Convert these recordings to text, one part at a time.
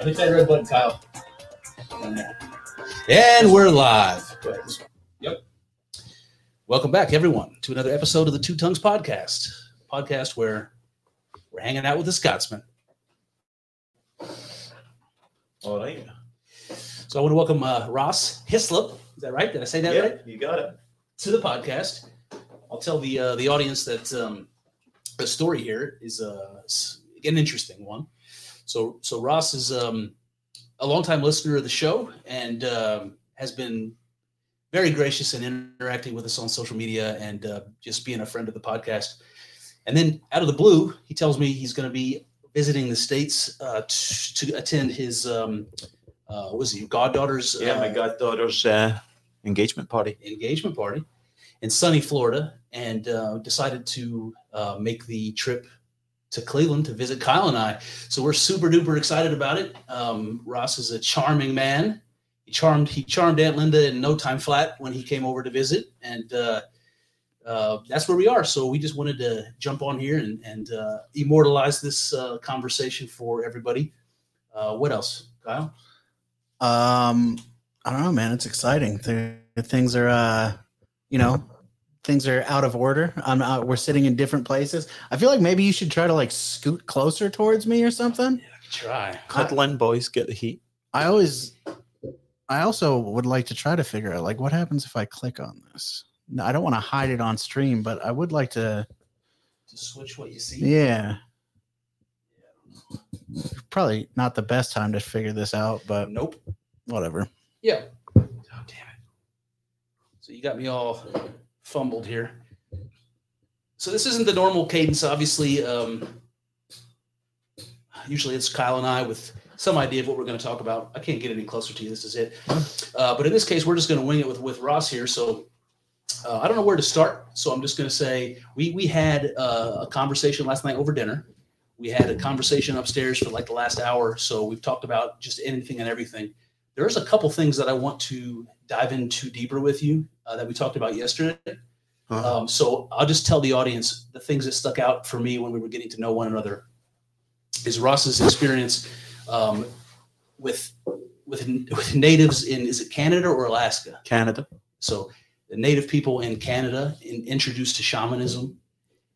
right, hit that red button, Kyle. And we're live. Yep. Welcome back, everyone, to another episode of the Two Tongues Podcast. A podcast where we're hanging out with the Scotsman. All right. So I want to welcome Ross Hislop. Is that right? Did I say that right? You got it. To the podcast. I'll tell the audience that the story here is an interesting one. So Ross is a longtime listener of the show and has been very gracious in interacting with us on social media and just being a friend of the podcast. And then out of the blue, he tells me he's going to be visiting the States to attend his, goddaughter's? My goddaughter's engagement party. In sunny Florida, and decided to make the trip to Cleveland to visit Kyle and I. So we're super duper excited about it. Ross is a charming man. He charmed Aunt Linda in no time flat when he came over to visit, and that's where we are. So we just wanted to jump on here and immortalize this conversation for everybody. What else, Kyle? I don't know, man. It's exciting. Things are, things are out of order. We're sitting in different places. I feel like maybe you should try to scoot closer towards me or something. Yeah, I could try. Cutland boys get the heat. I also would like to try to figure out what happens if I click on this. No, I don't want to hide it on stream, but I would like to switch what you see. Yeah. Probably not the best time to figure this out, but nope. Whatever. Yeah. Oh damn it! So you got me all fumbled here. So this isn't the normal cadence, obviously. Usually it's Kyle and I with some idea of what we're going to talk about. I can't get any closer to you. This is it. But in this case, we're just going to wing it with Ross here. So I don't know where to start. So I'm just going to say we had a conversation last night over dinner. We had a conversation upstairs for the last hour. So we've talked about just anything and everything. There's a couple things that I want to dive into deeper with you that we talked about yesterday. Uh-huh. So I'll just tell the audience the things that stuck out for me when we were getting to know one another is Ross's experience with natives in, is it Canada or Alaska? Canada. So the native people in Canada introduced to shamanism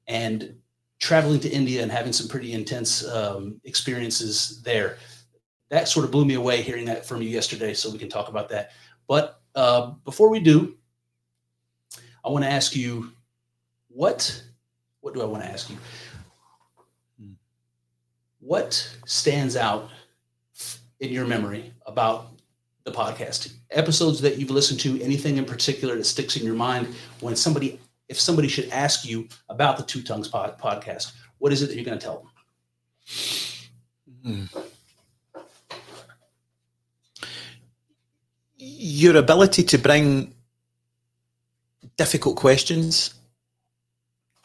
and traveling to India and having some pretty intense experiences there. That sort of blew me away hearing that from you yesterday, so we can talk about that. But before we do, I want to ask you, what do I want to ask you? What stands out in your memory about the podcast? Episodes that you've listened to, anything in particular that sticks in your mind when if somebody should ask you about the Two Tongues podcast, what is it that you're going to tell them? Mm. Your ability to bring difficult questions,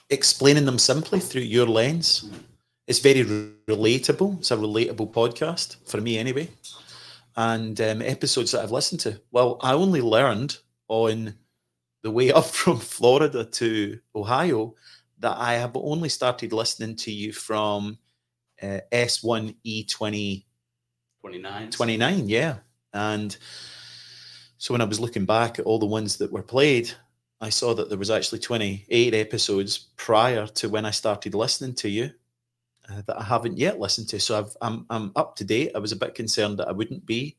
explaining them simply through your lens, it's very relatable. It's a relatable podcast, for me anyway. And episodes that I've listened to. Well, I only learned on the way up from Florida to Ohio that I have only started listening to you from S1E20. 29, yeah. And so when I was looking back at all the ones that were played, I saw that there was actually 28 episodes prior to when I started listening to you. that I haven't yet listened to. So I'm up to date. I was a bit concerned that I wouldn't be.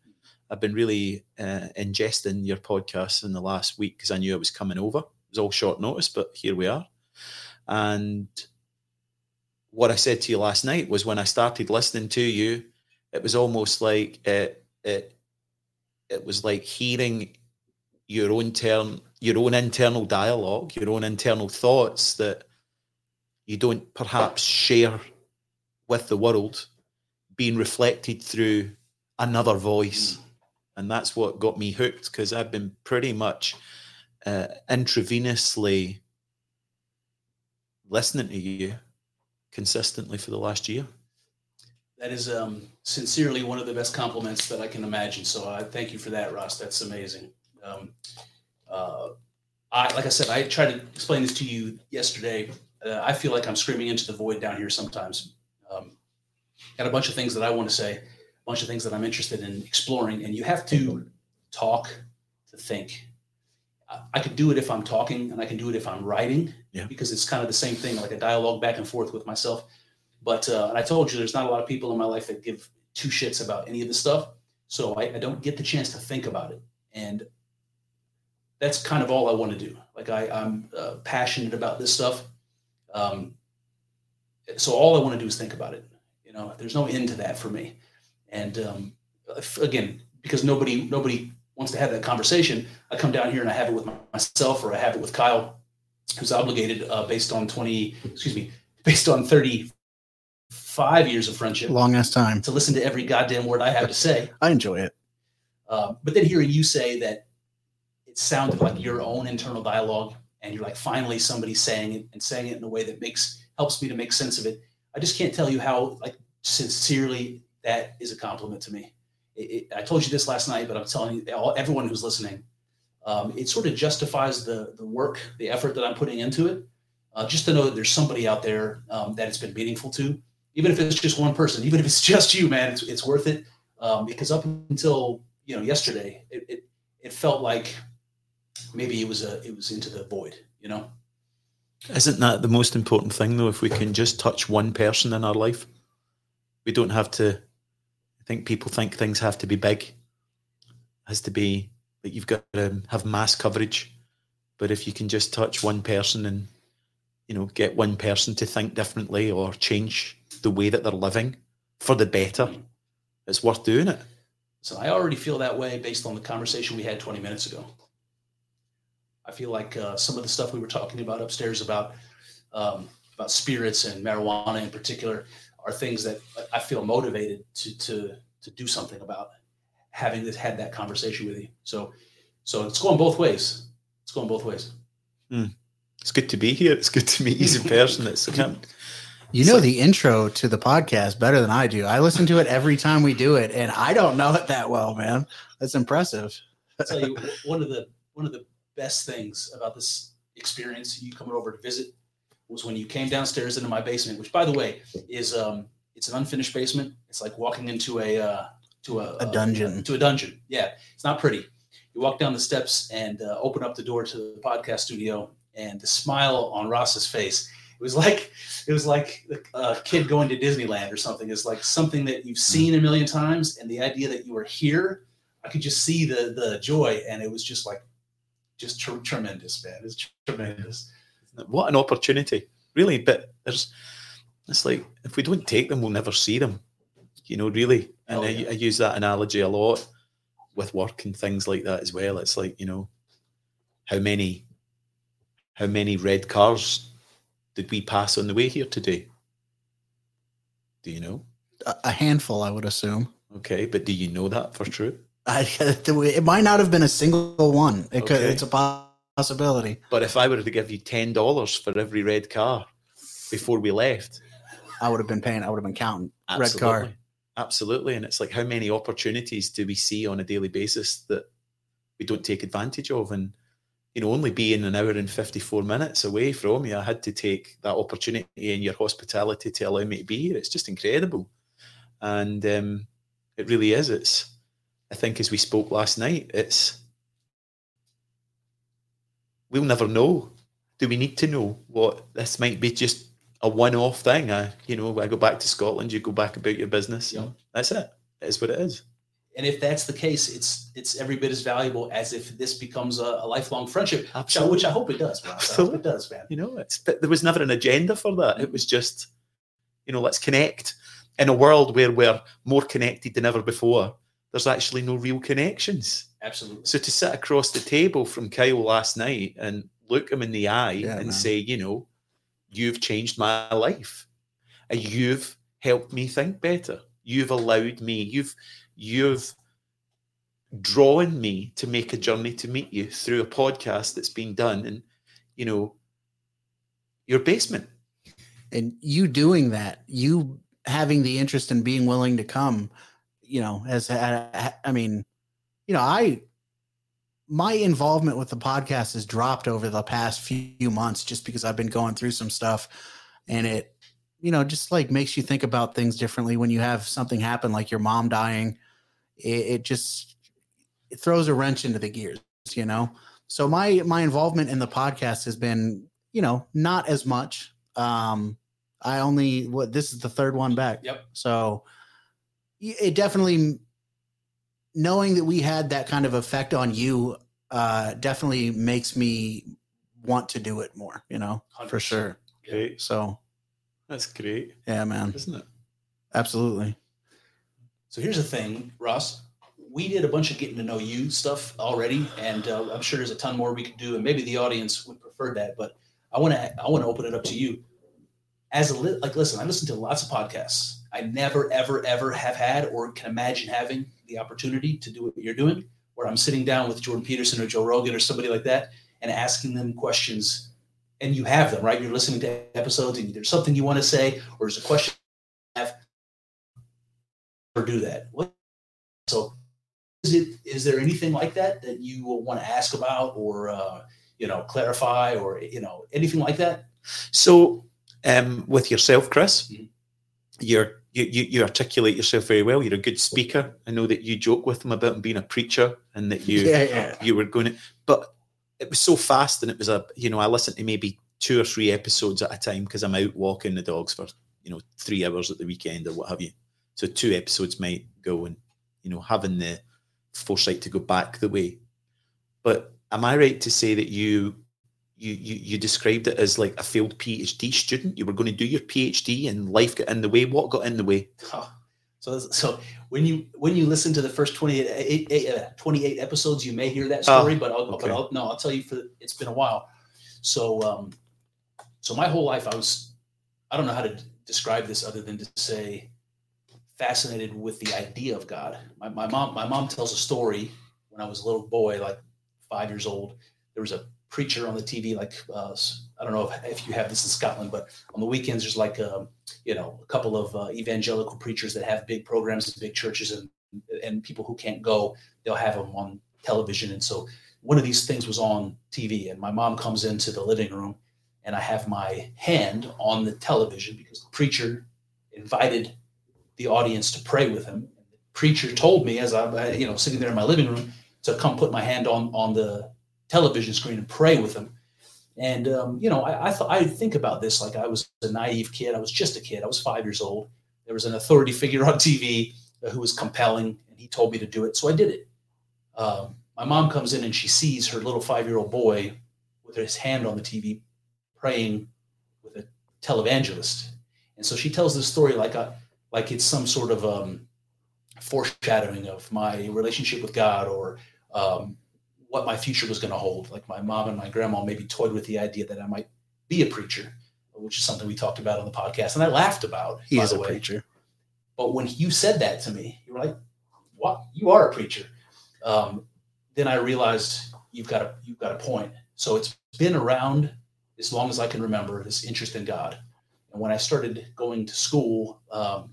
I've been really ingesting your podcasts in the last week because I knew I was coming over. It was all short notice, but here we are. And what I said to you last night was when I started listening to you, it was almost like it was like hearing your own internal dialogue, your own internal thoughts that you don't perhaps share with the world, being reflected through another voice. And that's what got me hooked, because I've been pretty much intravenously listening to you consistently for the last year. That is sincerely one of the best compliments that I can imagine. So I thank you for that, Ross. That's amazing. Like I said, I tried to explain this to you yesterday. I feel like I'm screaming into the void down here sometimes. Got a bunch of things that I want to say, a bunch of things that I'm interested in exploring, and you have to talk to think. I could do it if I'm talking, and I can do it if I'm writing, because it's kind of the same thing, like a dialogue back and forth with myself. But I told you, there's not a lot of people in my life that give two shits about any of this stuff, so I don't get the chance to think about it. And that's kind of all I want to do. Like I'm passionate about this stuff. So all I want to do is think about it. You know, there's no end to that for me. And again, because nobody wants to have that conversation, I come down here and I have it with myself, or I have it with Kyle, who's obligated based on 35 years of friendship. Long ass time. To listen to every goddamn word I have to say. I enjoy it. But then hearing you say that it sounded like your own internal dialogue, and you're like, finally somebody's saying it in a way that helps me to make sense of it. I just can't tell you how, like, sincerely that is a compliment to me. I told you this last night, but I'm telling you, everyone who's listening, it sort of justifies the work, the effort that I'm putting into it, just to know that there's somebody out there that it's been meaningful to, even if it's just one person, even if it's just you, man, it's worth it. Because up until yesterday, it felt like maybe it was into the void, you know. Isn't that the most important thing, though? If we can just touch one person in our life, we don't have to. I think people think things have to be big. It has to be that you've got to have mass coverage. But if you can just touch one person and, get one person to think differently or change the way that they're living for the better, it's worth doing it. So I already feel that way based on the conversation we had 20 minutes ago. I feel like some of the stuff we were talking about upstairs about spirits and marijuana in particular are things that I feel motivated to do something about, having had that conversation with you. So it's going both ways. It's going both ways. Mm. It's good to be here. It's good to meet you in person. The intro to the podcast better than I do. I listen to it every time we do it, and I don't know it that well, man. That's impressive. I'll tell you, one of the best things about this experience, you coming over to visit, was when you came downstairs into my basement, which, by the way, is it's an unfinished basement. It's like walking into a dungeon. To a dungeon, yeah. It's not pretty. You walk down the steps and open up the door to the podcast studio, and the smile on Ross's face, it was like a kid going to Disneyland or something. It's like something that you've seen a million times, and the idea that you were here, I could just see the joy, and it was just like, just tremendous, man. It's tremendous. What an opportunity, really. But it's like, if we don't take them, we'll never see them, really. And I use that analogy a lot with work and things like that as well. It's like, how many red cars did we pass on the way here today? Do you know? A handful, I would assume. Okay, but do you know that for true? It might not have been a single one. It's a possibility. But if I were to give you $10 for every red car before we left, I would have been counting. Absolutely. Red car. Absolutely. And it's like, how many opportunities do we see on a daily basis that we don't take advantage of? And, only being an hour and 54 minutes away from you, I had to take that opportunity and your hospitality to allow me to be here. It's just incredible. And it really is. I think, as we spoke last night, we'll never know. Do we need to know? What this might be just a one-off thing. I go back to Scotland, you go back about your business. Yep. That's it. It's what it is. And if that's the case, it's every bit as valuable as if this becomes a lifelong friendship. Absolutely. Which I hope it does. Absolutely. I hope it does, man. There was never an agenda for that. It was just, let's connect. In a world where we're more connected than ever before, there's actually no real connections. Absolutely. So to sit across the table from Kyle last night and look him in the eye say, you've changed my life. You've helped me think better. You've allowed me. You've drawn me to make a journey to meet you through a podcast that's been done in, your basement. And you doing that, you having the interest and being willing to come, my involvement with the podcast has dropped over the past few months just because I've been going through some stuff, and it, just like makes you think about things differently when you have something happen like your mom dying. It throws a wrench into the gears, So my involvement in the podcast has been, not as much. This is the third one back. Yep. So it definitely, knowing that we had that kind of effect on you, definitely makes me want to do it more, 100%. For sure. Okay. So. That's great. Yeah, man. Isn't it? Absolutely. So here's the thing, Ross. We did a bunch of getting to know you stuff already, and I'm sure there's a ton more we could do, and maybe the audience would prefer that, but I want to open it up to you. Listen, I listen to lots of podcasts. I never, ever, ever have had or can imagine having the opportunity to do what you're doing, where I'm sitting down with Jordan Peterson or Joe Rogan or somebody like that and asking them questions. And you have them, right? You're listening to episodes and there's something you want to say or there's a question you have, or do that. So is there anything like that you will want to ask about or, clarify or, anything like that? So with yourself, Chris, mm-hmm. you articulate yourself very well. You're a good speaker. I know that you joke with them about being a preacher and that you were going to, but it was so fast and it was I listened to maybe 2 or 3 episodes at a time because I'm out walking the dogs for, 3 hours at the weekend or what have you. So 2 episodes might go and, having the foresight to go back the way. But am I right to say that you described it as like a failed PhD student? You were going to do your PhD and life got in the way. What got in the way? Oh. So when you listen to the first 28 episodes, you may hear that story, I'll tell you it's been a while. So, so my whole life I don't know how to describe this other than to say fascinated with the idea of God. My mom tells a story when I was a little boy, like 5 years old, there was a preacher on the TV, like, I don't know if you have this in Scotland, but on the weekends, there's like, a couple of evangelical preachers that have big programs and big churches and people who can't go, they'll have them on television. And so one of these things was on TV and my mom comes into the living room and I have my hand on the television because the preacher invited the audience to pray with him. The preacher told me as I'm, sitting there in my living room to come put my hand on the television screen and pray with them. And, I think about this like I was a naive kid. I was just a kid. I was 5 years old. There was an authority figure on TV who was compelling, and he told me to do it, so I did it. My mom comes in, and she sees her little 5-year-old boy with his hand on the TV praying with a televangelist. And so she tells this story like it's some sort of foreshadowing of my relationship with God or what my future was going to hold. Like my mom and my grandma maybe toyed with the idea that I might be a preacher, which is something we talked about on the podcast. And I laughed about, he by is the a way. Preacher. But when you said that to me, you were like, what? You are a preacher. Then I realized you've got a point. So it's been around as long as I can remember, this interest in God. And when I started going to school,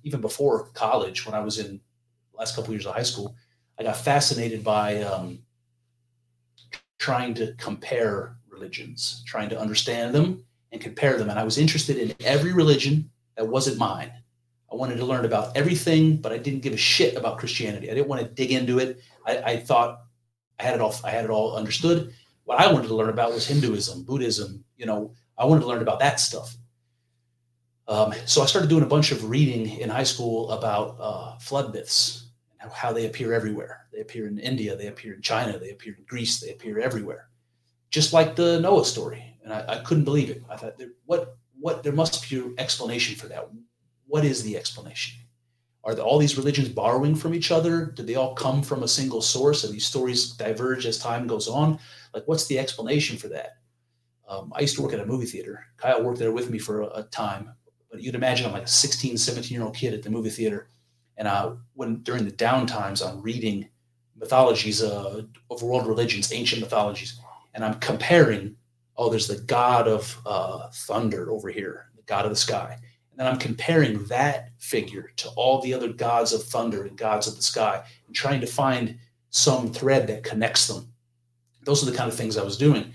even before college, when I was in the last couple of years of high school, I got fascinated by, trying to compare religions, trying to understand them and compare them. And I was interested in every religion that wasn't mine. I wanted to learn about everything, but I didn't give a shit about Christianity. I didn't want to dig into it. I thought I had it all understood. What I wanted to learn about was Hinduism, Buddhism. I wanted to learn about that stuff. So I started doing a bunch of reading in high school about flood myths, and how they appear everywhere. They appear in India, they appear in China, they appear in Greece, they appear everywhere. Just like the Noah story. And I couldn't believe it. I thought, what there must be an explanation for that. What is the explanation? Are all these religions borrowing from each other? Do they all come from a single source? Are these stories diverge as time goes on? Like, what's the explanation for that? I used to work at a movie theater. Kyle worked there with me for a time. But you'd imagine I'm like a 16, 17-year-old kid at the movie theater. And during the downtimes, I'm reading mythologies of world religions, ancient mythologies. And I'm comparing, there's the god of thunder over here, the god of the sky. And then I'm comparing that figure to all the other gods of thunder and gods of the sky and trying to find some thread that connects them. Those are the kind of things I was doing.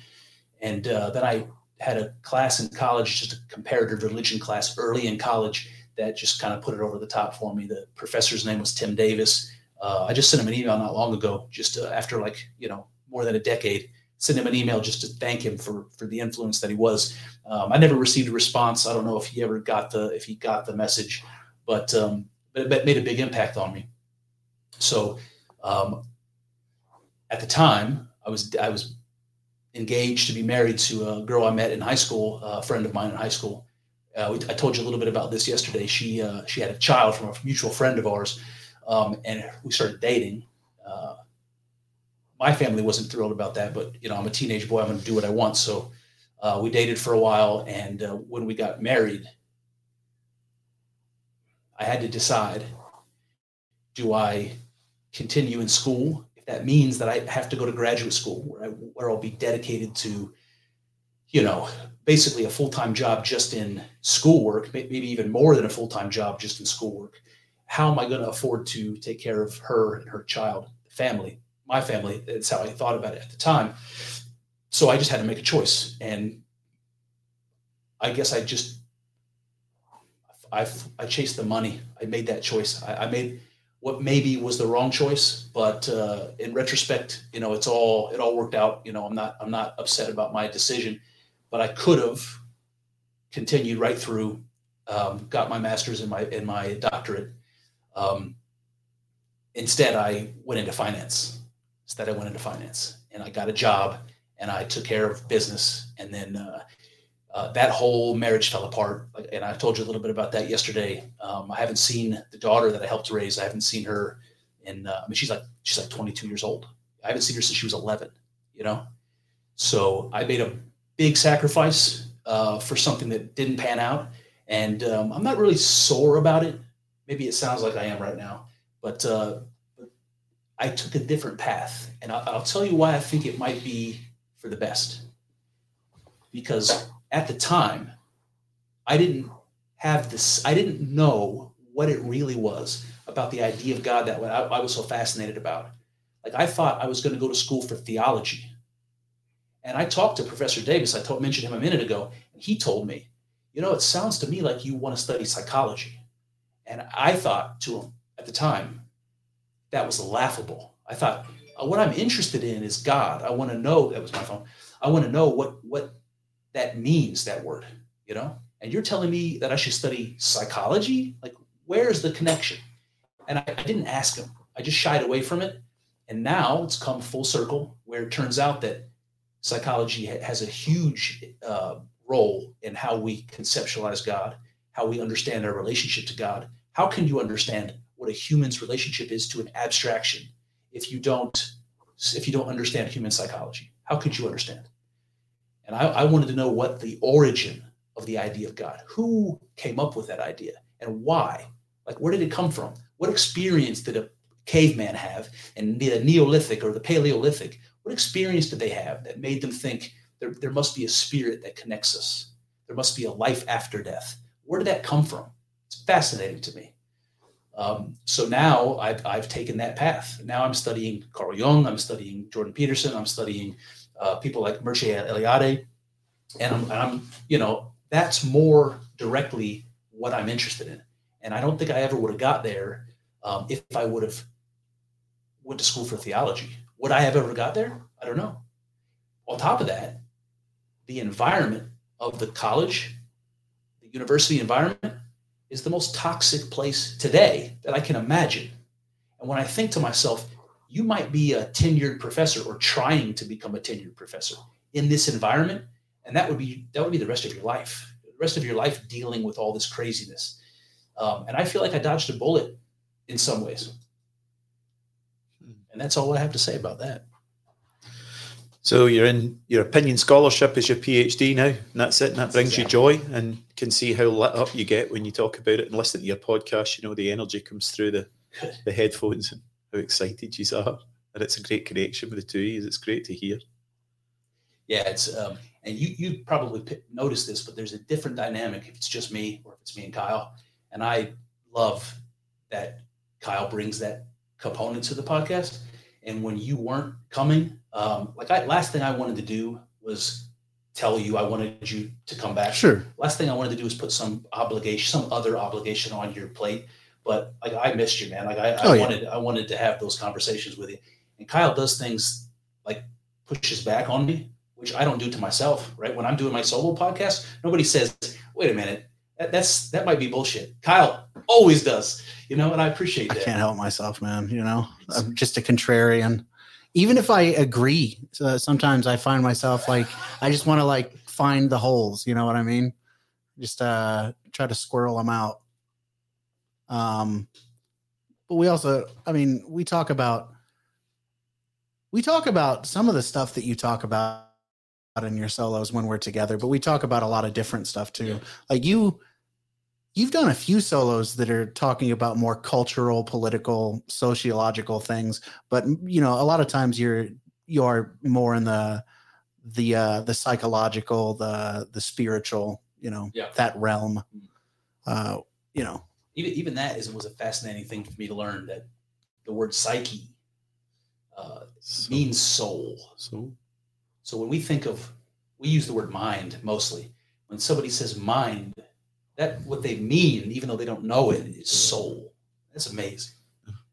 And then I had a class in college, just a comparative religion class early in college, that just kind of put it over the top for me. The professor's name was Tim Davis. I just sent him an email not long ago, just after more than a decade, sent him an email just to thank him for the influence that he was. I never received a response. I don't know if he ever got the message, but it made a big impact on me. So at the time I was engaged to be married to a girl I met in high school, a friend of mine in high school. I told you a little bit about this yesterday. She had a child from a mutual friend of ours, and we started dating. My family wasn't thrilled about that, but I'm a teenage boy. I'm going to do what I want. So we dated for a while, and when we got married, I had to decide: do I continue in school? That means that I have to go to graduate school where I'll be dedicated to, basically a full-time job just in schoolwork, maybe even more than a full-time job just in schoolwork. How am I going to afford to take care of her and her child, my family? That's how I thought about it at the time. So I just had to make a choice. And I guess I chased the money. I made that choice. I made what maybe was the wrong choice, but in retrospect, it all worked out. I'm not upset about my decision, but I could have continued right through, got my master's and my doctorate. Instead, I went into finance. And I got a job, and I took care of business, and then that whole marriage fell apart. And I told you a little bit about that yesterday. I haven't seen the daughter that I helped raise. I haven't seen her. And she's like 22 years old. I haven't seen her since she was 11, So I made a big sacrifice for something that didn't pan out. And I'm not really sore about it. Maybe it sounds like I am right now, but I took a different path. And I'll tell you why I think it might be for the best. Because at the time, I didn't know what it really was about the idea of God that I was so fascinated about. Like, I thought I was going to go to school for theology. And I talked to Professor Davis. I mentioned him a minute ago. And he told me, it sounds to me like you want to study psychology. And I thought to him at the time, that was laughable. I thought, what I'm interested in is God. I want to know, that was my phone. I want to know what that means, that word, and you're telling me that I should study psychology? Like, where's the connection? And I didn't ask him. I just shied away from it. And now it's come full circle, where it turns out that psychology has a huge role in how we conceptualize God, how we understand our relationship to God. How can you understand what a human's relationship is to an abstraction if you don't understand human psychology? How could you understand? And I wanted to know what the origin of the idea of God, who came up with that idea and why, like, where did it come from? What experience did a caveman have in the Neolithic or the Paleolithic? What experience did they have that made them think there must be a spirit that connects us? There must be a life after death. Where did that come from? It's fascinating to me. So now I've taken that path. Now I'm studying Carl Jung. I'm studying Jordan Peterson. I'm studying people like Mircea Eliade, and I'm that's more directly what I'm interested in. And I don't think I ever would have got there if I would have went to school for theology. Would I have ever got there? I don't know. On top of that, the environment of the college, the university environment is the most toxic place today that I can imagine. And when I think to myself, you might be a tenured professor or trying to become a tenured professor in this environment, and that would be the rest of your life. The rest of your life dealing with all this craziness. And I feel like I dodged a bullet in some ways. And that's all I have to say about that. So you're in your opinion scholarship is your PhD now, and that's it. And that brings you joy, and can see how lit up you get when you talk about it and listen to your podcast. You know, the energy comes through the headphones and how excited you are. And it's a great connection with the two of you. It's great to hear. Yeah, it's and you probably noticed this, but there's a different dynamic if it's just me or if it's me and Kyle. And I love that Kyle brings that component to the podcast. And when you weren't coming, last thing I wanted to do was tell you I wanted you to come back. Sure. Last thing I wanted to do was put some other obligation on your plate. But I missed you, man. I wanted to have those conversations with you. And Kyle does things like pushes back on me, which I don't do to myself. Right when I'm doing my solo podcast, nobody says, "Wait a minute, that might be bullshit." Kyle always does, and I appreciate that. I can't help myself, man. I'm just a contrarian. Even if I agree, sometimes I find myself like I just want to find the holes. You know what I mean? Just try to squirrel them out. But we also, we talk about some of the stuff that you talk about in your solos when we're together, but we talk about a lot of different stuff too. Yeah. Like you've done a few solos that are talking about more cultural, political, sociological things, but a lot of times you are more in the psychological, the spiritual, that realm, Even that was a fascinating thing for me to learn, that the word psyche means soul. So when we use the word mind mostly. When somebody says mind, that what they mean, even though they don't know it, is soul. That's amazing.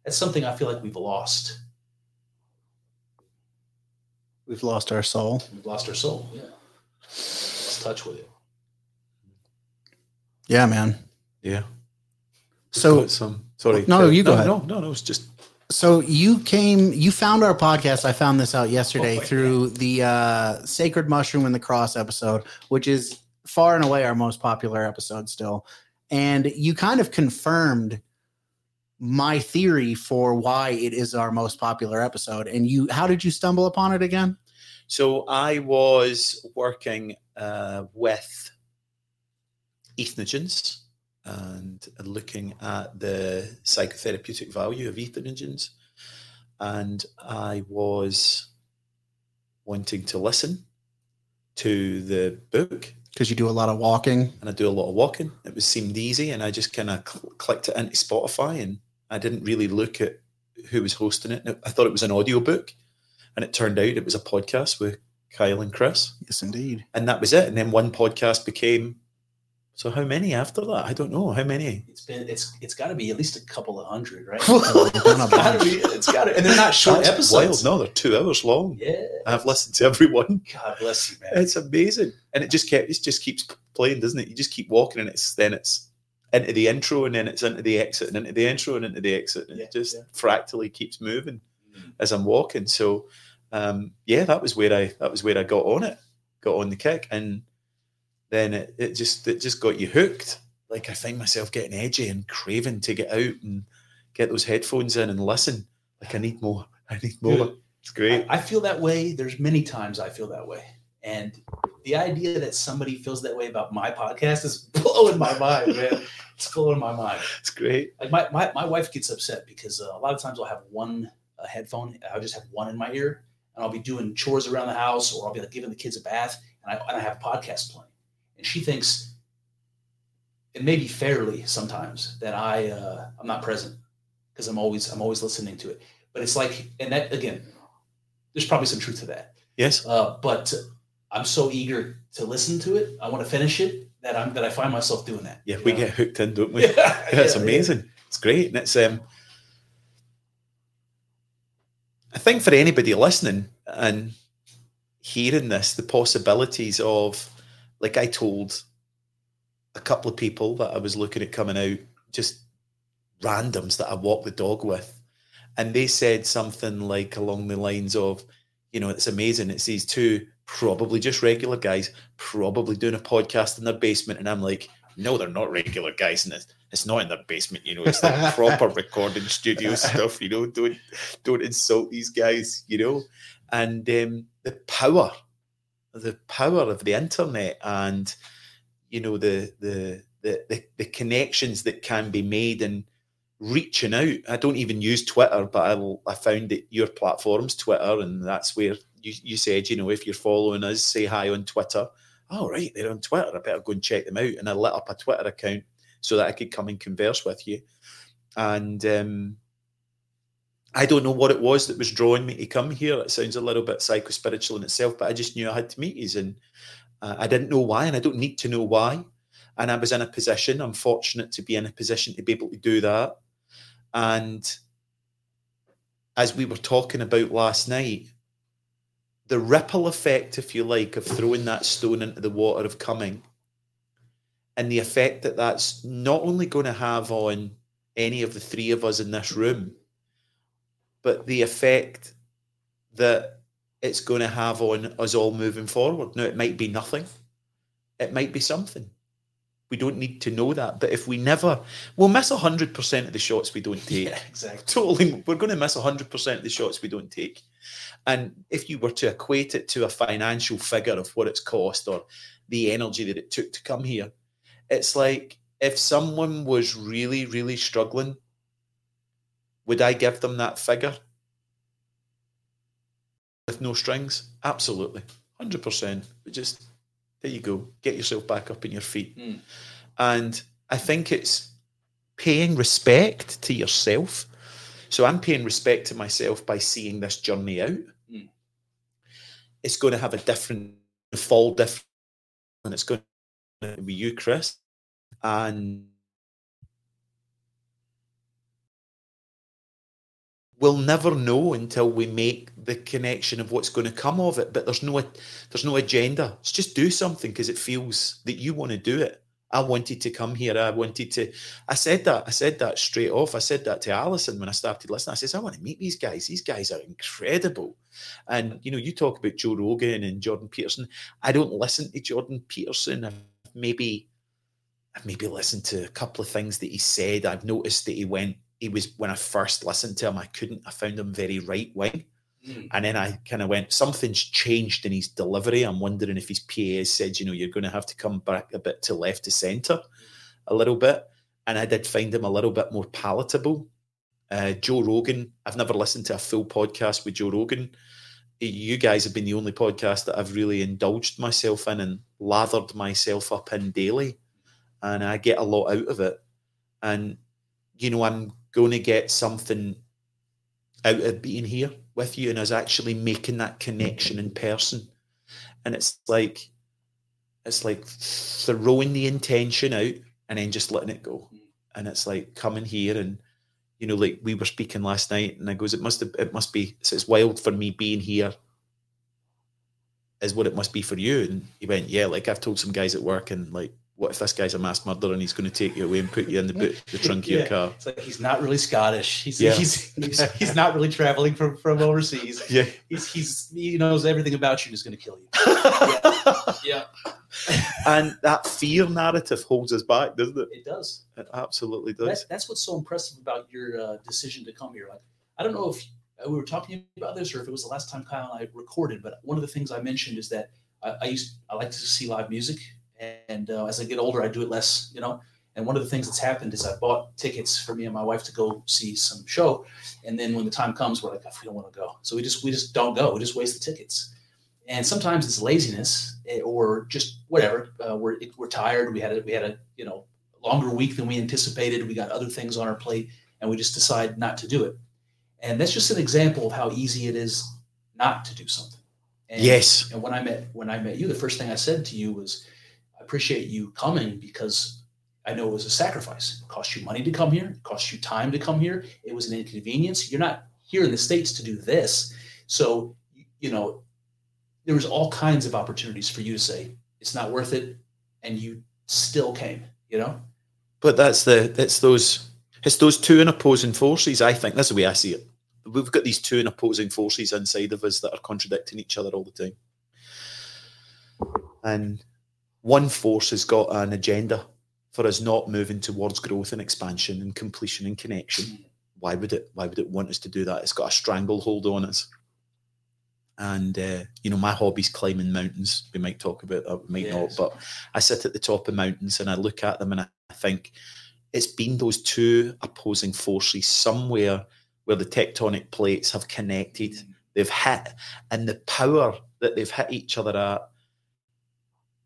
That's something I feel like we've lost. We've lost our soul. Yeah. Lost touch with it. Yeah, man. Yeah. So sorry. No, you go ahead. No, it's just. So you found our podcast. I found this out yesterday through the Sacred Mushroom and the Cross episode, which is far and away our most popular episode still. And you kind of confirmed my theory for why it is our most popular episode. And how did you stumble upon it again? So I was working with ethnogens. And looking at the psychotherapeutic value of ethnogens. And I was wanting to listen to the book. Because you do a lot of walking. And I do a lot of walking. It seemed easy, and I just kind of clicked it into Spotify, and I didn't really look at who was hosting it. I thought it was an audiobook, and it turned out it was a podcast with Kyle and Chris. Yes, indeed. And that was it. And then one podcast became... So how many after that? I don't know. How many? It's got to be at least a couple of hundred, right? it's got to be, and they're not short episodes. Wild. No, they're 2 hours long. Yeah, I've listened to everyone. God bless you, man. It's amazing, and it just keeps playing, doesn't it? You just keep walking, and then it's into the intro, and then it's into the exit, and into the intro, and into the exit, and it just fractally keeps moving as I'm walking. So, that was where I got on the kick, and. Then it just got you hooked. Like I find myself getting edgy and craving to get out and get those headphones in and listen. Like I need more. Dude, it's great. I feel that way. There's many times I feel that way. And the idea that somebody feels that way about my podcast is blowing my mind, man. It's blowing my mind. It's great. Like my wife gets upset because a lot of times I'll have one headphone. I'll just have one in my ear, and I'll be doing chores around the house, or I'll be giving the kids a bath, and I have podcasts playing. And she thinks, and maybe fairly sometimes, that I'm not present because I'm always listening to it. But it's like, and that again, there's probably some truth to that. Yes. But I'm so eager to listen to it, I want to finish it, that I find myself doing that. Yeah, we get hooked in, don't we? It's amazing. Yeah. It's great, and it's I think for anybody listening and hearing this, the possibilities of. Like I told a couple of people that I was looking at coming out, just randoms that I walked the dog with. And they said something like along the lines of, you know, it's amazing. It's these two probably just regular guys, probably doing a podcast in their basement. And I'm like, no, they're not regular guys. And it's not in their basement, you know, it's like proper recording studio stuff, you know, don't insult these guys, you know. And the power of the internet and, you know, the connections that can be made and reaching out. I don't even use Twitter, but I found that your platform's Twitter, and that's where you said, you know, if you're following us, say hi on Twitter. Oh, right, they're on Twitter. I better go and check them out. And I lit up a Twitter account so that I could come and converse with you. And I don't know what it was that was drawing me to come here. It sounds a little bit psychospiritual in itself, but I just knew I had to meet you, and I didn't know why, and I don't need to know why. And I was in a position, I'm fortunate to be in a position to be able to do that. And as we were talking about last night, the ripple effect, if you like, of throwing that stone into the water of coming, and the effect that that's not only going to have on any of the three of us in this room, but the effect that it's going to have on us all moving forward. Now, it might be nothing. It might be something. We don't need to know that. But if we never, we'll miss 100% of the shots we don't take. Yeah, exactly. Totally. We're going to miss 100% of the shots we don't take. And if you were to equate it to a financial figure of what it's cost or the energy that it took to come here, it's like if someone was really, really struggling, would I give them that figure with no strings? Absolutely. 100%. But just, there you go. Get yourself back up on your feet. Mm. And I think it's paying respect to yourself. So I'm paying respect to myself by seeing this journey out. Mm. It's going to have a different fall, different, and it's going to be you, Chris. And we'll never know until we make the connection of what's going to come of it. But there's no agenda. It's just do something because it feels that you want to do it. I wanted to come here. I said that straight off. I said that to Alison when I started listening. I said, I want to meet these guys. These guys are incredible. And, you know, you talk about Joe Rogan and Jordan Peterson. I don't listen to Jordan Peterson. I've maybe listened to a couple of things that he said. I've noticed that when I first listened to him, I found him very right-wing. Mm. And then I kind of went, something's changed in his delivery. I'm wondering if his PA has said, you know, you're going to have to come back a bit to left to centre a little bit. And I did find him a little bit more palatable. Joe Rogan, I've never listened to a full podcast with Joe Rogan. You guys have been the only podcast that I've really indulged myself in and lathered myself up in daily. And I get a lot out of it. And, you know, I'm going to get something out of being here with you and us actually making that connection in person. And it's like throwing the intention out and then just letting it go. And it's like coming here and, you know, like we were speaking last night and I goes, it must be, so it's wild for me being here is what it must be for you. And he went, yeah, like I've told some guys at work and like, what if this guy's a mass murderer and he's going to take you away and put you in the trunk of your car? It's like he's not really Scottish. He's not really traveling from overseas. Yeah, he knows everything about you and is going to kill you. Yeah. And that fear narrative holds us back, doesn't it? It does. It absolutely does. That's what's so impressive about your decision to come here. Like, I don't know if we were talking about this or if it was the last time Kyle and I recorded, but one of the things I mentioned is that I like to see live music. And as I get older, I do it less, you know. And one of the things that's happened is I bought tickets for me and my wife to go see some show. And then when the time comes, we're like, we don't want to go. So we just don't go. We just waste the tickets. And sometimes it's laziness or just whatever. We're tired. We had a you know, longer week than we anticipated. We got other things on our plate, and we just decide not to do it. And that's just an example of how easy it is not to do something. And, yes. And when I met you, the first thing I said to you was, appreciate you coming because I know it was a sacrifice. It cost you money to come here. It cost you time to come here. It was an inconvenience. You're not here in the States to do this. So, you know, there was all kinds of opportunities for you to say, it's not worth it. And you still came, you know? But it's those two and opposing forces, I think. That's the way I see it. We've got these two and opposing forces inside of us that are contradicting each other all the time. And one force has got an agenda for us not moving towards growth and expansion and completion and connection. Why would it want us to do that? It's got a stranglehold on us. And, my hobby's climbing mountains. We might talk about that, we might yes. not, but I sit at the top of mountains and I look at them and I think it's been those two opposing forces somewhere where the tectonic plates have connected, they've hit, and the power that they've hit each other at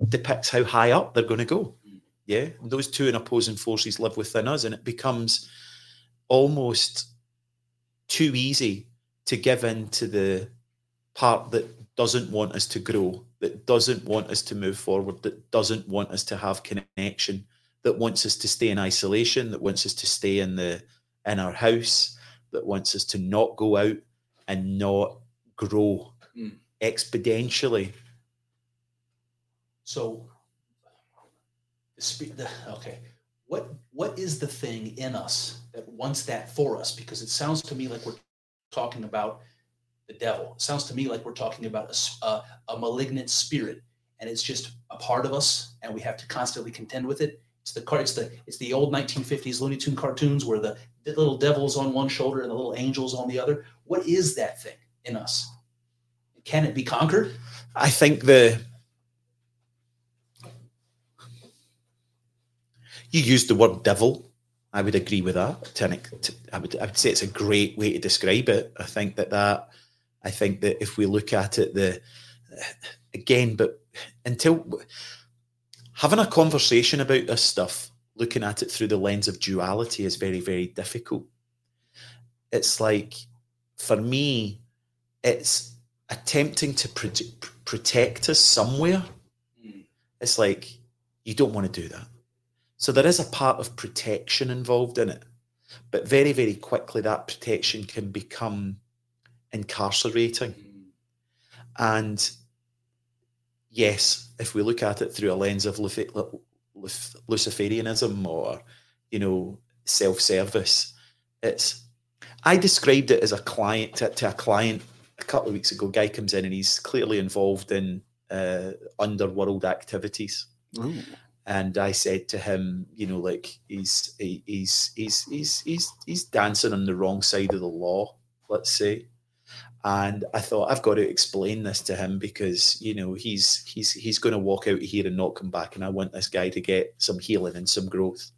depicts how high up they're going to go. Yeah, and those two and opposing forces live within us, and it becomes almost too easy to give in to the part that doesn't want us to grow, that doesn't want us to move forward, that doesn't want us to have connection, that wants us to stay in isolation, that wants us to stay in our house, that wants us to not go out and not grow exponentially. So, okay, what is the thing in us that wants that for us? Because it sounds to me like we're talking about the devil. It sounds to me like we're talking about a malignant spirit, and it's just a part of us, and we have to constantly contend with it. It's the old 1950s Looney Tunes cartoons where the little devil's on one shoulder and the little angel's on the other. What is that thing in us? Can it be conquered? I think you used the word devil. I would agree with that. I would say it's a great way to describe it. I think that if we look at it, until having a conversation about this stuff, looking at it through the lens of duality is very, very difficult. It's like, for me, it's attempting to protect us somewhere. It's like, you don't want to do that. So there is a part of protection involved in it, but very, very quickly that protection can become incarcerating. And yes, if we look at it through a lens of Luciferianism or, self-service, I described it as a client to a client a couple of weeks ago. Guy comes in and he's clearly involved in underworld activities. Ooh. And I said to him, he's dancing on the wrong side of the law, let's say. And I thought, I've got to explain this to him because, he's going to walk out of here and not come back. And I want this guy to get some healing and some growth.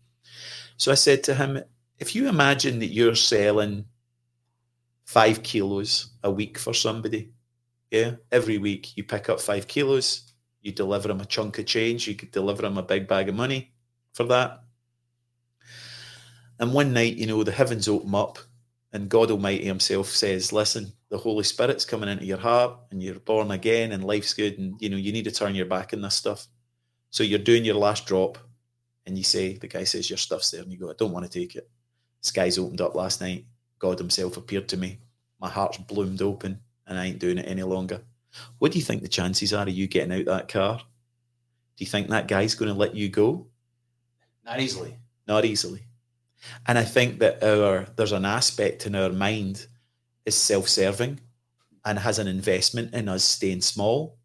So I said to him, if you imagine that you're selling 5 kilos a week for somebody, yeah, every week you pick up 5 kilos, you deliver them a chunk of change, you could deliver them a big bag of money for that. And one night, the heavens open up and God Almighty himself says, listen, the Holy Spirit's coming into your heart and you're born again and life's good and, you need to turn your back on this stuff. So you're doing your last drop and the guy says, your stuff's there. And you go, I don't want to take it. Skies opened up last night. God himself appeared to me. My heart's bloomed open and I ain't doing it any longer. What do you think the chances are of you getting out that car? Do you think that guy's going to let you go? Not easily. Not easily. And I think that there's an aspect in our mind is self-serving and has an investment in us staying small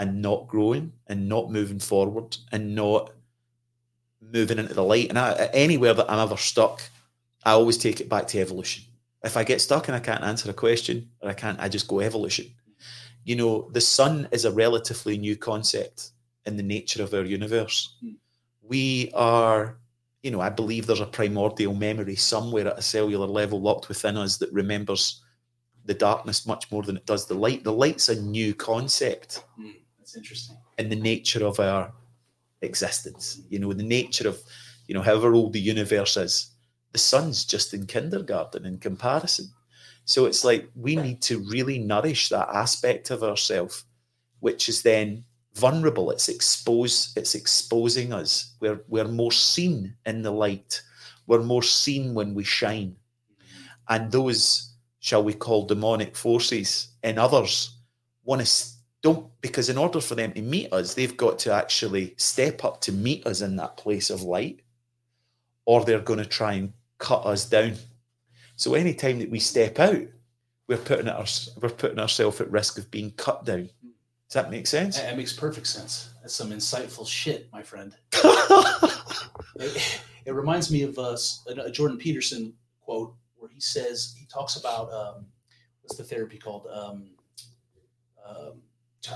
and not growing and not moving forward and not moving into the light. And anywhere that I'm ever stuck, I always take it back to evolution. If I get stuck and I can't answer a question or I just go evolution. The sun is a relatively new concept in the nature of our universe. We are, I believe there's a primordial memory somewhere at a cellular level locked within us that remembers the darkness much more than it does the light. The light's a new concept. That's interesting. In the nature of our existence, the nature of, however old the universe is, the sun's just in kindergarten in comparison. So it's like we need to really nourish that aspect of ourselves, which is then vulnerable. It's exposing us. We're more seen in the light. We're more seen when we shine. And those, shall we call, demonic forces in others want to because in order for them to meet us, they've got to actually step up to meet us in that place of light, or they're going to try and cut us down. So any time that we step out, we're putting ourselves at risk of being cut down. Does that make sense? It makes perfect sense. That's some insightful shit, my friend. It reminds me of a Jordan Peterson quote where he says, he talks about, what's the therapy called?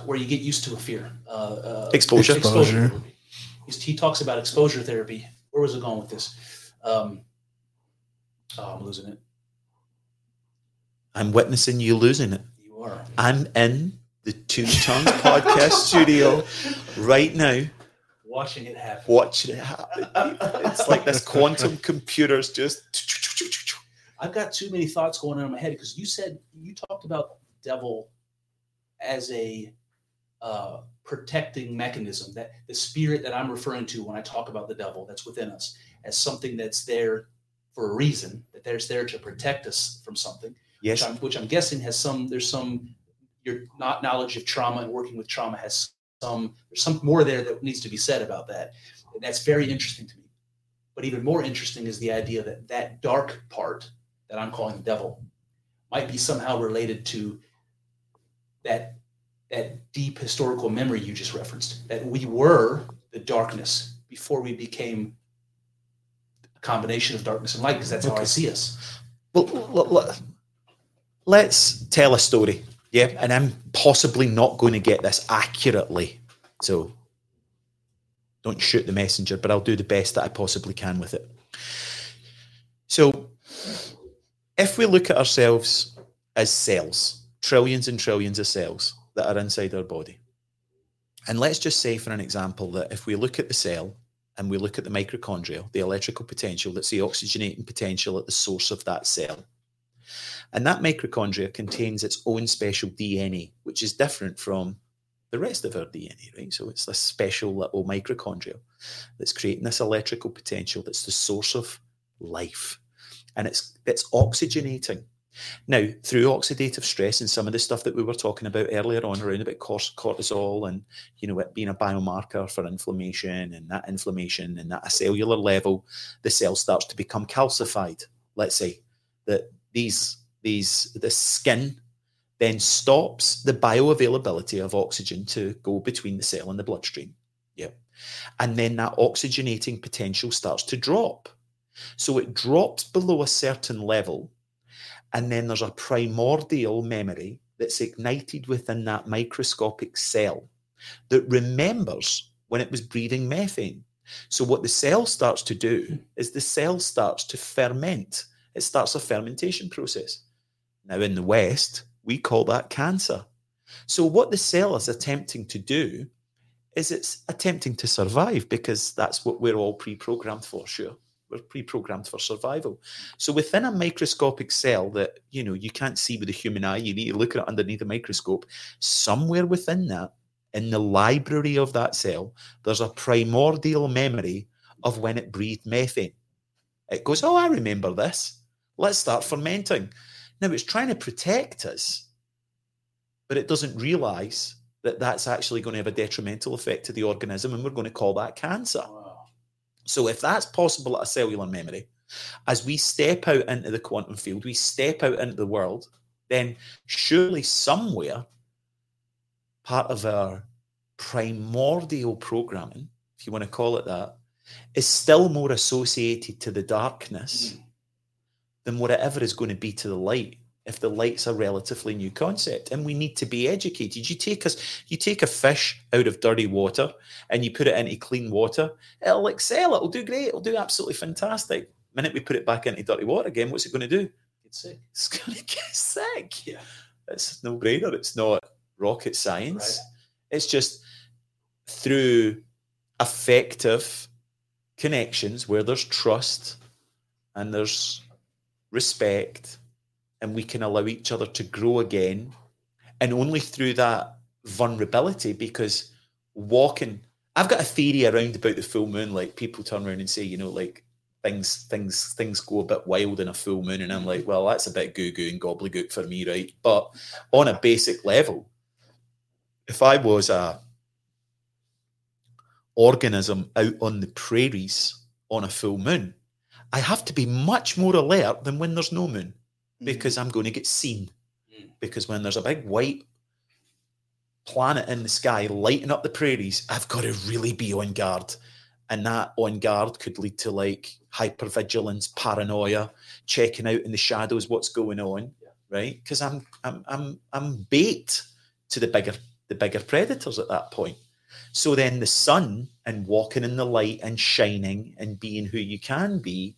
Where you get used to a fear. Exposure. He talks about exposure therapy. Where was I going with this? I'm losing it. I'm witnessing you losing it. You are. I'm in the Two Tongues Podcast studio right now. Watching it happen. It's like this quantum computer's just... I've got too many thoughts going on in my head because you talked about the devil as a protecting mechanism, that the spirit that I'm referring to when I talk about the devil that's within us as something that's there for a reason, that there's there to protect us from something. Yes. Which I'm guessing has knowledge of trauma and working with trauma has there's some more there that needs to be said about that. And that's very interesting to me. But even more interesting is the idea that that dark part that I'm calling the devil might be somehow related to that deep historical memory you just referenced, that we were the darkness before we became a combination of darkness and light, because that's how I see us. Well, let's tell a story. Yeah, and I'm possibly not going to get this accurately, so don't shoot the messenger, but I'll do the best that I possibly can with it. So if we look at ourselves as cells, trillions and trillions of cells that are inside our body, and let's just say, for an example, that if we look at the cell and we look at the mitochondria, the electrical potential, that's the oxygenating potential at the source of that cell. And that mitochondria contains its own special DNA, which is different from the rest of our DNA, right? So it's this special little mitochondria that's creating this electrical potential that's the source of life. And it's oxygenating. Now, through oxidative stress and some of the stuff that we were talking about earlier on around about cortisol and, you know, it being a biomarker for inflammation and at a cellular level, the cell starts to become calcified, let's say, that the skin then stops the bioavailability of oxygen to go between the cell and the bloodstream. Yeah. And then that oxygenating potential starts to drop. So it drops below a certain level. And then there's a primordial memory that's ignited within that microscopic cell that remembers when it was breathing methane. So what the cell starts to do is the cell starts to ferment. It starts a fermentation process. Now, in the West, we call that cancer. So what the cell is attempting to do is it's attempting to survive, because that's what we're all pre-programmed for, sure. We're pre-programmed for survival. So within a microscopic cell that, you know, you can't see with the human eye, you need to look at it underneath a microscope, somewhere within that, in the library of that cell, there's a primordial memory of when it breathed methane. It goes, oh, I remember this. Let's start fermenting. Now, it's trying to protect us, but it doesn't realise that that's actually going to have a detrimental effect to the organism, and we're going to call that cancer. Wow. So if that's possible at a cellular memory, as we step out into the quantum field, we step out into the world, then surely somewhere part of our primordial programming, if you want to call it that, is still more associated to the darkness than whatever is going to be to the light, if the light's a relatively new concept. And we need to be educated. You take a fish out of dirty water and you put it into clean water, it'll excel, it'll do great, it'll do absolutely fantastic. The minute we put it back into dirty water again, what's it going to do? Get sick. It's going to get sick. Yeah. It's a no-brainer. It's not rocket science. Right. It's just through effective connections where there's trust and there's respect, and we can allow each other to grow again, and only through that vulnerability. Because I've got a theory around about the full moon. Like, people turn around and say, you know, like things go a bit wild in a full moon, and I'm like, well, that's a bit goo goo and gobbledygook for me, right? But on a basic level, if I was a organism out on the prairies on a full moon, I have to be much more alert than when there's no moon, because I'm going to get seen. Because when there's a big white planet in the sky lighting up the prairies, I've got to really be on guard. And that on guard could lead to like hypervigilance, paranoia, checking out in the shadows what's going on, right? Because I'm bait to the bigger predators at that point. So then the sun and walking in the light and shining and being who you can be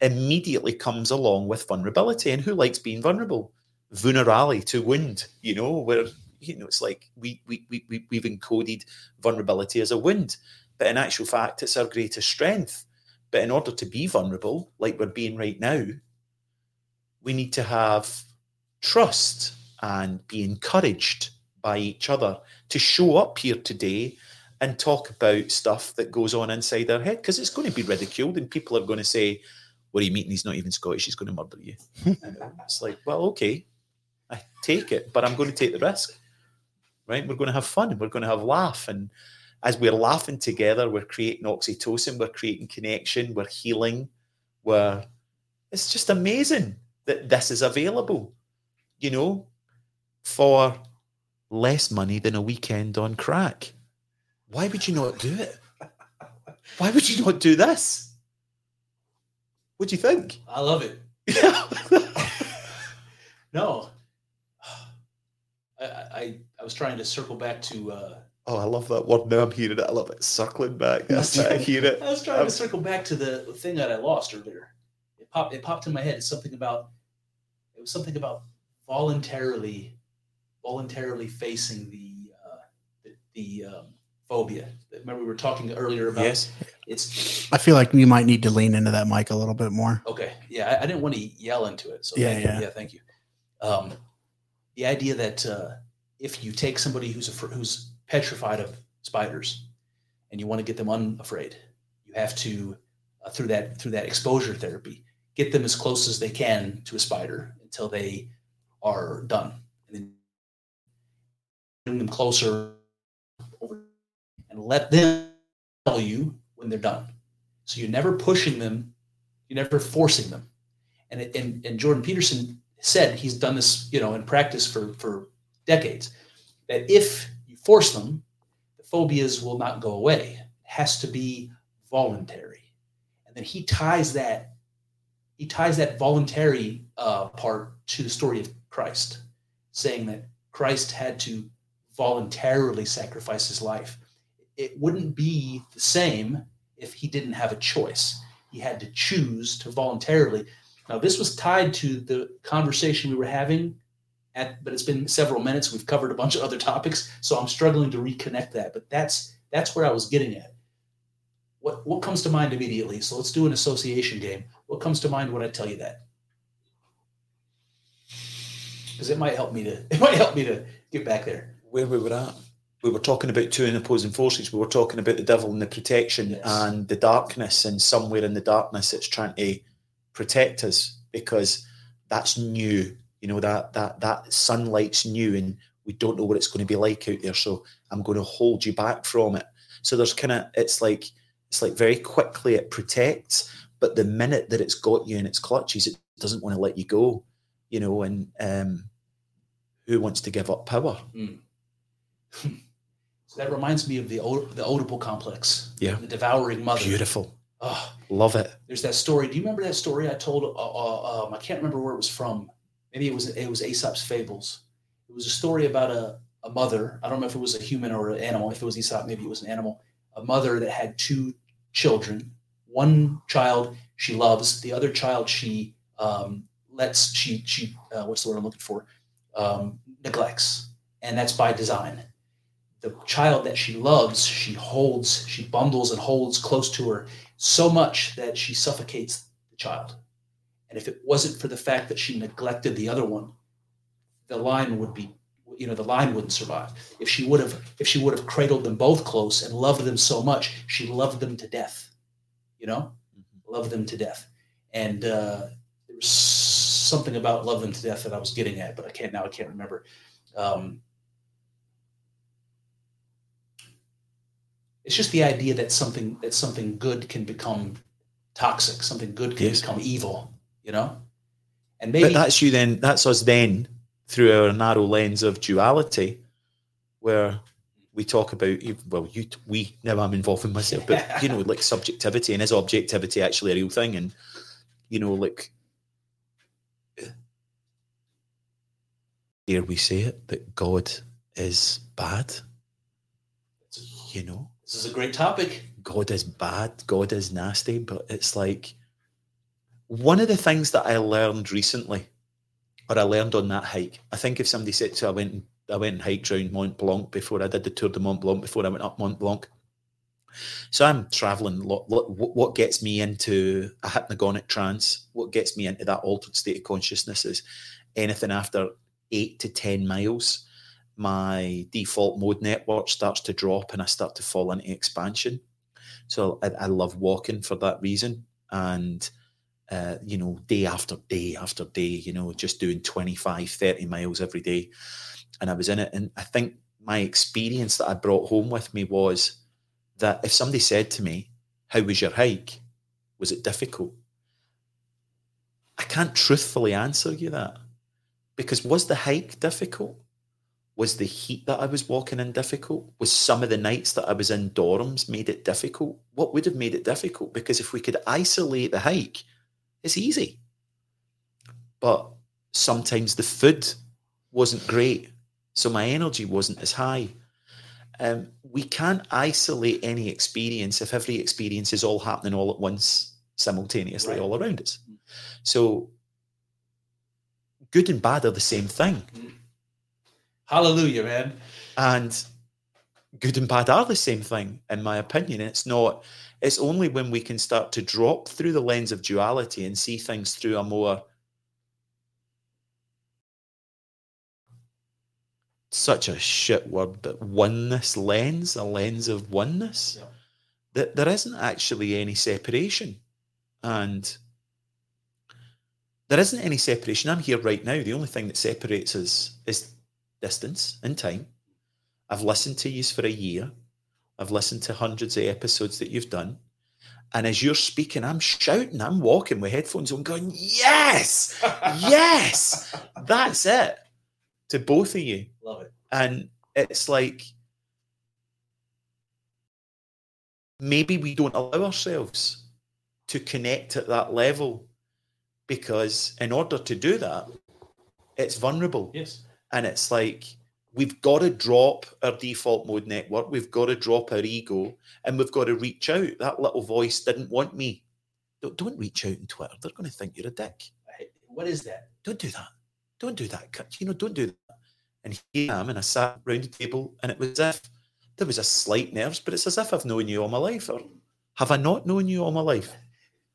immediately comes along with vulnerability. And who likes being vulnerable? Vulnerability to wound, you know, where, you know, it's like we've encoded vulnerability as a wound, but in actual fact, it's our greatest strength. But in order to be vulnerable, like we're being right now, we need to have trust and be encouraged by each other to show up here today and talk about stuff that goes on inside our head, because it's going to be ridiculed and people are going to say, "What are you meeting? He's not even Scottish. He's going to murder you." It's like, well, okay, I take it, but I'm going to take the risk, right? We're going to have fun. We're going to have laugh. And as we're laughing together, we're creating oxytocin, we're creating connection, we're healing. It's just amazing that this is available, you know, for less money than a weekend on crack. Why would you not do it? Why would you not do this? What do you think? I love it. No. I was trying to circle back to... I love that word. Now I'm hearing it. I love it. Circling back. I hear it. I was trying to circle back to the thing that I lost earlier. It popped in my head. It was something about voluntarily facing the phobia. Remember we were talking earlier about It's. I feel like you might need to lean into that mic a little bit more. Okay. Yeah, I didn't want to yell into it. So thank you. The idea that if you take somebody who's petrified of spiders and you want to get them unafraid, you have to through that exposure therapy get them as close as they can to a spider until they are done, and then bring them closer and let them tell you when they're done. So you're never pushing them, you're never forcing them. And Jordan Peterson said, he's done this, you know, in practice for decades, that if you force them, the phobias will not go away. It has to be voluntary. And then he ties that voluntary part to the story of Christ, saying that Christ had to voluntarily sacrifice his life. It wouldn't be the same if he didn't have a choice. He had to choose to voluntarily. Now, this was tied to the conversation we were having, but it's been several minutes. We've covered a bunch of other topics, so I'm struggling to reconnect that. But that's where I was getting at. What comes to mind immediately? So let's do an association game. What comes to mind when I tell you that? Because it might help me to get back there. Where we were at. We were talking about two opposing forces. We were talking about the devil and the protection and the darkness, and somewhere in the darkness it's trying to protect us because that's new. You know, that sunlight's new and we don't know what it's going to be like out there. So I'm going to hold you back from it. So there's kind of, it's like very quickly it protects, but the minute that it's got you in its clutches, it doesn't want to let you go, you know, and who wants to give up power? Mm. So that reminds me of the Oedipal complex. Yeah. The devouring mother. Beautiful. Oh, love it. There's that story. Do you remember that story I told? I can't remember where it was from. Maybe it was Aesop's Fables. It was a story about a mother. I don't know if it was a human or an animal. If it was Aesop, maybe it was an animal. A mother that had two children. One child she loves. The other child she neglects. And that's by design. The child that she loves, she bundles and holds close to her so much that she suffocates the child. And if it wasn't for the fact that she neglected the other one, the line wouldn't survive. If she would have cradled them both close and loved them so much, she loved them to death, you know, loved them to death. And there was something about love them to death that I was getting at, but I can't remember. It's just the idea that something good can become toxic, something good can become evil, you know? And maybe but that's you then, that's us then through our narrow lens of duality where we talk about, well, we, now I'm involving myself, but, you know, like subjectivity and is objectivity actually a real thing? And, you know, like, dare we say it, that God is bad, you know? This is a great topic. God is bad, God is nasty, but it's like, one of the things that I learned recently, or I learned on that hike, I think if somebody said to, I went and hiked around Mont Blanc before I did the Tour de Mont Blanc, before I went up Mont Blanc. So I'm traveling. What gets me into a hypnagogic trance, what gets me into that altered state of consciousness is anything after 8 to 10 miles, my default mode network starts to drop and I start to fall into expansion. So I love walking for that reason. And, you know, day after day after day, you know, just doing 25, 30 miles every day. And I was in it. And I think my experience that I brought home with me was that if somebody said to me, how was your hike? Was it difficult? I can't truthfully answer you that, because was the hike difficult? Was the heat that I was walking in difficult? Was some of the nights that I was in dorms made it difficult? What would have made it difficult? Because if we could isolate the hike, it's easy. But sometimes the food wasn't great. So my energy wasn't as high. We can't isolate any experience if every experience is all happening all at once, simultaneously, right, all around us. So good and bad are the same thing. Hallelujah, man. And good and bad are the same thing, in my opinion. It's not, it's only when we can start to drop through the lens of duality and see things through a more such a shit word, but oneness lens, a lens of oneness, that there isn't actually any separation. And there isn't any separation. I'm here right now. The only thing that separates us is distance and time. I've listened to you for a year. I've listened to hundreds of episodes that you've done. And as you're speaking, I'm shouting, I'm walking with headphones on going, yes, yes, that's it. To both of you. Love it. And it's like, maybe we don't allow ourselves to connect at that level, because in order to do that, it's vulnerable. Yes. And it's like, we've got to drop our default mode network. We've got to drop our ego, and we've got to reach out. That little voice didn't want me. Don't reach out on Twitter. They're going to think you're a dick. What is that? Don't do that. Don't do that, you know, don't do that. And here I am, and I sat round the table, and it was as if there was a slight nerves, but it's as if I've known you all my life, or have I not known you all my life?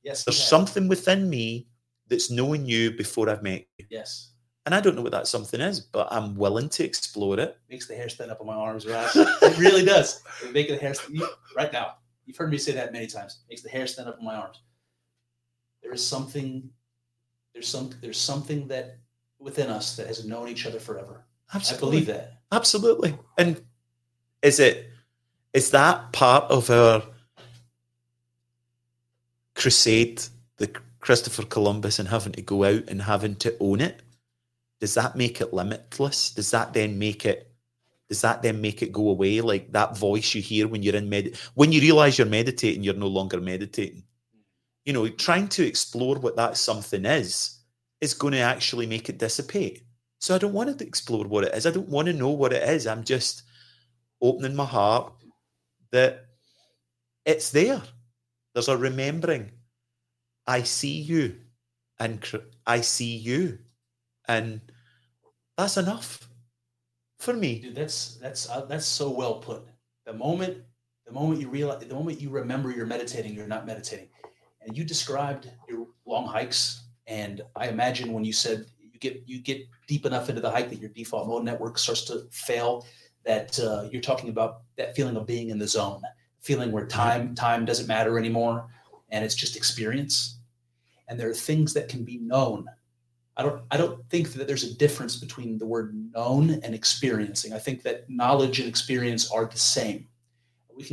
Yes. There's something within me that's known you before I've met you. Yes. And I don't know what that something is, but I'm willing to explore it. Makes the hair stand up on my arms, Ross. It really does. It makes the hair stand up right now. You've heard me say that many times. Makes the hair stand up on my arms. There is something, there's something that within us that has known each other forever. Absolutely. I believe that. Absolutely. And is that part of our crusade, the Christopher Columbus and having to go out and having to own it? Does that make it limitless? Does that then make it go away? Like that voice you hear when you're in when you realize you're meditating, you're no longer meditating. You know, trying to explore what that something is going to actually make it dissipate. So I don't want to explore what it is. I don't want to know what it is. I'm just opening my heart that it's there. There's a remembering. I see you, and I see you, and that's enough for me. Dude, that's so well put. The moment you realize, the moment you remember you're meditating, you're not meditating. And you described your long hikes. And I imagine when you said you get deep enough into the hike that your default mode network starts to fail, that you're talking about that feeling of being in the zone, feeling where time doesn't matter anymore, and it's just experience. And there are things that can be known. I don't think that there's a difference between the word known and experiencing. I think that knowledge and experience are the same. we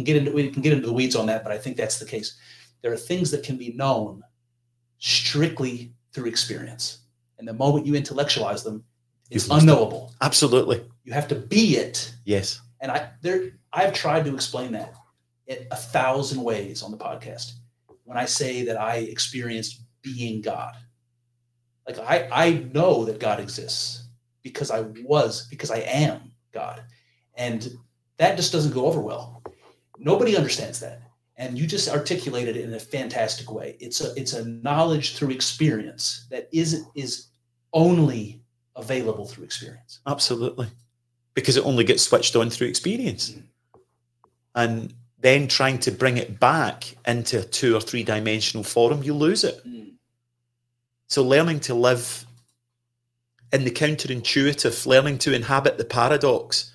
can get into the weeds on that, but I think that's the case. There are things that can be known strictly through experience, and the moment you intellectualize them, it's unknowable. Absolutely, you have to be it. Yes, and I've tried to explain that in 1,000 ways on the podcast. When I say that I experienced being God, like I know that God exists because I am God, and that just doesn't go over well. Nobody understands that. And you just articulated it in a fantastic way. It's a knowledge through experience that is only available through experience. Absolutely. Because it only gets switched on through experience. Mm-hmm. And then trying to bring it back into a 2 or 3 dimensional form, you lose it. Mm-hmm. So learning to live in the counterintuitive, learning to inhabit the paradox.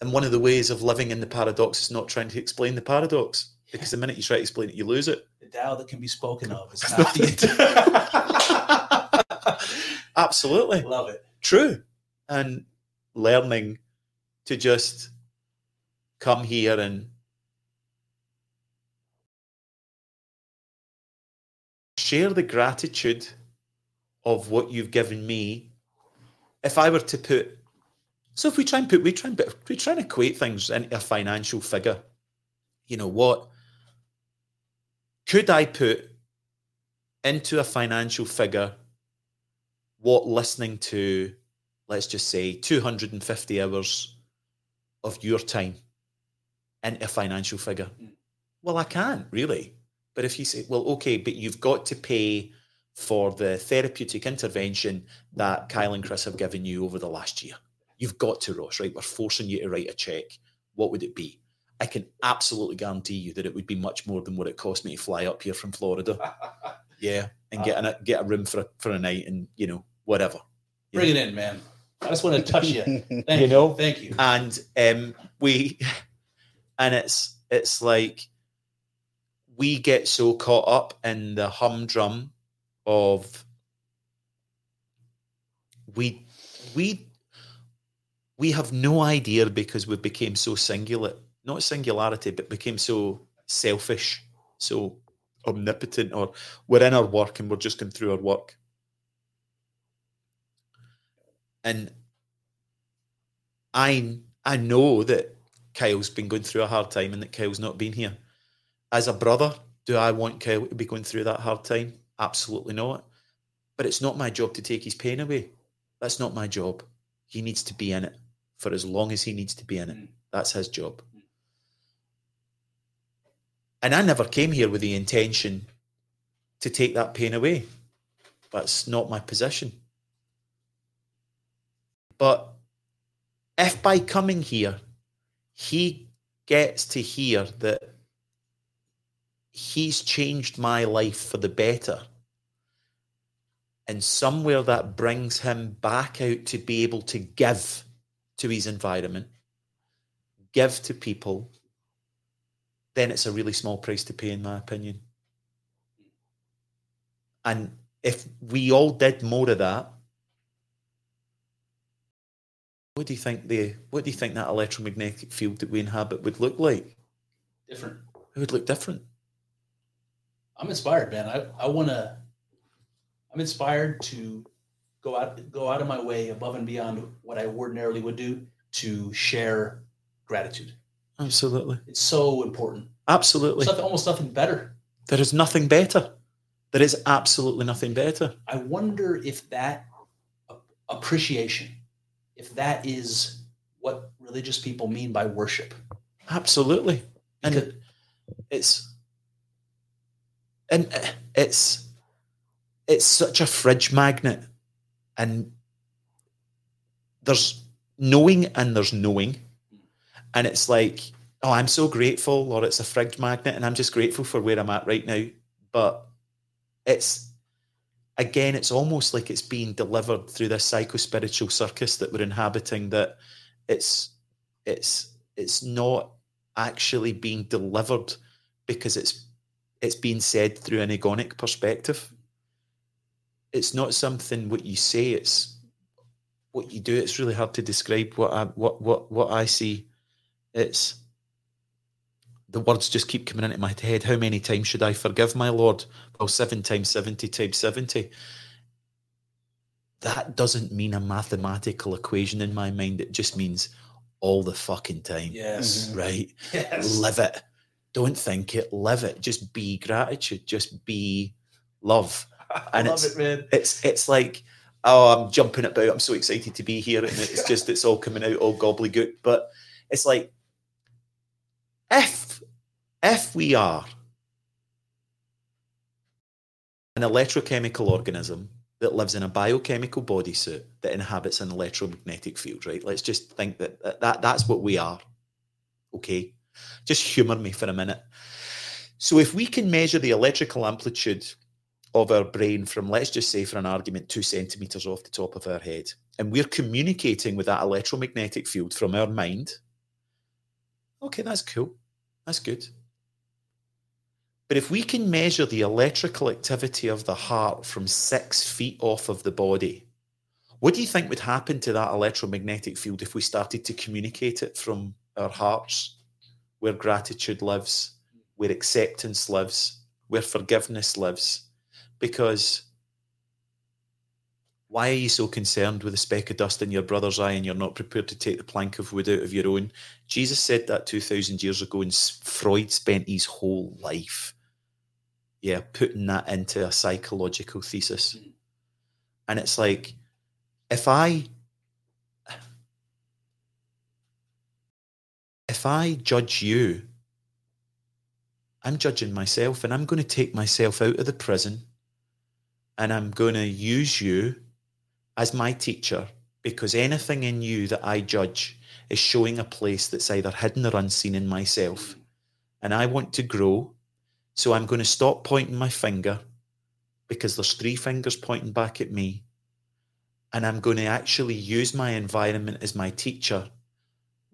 And one of the ways of living in the paradox is not trying to explain the paradox. Because the minute you try to explain it, you lose it. The Tao that can be spoken of is not the Absolutely. Love it. True. And learning to just come here and share the gratitude of what you've given me. If I were to put, so if we try and equate things into a financial figure, you know what? Could I put into a financial figure what listening to, let's just say, 250 hours of your time into a financial figure? Mm. Well, I can't really. But if you say, well, okay, but you've got to pay for the therapeutic intervention that Kyle and Chris have given you over the last year. You've got to, Ross, right? We're forcing you to write a check. What would it be? I can absolutely guarantee you that it would be much more than what it cost me to fly up here from Florida. Yeah, and get a room for a night and, you know, whatever. You bring know? It in, man. I just want to touch you. Thank you. Know? Thank you. And it's like we get so caught up in the humdrum of we have no idea because we became so singular. Not singularity, but became so selfish, so omnipotent, or we're in our work and we're just going through our work. And I know that Kyle's been going through a hard time and that Kyle's not been here. As a brother, do I want Kyle to be going through that hard time? Absolutely not. But it's not my job to take his pain away. That's not my job. He needs to be in it for as long as he needs to be in it. That's his job. And I never came here with the intention to take that pain away. That's not my position. But if by coming here, he gets to hear that he's changed my life for the better, and somewhere that brings him back out to be able to give to his environment, give to people, then it's a really small price to pay, in my opinion. And if we all did more of that, what do you think that electromagnetic field that we inhabit would look like? Different. It would look different. I'm inspired, man. I'm inspired to go out of my way above and beyond what I ordinarily would do to share gratitude. Absolutely. It's so important. Absolutely. There's almost nothing better. There is nothing better. There is absolutely nothing better. I wonder if that appreciation, if that is what religious people mean by worship. Absolutely. Because it's such a fridge magnet, and there's knowing and there's knowing. And it's like, oh, I'm so grateful, or it's a fridge magnet, and I'm just grateful for where I'm at right now. But it's, again, it's almost like it's being delivered through this psycho-spiritual circus that we're inhabiting, that it's not actually being delivered because it's being said through an agonic perspective. It's not something what you say, it's what you do. It's really hard to describe what I see. It's the words just keep coming into my head. How many times should I forgive my Lord? Well, 7 times 70 times 70. That doesn't mean a mathematical equation in my mind. It just means all the fucking time. Yes. Right? Yes. Live it. Don't think it. Live it. Just be gratitude. Just be love. And I love it, man. It's like, oh, I'm jumping about. I'm so excited to be here. And it's just, it's all coming out all gobbledygook. But it's like, if we are an electrochemical organism that lives in a biochemical bodysuit that inhabits an electromagnetic field, right? Let's just think that's what we are, okay? Just humour me for a minute. So if we can measure the electrical amplitude of our brain from, let's just say for an argument, 2 centimetres off the top of our head, and we're communicating with that electromagnetic field from our mind, okay, that's cool, that's good. But if we can measure the electrical activity of the heart from 6 feet off of the body, what do you think would happen to that electromagnetic field if we started to communicate it from our hearts, where gratitude lives, where acceptance lives, where forgiveness lives? Because why are you so concerned with the speck of dust in your brother's eye and you're not prepared to take the plank of wood out of your own? Jesus said that 2,000 years ago, and Freud spent his whole life putting that into a psychological thesis. And it's like, if I judge you, I'm judging myself, and I'm going to take myself out of the prison, and I'm going to use you as my teacher, because anything in you that I judge is showing a place that's either hidden or unseen in myself. And I want to grow, so I'm going to stop pointing my finger, because there's 3 fingers pointing back at me. And I'm going to actually use my environment as my teacher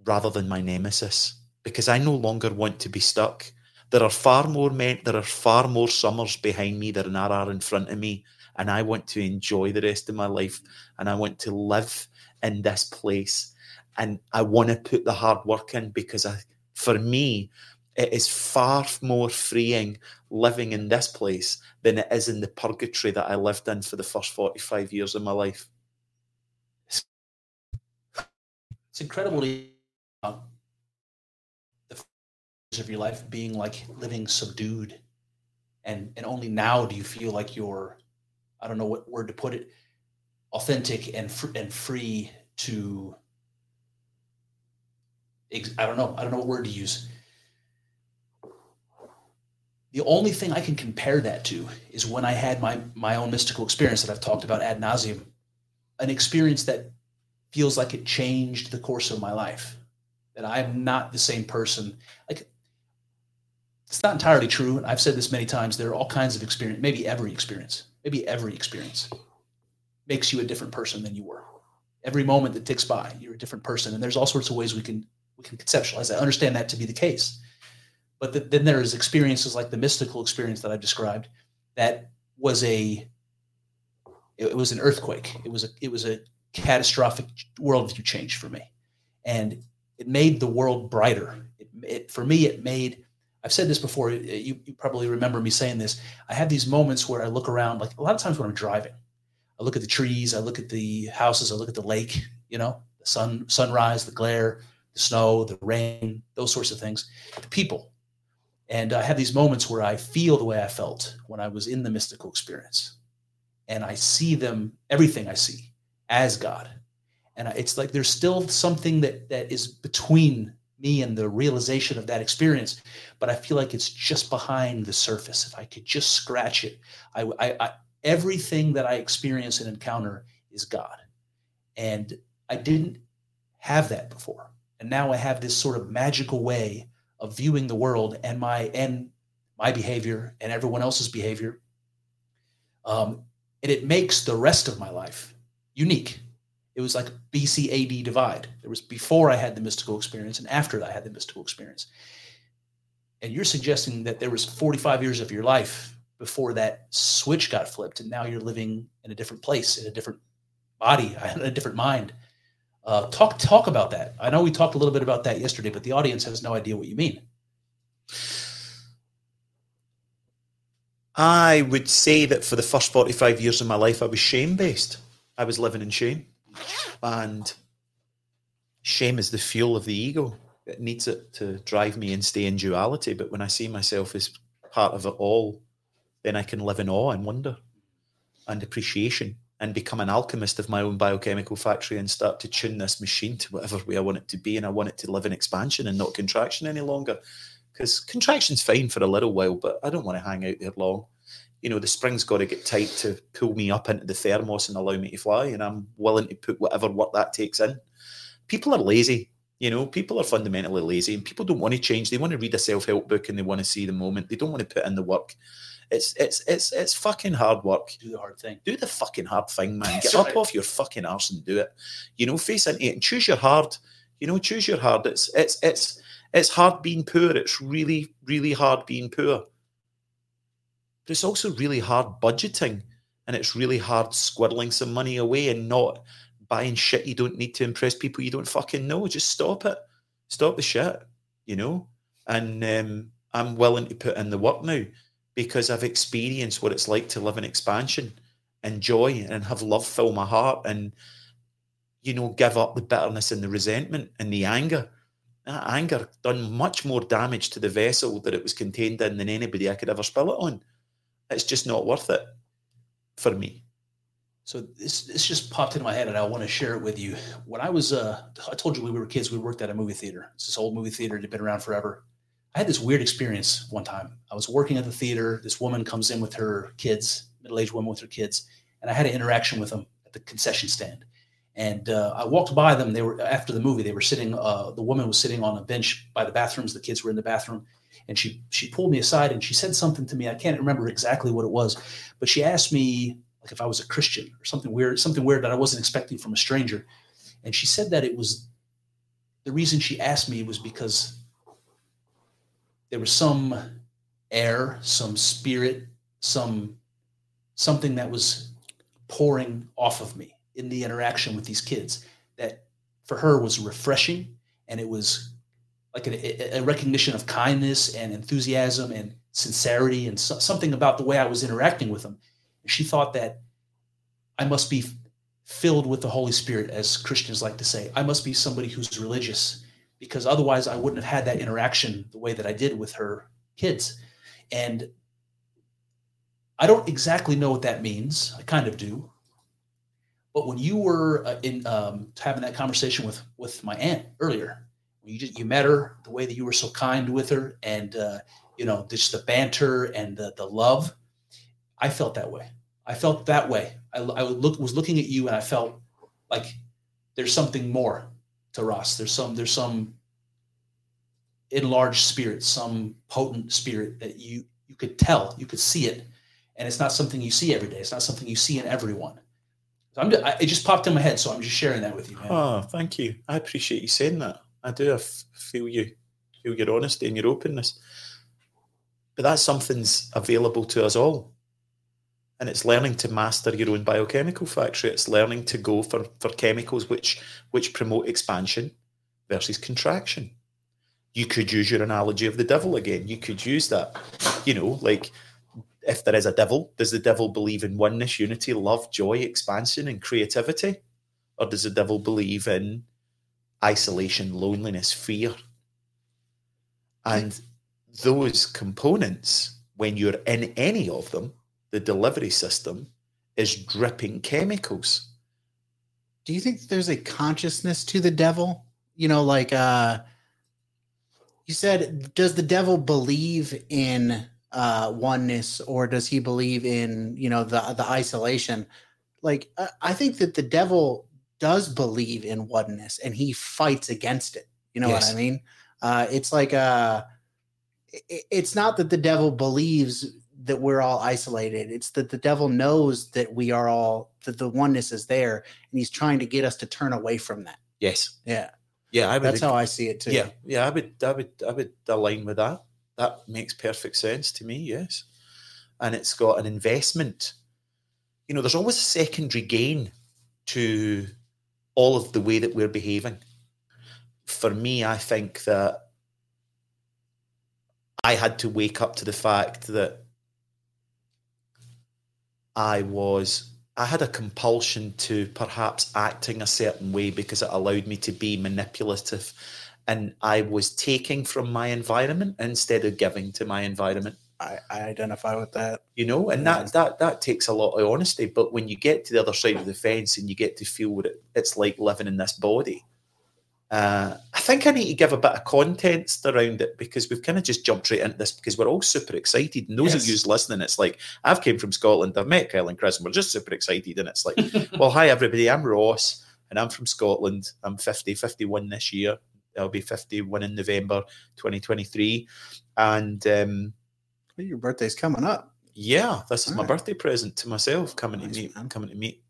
rather than my nemesis, because I no longer want to be stuck. There are far more men, there are far more summers behind me than there are in front of me. And I want to enjoy the rest of my life. And I want to live in this place. And I want to put the hard work in, because for me, it is far more freeing living in this place than it is in the purgatory that I lived in for the first 45 years of my life. It's incredible to of your life being like living subdued, and only now do you feel like you're, I don't know what word to put it, authentic and free to, I don't know what word to use. The only thing I can compare that to is when I had my own mystical experience that I've talked about ad nauseum, an experience that feels like it changed the course of my life, that I am not the same person. Like, it's not entirely true, and I've said this many times. There are all kinds of experience. Maybe every experience makes you a different person than you were. Every moment that ticks by, you're a different person. And there's all sorts of ways we can conceptualize that. I understand that to be the case. But then there is experiences like the mystical experience that I've described. That was it was an earthquake. It was a catastrophic worldview change for me, and it made the world brighter. I've said this before, you probably remember me saying this. I have these moments where I look around, like a lot of times when I'm driving, I look at the trees, I look at the houses, I look at the lake, the sunrise, the glare, the snow, the rain, those sorts of things, the people. And I have these moments where I feel the way I felt when I was in the mystical experience. And I see them, everything I see, as God. And it's like there's still something that is between me and the realization of that experience, but I feel like it's just behind the surface. If I could just scratch it, everything that I experience and encounter is God. And I didn't have that before. And now I have this sort of magical way of viewing the world and my behavior and everyone else's behavior. And it makes the rest of my life unique. It was like BC AD divide. There was before I had the mystical experience and after I had the mystical experience. And you're suggesting that there was 45 years of your life before that switch got flipped, and now you're living in a different place, in a different body, in a different mind. Talk about that. I know we talked a little bit about that yesterday, but the audience has no idea what you mean. I would say that for the first 45 years of my life, I was shame-based. I was living in shame. And shame is the fuel of the ego. It needs it to drive me and stay in duality. But when I see myself as part of it all, then I can live in awe and wonder and appreciation and become an alchemist of my own biochemical factory and start to tune this machine to whatever way I want it to be. And I want it to live in expansion and not contraction any longer. Because contraction's fine for a little while, but I don't want to hang out there long. You know, the spring's got to get tight to pull me up into the thermos and allow me to fly, and I'm willing to put whatever work that takes in. People are lazy. You know, people are fundamentally lazy, and people don't want to change. They want to read a self-help book and they want to see the moment. They don't want to put in the work. It's fucking hard work. Do the hard thing. Do the fucking hard thing, man. Get up off your fucking arse and do it. You know, face into it and choose your hard. You know, choose your hard. It's hard being poor. It's really, really hard being poor. But it's also really hard budgeting, and it's really hard squirreling some money away and not buying shit you don't need to impress people you don't fucking know. Just stop it. Stop the shit, you know? And I'm willing to put in the work now because I've experienced what it's like to live in expansion and joy and have love fill my heart and, you know, give up the bitterness and the resentment and the anger. That anger done much more damage to the vessel that it was contained in than anybody I could ever spill it on. It's just not worth it for me. So this just popped into my head, and I want to share it with you. When I was, I told you when we were kids, we worked at a movie theater. It's this old movie theater that had been around forever. I had this weird experience one time. I was working at the theater. This woman comes in with her kids, middle-aged woman with her kids, and I had an interaction with them at the concession stand. And I walked by them. They were after the movie. They were sitting. The woman was sitting on a bench by the bathrooms. The kids were in the bathroom, and she pulled me aside and she said something to me. I can't remember exactly what it was, but she asked me like if I was a Christian or something weird that I wasn't expecting from a stranger. And she said that it was the reason she asked me was because there was some air, some spirit, something that was pouring off of me in the interaction with these kids that for her was refreshing. And it was like a recognition of kindness and enthusiasm and sincerity and something about the way I was interacting with them. And she thought that I must be filled with the Holy Spirit, as Christians like to say. I must be somebody who's religious because otherwise I wouldn't have had that interaction the way that I did with her kids. And I don't exactly know what that means. I kind of do. But when you were having that conversation with my aunt earlier, when you met her, the way that you were so kind with her, and you know, just the banter and the love, I felt that way. I was looking at you, and I felt like there's something more to Ross. There's some enlarged spirit, some potent spirit that you could tell, you could see it, and it's not something you see every day. It's not something you see in everyone. It just popped in my head, so I'm just sharing that with you, man. Oh, thank you. I appreciate you saying that. I do. I feel you. Feel your honesty and your openness. But that something's available to us all. And it's learning to master your own biochemical factory. It's learning to go for chemicals which promote expansion versus contraction. You could use your analogy of the devil again. You could use that, you know, like... If there is a devil, does the devil believe in oneness, unity, love, joy, expansion, and creativity? Or does the devil believe in isolation, loneliness, fear? And those components, when you're in any of them, the delivery system is dripping chemicals. Do you think there's a consciousness to the devil? You know, like you said, does the devil believe in... oneness, or does he believe in, you know, the isolation? Like, I think that the devil does believe in oneness, and he fights against it. You know yes. What I mean? It's like it's not that the devil believes that we're all isolated. It's that the devil knows that we are all that the oneness is there, and he's trying to get us to turn away from that. Yes. Yeah. Yeah. I would That's how I see it too. Yeah. Yeah. I would align with that. That makes perfect sense to me, yes. And it's got an investment. You know, there's always a secondary gain to all of the way that we're behaving. For me, I think that I had to wake up to the fact that I had a compulsion to perhaps acting a certain way because it allowed me to be manipulative, and I was taking from my environment instead of giving to my environment. I identify with that. You know, and that takes a lot of honesty. But when you get to the other side of the fence and you get to feel what it's like living in this body, I think I need to give a bit of context around it, because we've kind of just jumped right into this because we're all super excited. And those of you listening, it's like, I've came from Scotland, I've met Kyle and Chris, and we're just super excited. And it's like, well, hi, everybody, I'm Ross, and I'm from Scotland. I'm 51 this year. I'll be 51 in November 2023. And your birthday's coming up. Yeah, this is all my birthday present to myself, coming to meet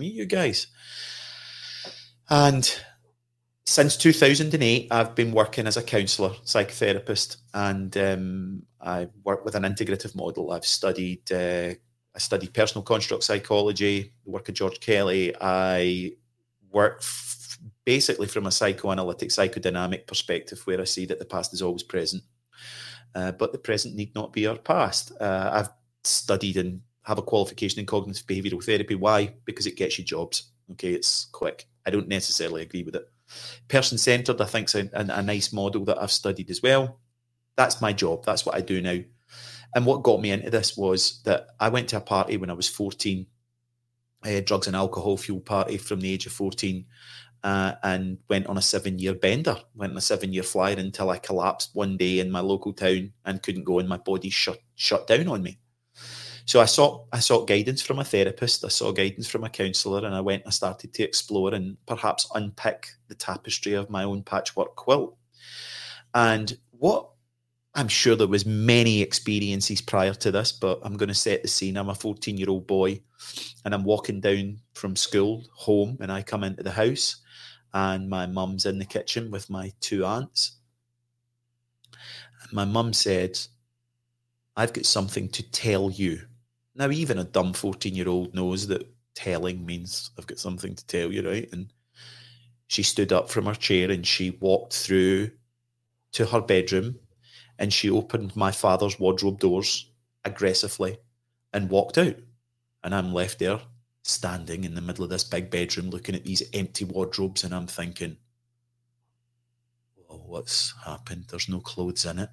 you guys. And since 2008, I've been working as a counsellor, psychotherapist, and I work with an integrative model. I've studied I studied personal construct psychology, the work of George Kelly. I work basically from a psychoanalytic, psychodynamic perspective, where I see that the past is always present, but the present need not be our past. I've studied and have a qualification in cognitive behavioural therapy. Why? Because it gets you jobs. Okay, it's quick. I don't necessarily agree with it. Person-centred, I think, is a nice model that I've studied as well. That's my job. That's what I do now. And what got me into this was that I went to a party when I was 14, a drugs and alcohol fueled party from the age of 14, and went on a 7-year bender, went on a 7-year flyer until I collapsed one day in my local town and couldn't go, and my body shut down on me. So I sought guidance from a therapist, I sought guidance from a counsellor, and I went and started to explore and perhaps unpick the tapestry of my own patchwork quilt. And what, I'm sure there was many experiences prior to this, but I'm going to set the scene. I'm a 14-year-old boy, and I'm walking down from school home, and I come into the house, and my mum's in the kitchen with my two aunts. And my mum said, "I've got something to tell you." Now, even a dumb 14-year-old knows that telling means I've got something to tell you, right? And she stood up from her chair and she walked through to her bedroom, and she opened my father's wardrobe doors aggressively and walked out. And I'm left there standing in the middle of this big bedroom looking at these empty wardrobes, and I'm thinking, well, what's happened? There's no clothes in it.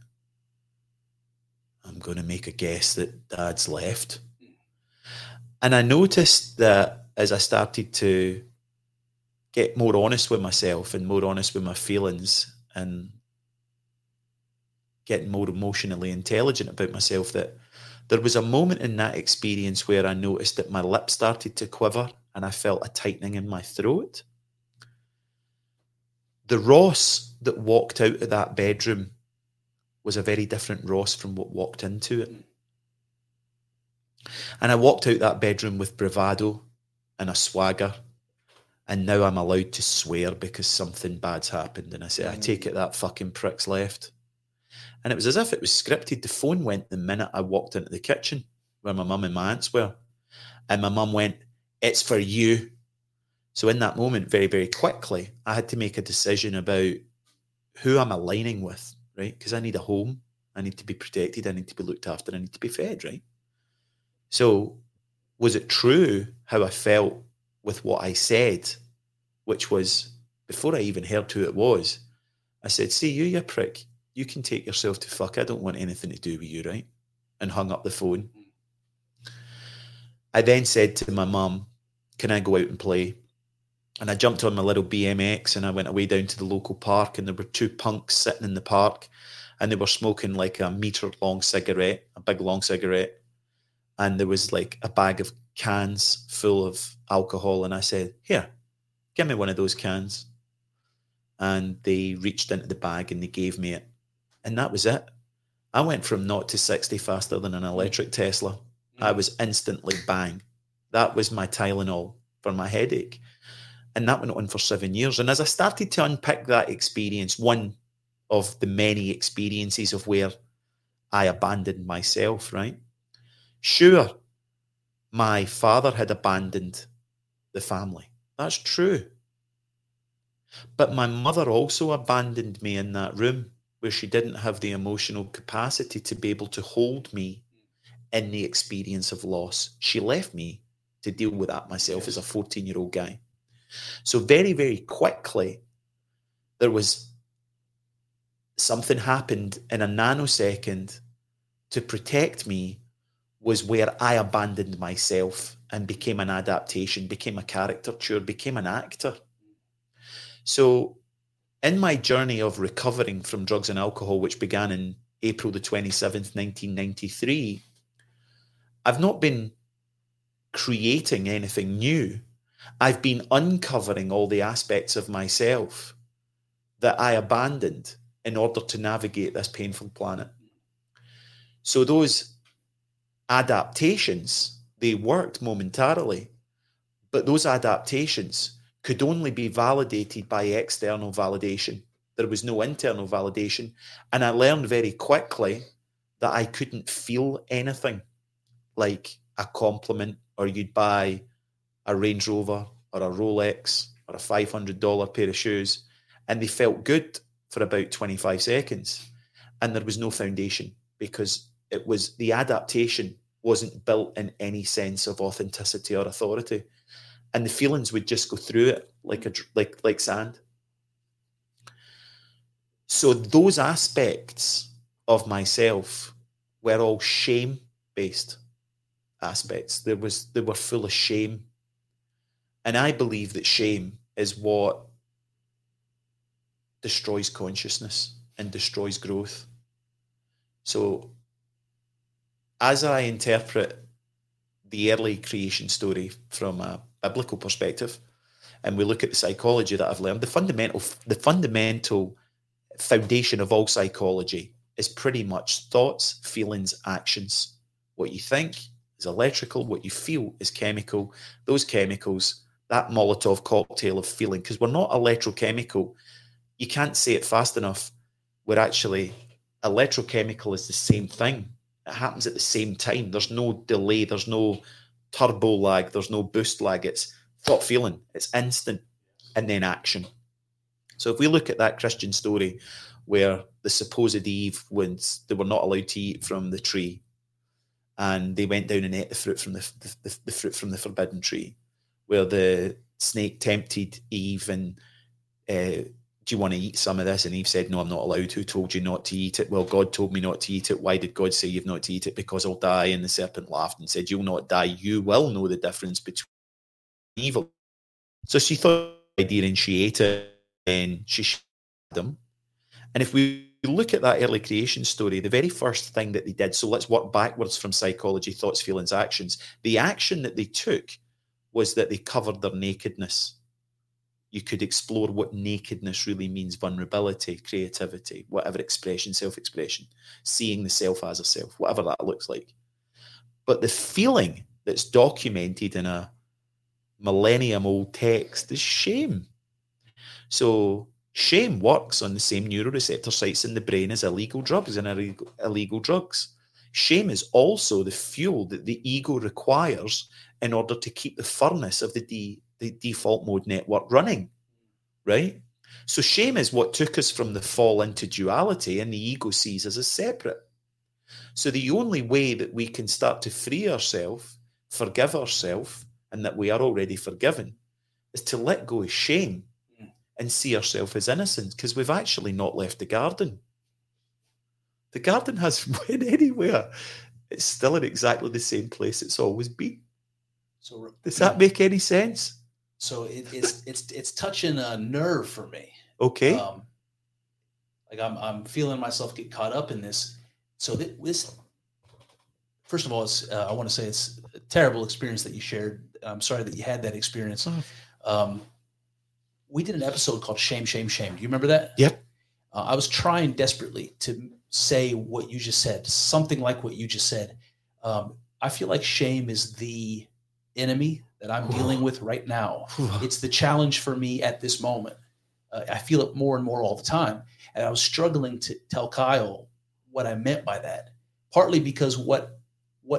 I'm going to make a guess that Dad's left. And I noticed that as I started to get more honest with myself and more honest with my feelings and getting more emotionally intelligent about myself, that there was a moment in that experience where I noticed that my lips started to quiver and I felt a tightening in my throat. The Ross that walked out of that bedroom was a very different Ross from what walked into it. And I walked out that bedroom with bravado and a swagger, and now I'm allowed to swear because something bad's happened. And I said, I take it that fucking prick's left. And it was as if it was scripted. The phone went the minute I walked into the kitchen where my mum and my aunts were. And my mum went, "It's for you." So in that moment, very, very quickly, I had to make a decision about who I'm aligning with. Right? Because I need a home. I need to be protected. I need to be looked after. I need to be fed, right? So was it true how I felt with what I said, which was, before I even heard who it was, I said, "See you, you prick. You can take yourself to fuck. I don't want anything to do with you," right? And hung up the phone. I then said to my mum, "Can I go out and play?" And I jumped on my little BMX and I went away down to the local park, and there were two punks sitting in the park, and they were smoking like a metre-long cigarette, a big long cigarette, and there was like a bag of cans full of alcohol, and I said, "Here, give me one of those cans." And they reached into the bag and they gave me it. And that was it. I went from 0 to 60 faster than an electric Tesla. I was instantly bang. That was my Tylenol for my headache. And that went on for 7 years. And as I started to unpick that experience, one of the many experiences of where I abandoned myself, right? Sure, my father had abandoned the family. That's true. But my mother also abandoned me in that room where she didn't have the emotional capacity to be able to hold me in the experience of loss. She left me to deal with that myself as a 14-year-old guy. So very, very quickly, there was something happened in a nanosecond to protect me, was where I abandoned myself and became an adaptation, became a caricature, became an actor. So in my journey of recovering from drugs and alcohol, which began in April the 27th, 1993, I've not been creating anything new. I've been uncovering all the aspects of myself that I abandoned in order to navigate this painful planet. So those adaptations, they worked momentarily, but those adaptations could only be validated by external validation. There was no internal validation. And I learned very quickly that I couldn't feel anything like a compliment, or you'd buy a Range Rover or a Rolex or a $500 pair of shoes, and they felt good for about 25 seconds. And there was no foundation, because it was the adaptation wasn't built in any sense of authenticity or authority. And the feelings would just go through it like sand. So those aspects of myself were all shame-based aspects. They were full of shame. And I believe that shame is what destroys consciousness and destroys growth. So as I interpret the early creation story from a biblical perspective, and we look at the psychology that I've learned, the fundamental foundation of all psychology is pretty much thoughts, feelings, actions. What you think is electrical, what you feel is chemical. Those chemicals, that Molotov cocktail of feeling, because we're not electrochemical. You can't say it fast enough. We're actually, electrochemical is the same thing. It happens at the same time. There's no delay. There's no turbo lag. There's no boost lag. It's thought, feeling. It's instant, and then action. So if we look at that Christian story where the supposed Eve, when they were not allowed to eat from the tree, and they went down and ate the fruit from the fruit from the forbidden tree, where the snake tempted Eve and do you want to eat some of this? And Eve said, no, I'm not allowed. Who told you not to eat it? Well, God told me not to eat it. Why did God say you've not to eat it? Because I'll die. And the serpent laughed and said, you'll not die. You will know the difference between evil. So she thought the idea and she ate it, and she showed them. And if we look at that early creation story, the very first thing that they did, so let's work backwards from psychology, thoughts, feelings, actions. The action that they took was that they covered their nakedness. You could explore what nakedness really means: vulnerability, creativity, whatever expression, self-expression, seeing the self as a self, whatever that looks like. But the feeling that's documented in a millennium-old text is shame. So shame works on the same neuroreceptor sites in the brain as illegal drugs. Shame is also the fuel that the ego requires in order to keep the furnace of the default mode network running, right? So shame is what took us from the fall into duality, and the ego sees us as separate. So the only way that we can start to free ourselves, forgive ourselves, and that we are already forgiven, is to let go of shame and see ourselves as innocent, because we've actually not left the garden. The garden hasn't went anywhere. It's still in exactly the same place it's always been. So does that make any sense? So it's touching a nerve for me. Okay. Like I'm feeling myself get caught up in this. So this, first of all, it's, I want to say it's a terrible experience that you shared. I'm sorry that you had that experience. We did an episode called Shame, Shame, Shame. Do you remember that? Yep. I was trying desperately to say what you just said, something like what you just said. I feel like shame is the enemy that I'm dealing with right now. It's the challenge for me at this moment. I feel it more and more all the time. And I was struggling to tell Kyle what I meant by that, partly because what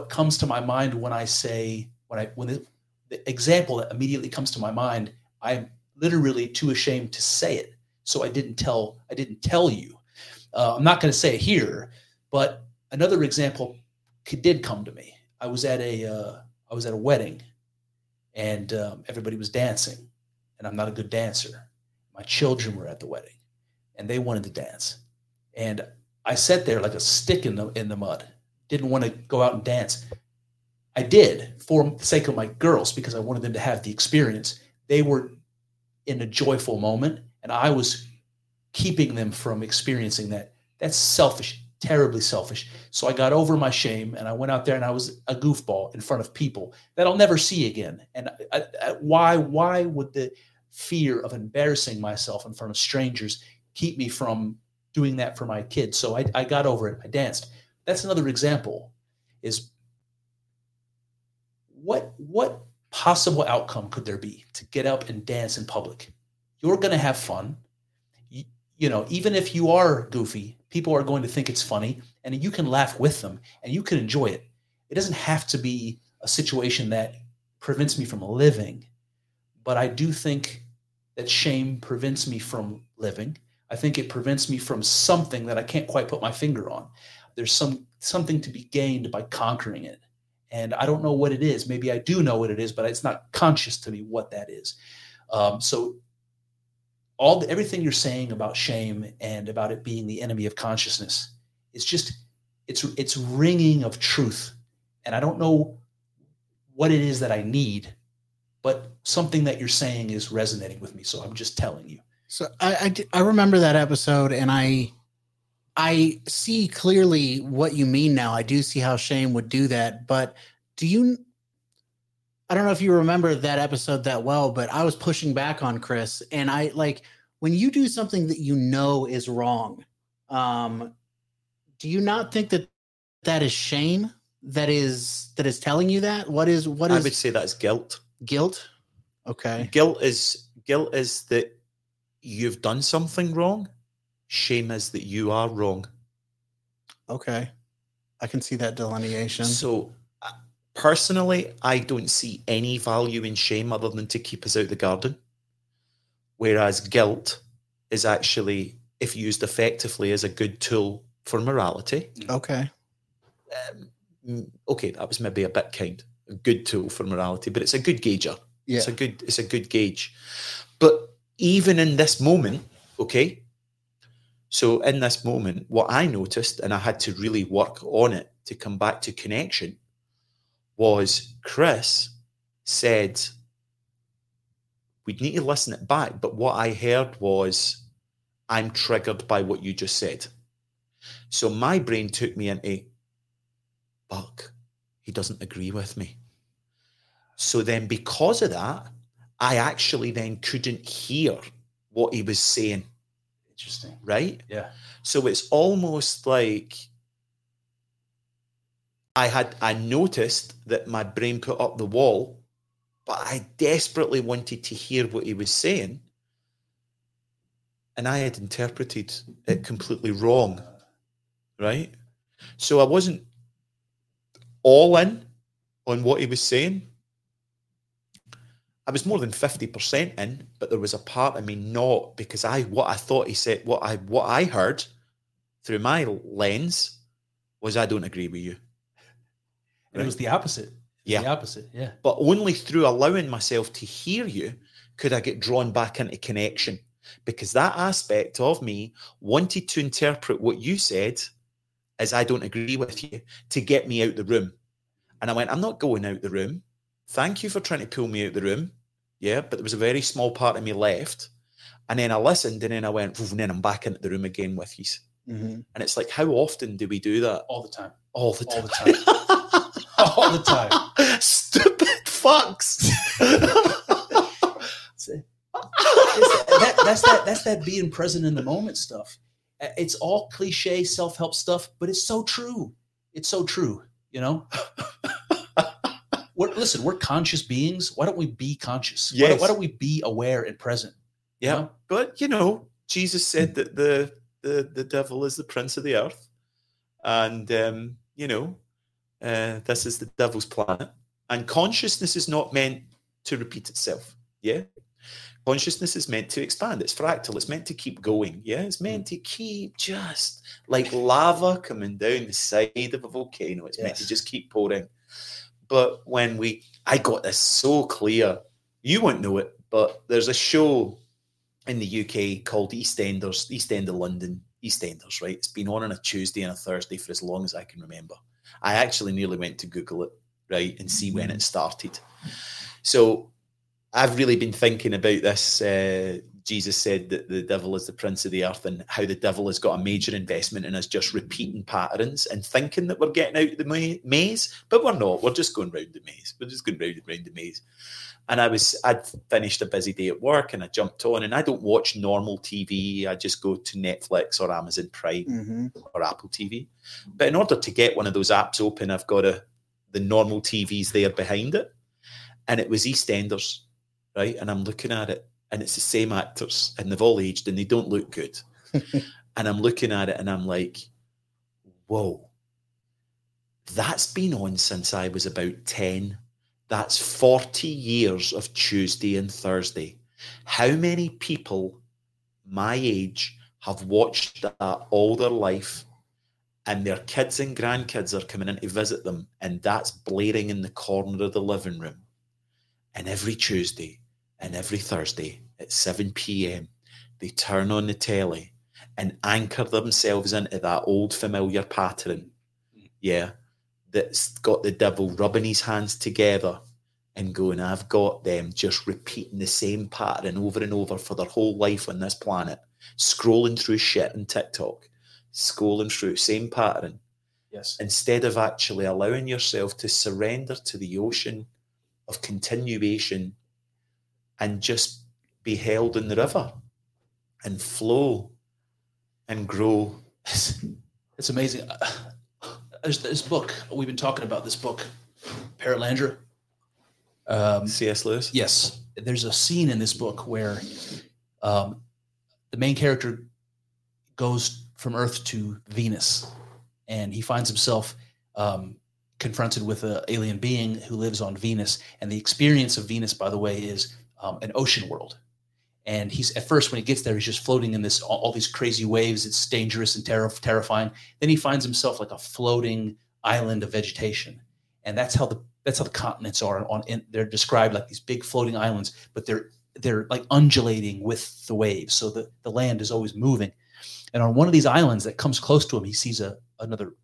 comes to my mind when I say, when the example that immediately comes to my mind, I'm literally too ashamed to say it. So I didn't tell you. I'm not going to say it here, but another example did come to me. I was at a wedding, and everybody was dancing, and I'm not a good dancer. My children were at the wedding, and they wanted to dance, and I sat there like a stick in the mud. Didn't want to go out and dance. I did for the sake of my girls because I wanted them to have the experience. They were in a joyful moment, and I was keeping them from experiencing that. That's selfish, terribly selfish. So I got over my shame, and I went out there, and I was a goofball in front of people that I'll never see again. And why would the fear of embarrassing myself in front of strangers keep me from doing that for my kids? So I got over it. I danced. That's another example, is what possible outcome could there be to get up and dance in public? You're going to have fun. You know, even if you are goofy, people are going to think it's funny, and you can laugh with them, and you can enjoy it. It doesn't have to be a situation that prevents me from living, but I do think that shame prevents me from living. I think it prevents me from something that I can't quite put my finger on. There's something to be gained by conquering it. And I don't know what it is. Maybe I do know what it is, but it's not conscious to me what that is. So everything you're saying about shame and about it being the enemy of consciousness, it's just, it's ringing of truth. And I don't know what it is that I need, but something that you're saying is resonating with me. So I'm just telling you. So I remember that episode, and I see clearly what you mean now. I do see how shame would do that. But I don't know if you remember that episode that well, but I was pushing back on Chris. And I like when you do something that you know is wrong. Do you not think that that is shame that is telling you that? What is I would say that is guilt. Guilt? Okay. Guilt is that you've done something wrong. Shame is that you are wrong. Okay. I can see that delineation. So personally, I don't see any value in shame other than to keep us out of the garden. Whereas guilt is actually, if used effectively, is a good tool for morality. Okay. Okay, that was maybe a bit kind. A good tool for morality, but it's a good gauger. Yeah. It's a good gauge. But even in this moment, okay, so in this moment, what I noticed, and I had to really work on it to come back to connection, was Chris said, we'd need to listen it back. But what I heard was, I'm triggered by what you just said. So my brain took me into, fuck, he doesn't agree with me. So then because of that, I actually then couldn't hear what he was saying. Interesting. Right? Yeah. So it's almost like I noticed that my brain put up the wall, but I desperately wanted to hear what he was saying. And I had interpreted it completely wrong. Right? So I wasn't all in on what he was saying. I was more than 50% in, but there was a part of me not, because what I thought he said, what I heard through my lens was, I don't agree with you. And right? It was the opposite. Yeah. The opposite, yeah. But only through allowing myself to hear you could I get drawn back into connection, because that aspect of me wanted to interpret what you said as, I don't agree with you, to get me out the room. And I went, I'm not going out the room. Thank you for trying to pull me out of the room. Yeah, but there was a very small part of me left. And then I listened, and then I went, and then I'm back into the room again with you. Mm-hmm. And it's like, how often do we do that? All the time. All the time. All the time. All the time. Stupid fucks. That's that being present in the moment stuff. It's all cliche self-help stuff, but it's so true. It's so true, you know? We're conscious beings. Why don't we be conscious? Yes. Why don't we be aware and present? Yeah. You know? But, you know, Jesus said that the devil is the prince of the earth. And, you know, this is the devil's planet. And consciousness is not meant to repeat itself. Yeah. Consciousness is meant to expand. It's fractal. It's meant to keep going. Yeah, it's meant to keep just like lava coming down the side of a volcano. It's meant to just keep pouring. But when I got this so clear, you won't know it, but there's a show in the UK called EastEnders, East End of London, EastEnders, right? It's been on a Tuesday and a Thursday for as long as I can remember. I actually nearly went to Google it, right, and see when it started. So I've really been thinking about this. Jesus said that the devil is the prince of the earth, and how the devil has got a major investment in us just repeating patterns and thinking that we're getting out of the maze, but we're not. We're just going round the maze. We're just going round and round the maze. And I'd finished a busy day at work, and I jumped on, and I don't watch normal TV. I just go to Netflix or Amazon Prime or Apple TV. But in order to get one of those apps open, I've got the normal TVs there behind it. And it was EastEnders, right? And I'm looking at it, and it's the same actors, and they've all aged, and they don't look good. And I'm looking at it, and I'm like, whoa, that's been on since I was about 10. That's 40 years of Tuesday and Thursday. How many people my age have watched that all their life, and their kids and grandkids are coming in to visit them, and that's blaring in the corner of the living room? And every Tuesday and every Thursday at 7 p.m., they turn on the telly and anchor themselves into that old familiar pattern, that's got the devil rubbing his hands together and going, I've got them just repeating the same pattern over and over for their whole life on this planet, scrolling through shit on TikTok, scrolling through same pattern. Yes. Instead of actually allowing yourself to surrender to the ocean of continuation and just be held in the river and flow and grow. It's amazing. There's this book, we've been talking about this book, Perelandra. C.S. Lewis? Yes. There's a scene in this book where the main character goes from Earth to Venus, and he finds himself confronted with an alien being who lives on Venus. And the experience of Venus, by the way, is an ocean world. And he's at first, when he gets there, he's just floating in this all these crazy waves. It's dangerous and terrifying. Then he finds himself like a floating island of vegetation, and that's how the continents are. They're described like these big floating islands, but they're like undulating with the waves, so the land is always moving. And on one of these islands that comes close to him, he sees another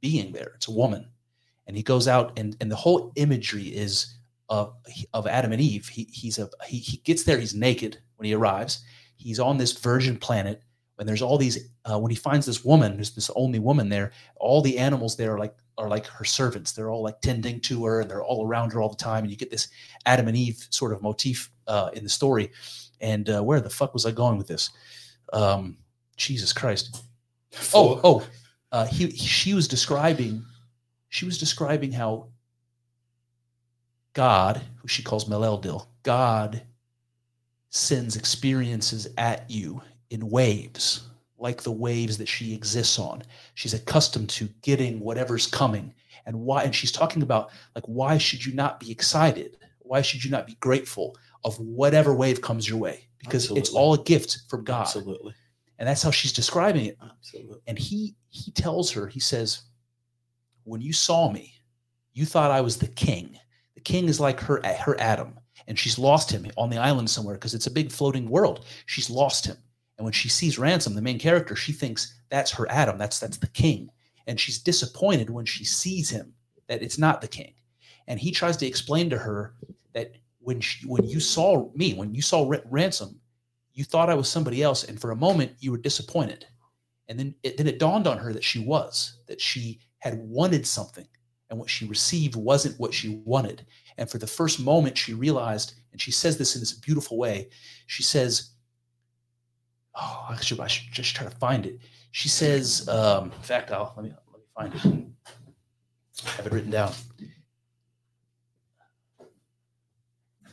being there. It's a woman, and he goes out, and the whole imagery is of Adam and Eve. He gets there, he's naked. When he arrives, he's on this virgin planet, and there's all these. When he finds this woman, who's this only woman there, all the animals there are like her servants. They're all like tending to her, and they're all around her all the time. And you get this Adam and Eve sort of motif in the story. And where the fuck was I going with this? Jesus Christ! She was describing how God, who she calls Maleldil, God sends experiences at you in waves, like the waves that she exists on. She's accustomed to getting whatever's coming. And why? And she's talking about, like, why should you not be excited? Why should you not be grateful of whatever wave comes your way? Because it's all a gift from God. Absolutely. And that's how she's describing it. Absolutely. And he tells her, he says, when you saw me, you thought I was the king. The king is like her Adam. And she's lost him on the island somewhere, because it's a big floating world. She's lost him. And when she sees Ransom, the main character, she thinks that's her Adam. That's the king. And she's disappointed when she sees him that it's not the king. And he tries to explain to her that when you saw Ransom, you thought I was somebody else. And for a moment, you were disappointed. And then it dawned on her that she had wanted something. And what she received wasn't what she wanted. And for the first moment, she realized, and she says this in this beautiful way, she says, I should just try to find it. She says, in fact, let me find it. I have it written down.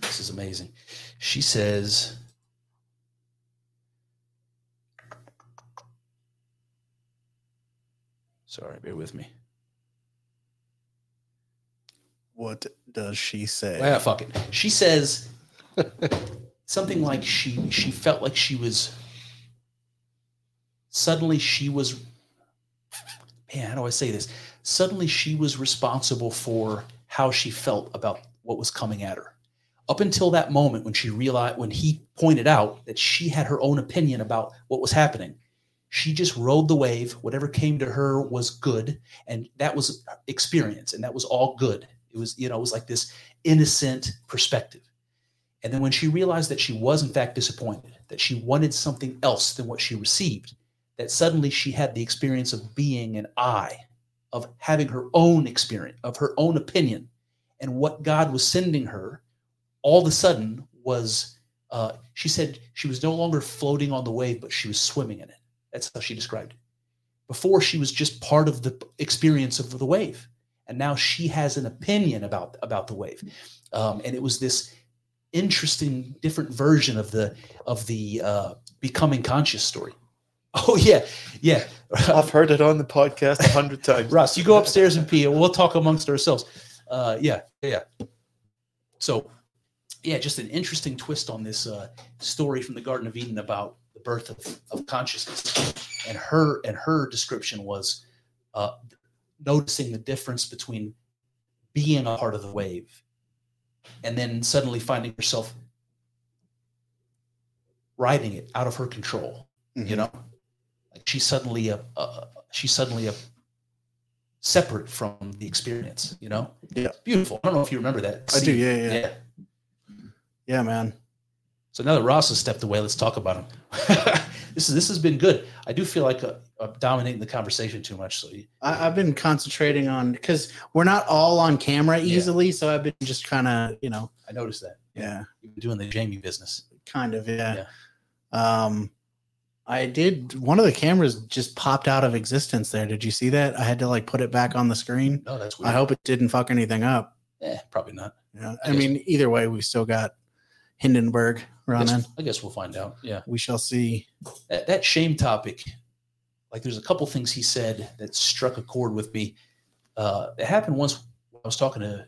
This is amazing. She says, sorry, bear with me. What does she say? Well, fuck it. She says, something like she felt like she was, suddenly she was, man, how do I say this? Suddenly she was responsible for how she felt about what was coming at her. Up until that moment when she realized, when he pointed out that she had her own opinion about what was happening, she just rode the wave. Whatever came to her was good. And that was experience. And that was all good. It was, you know, it was like this innocent perspective. And then when she realized that she was in fact disappointed, that she wanted something else than what she received, that suddenly she had the experience of being an I, of having her own experience, of her own opinion. And what God was sending her all of a sudden was, she said she was no longer floating on the wave, but she was swimming in it. That's how she described it. Before, she was just part of the experience of the wave. And now she has an opinion about the wave. And it was this interesting, different version of the becoming conscious story. Oh, yeah. Yeah. I've heard it on the podcast 100 times. Ross, you go upstairs and pee and we'll talk amongst ourselves. Yeah. So, yeah, just an interesting twist on this story from the Garden of Eden about the birth of consciousness. And her description was noticing the difference between being a part of the wave and then suddenly finding herself riding it out of her control. Mm-hmm. You know, like she's suddenly separate from the experience, you know? Yeah. It's beautiful. I don't know if you remember that. I do. Yeah. Yeah, man. So now that Ross has stepped away, let's talk about him. This has been good. I do feel like I'm dominating the conversation too much. So I've been concentrating on, because we're not all on camera easily, so I've been just kind of, you know. I noticed that. Yeah. You've been doing the Jamie business. Kind of, yeah. I did, one of the cameras just popped out of existence there. Did you see that? I had to put it back on the screen. No, that's weird. I hope it didn't fuck anything up. Probably not. Yeah, I mean, either way, we still got Hindenburg running. I guess we'll find out. Yeah, we shall see. That shame topic, there's a couple things he said that struck a chord with me. It happened once when I was talking to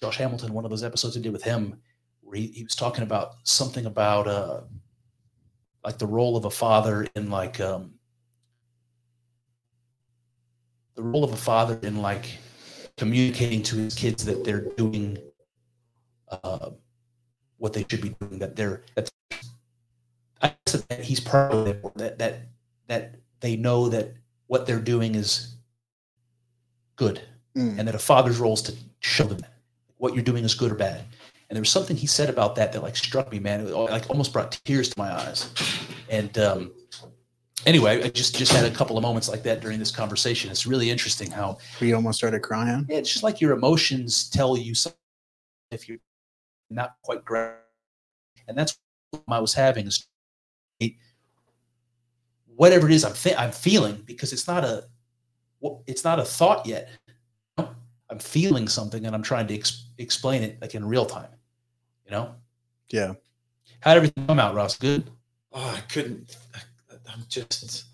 Josh Hamilton, one of those episodes I did with him, where he was talking about something about the role of a father in communicating to his kids that they're doing what they should be doing, that he's proud of it, that they know that what they're doing is good, and that a father's role is to show them that what you're doing is good or bad. And there was something he said about that struck me, man. It almost brought tears to my eyes. And anyway, I just had a couple of moments like that during this conversation. It's really interesting how you almost started crying. Yeah, it's just like your emotions tell you something if you're not quite grounded. And that's what I was having is whatever it is I'm feeling, because it's not a thought yet. I'm feeling something and I'm trying to explain it in real time, you know? Yeah. How'd everything come out, Ross? Good? Oh, I couldn't. I'm just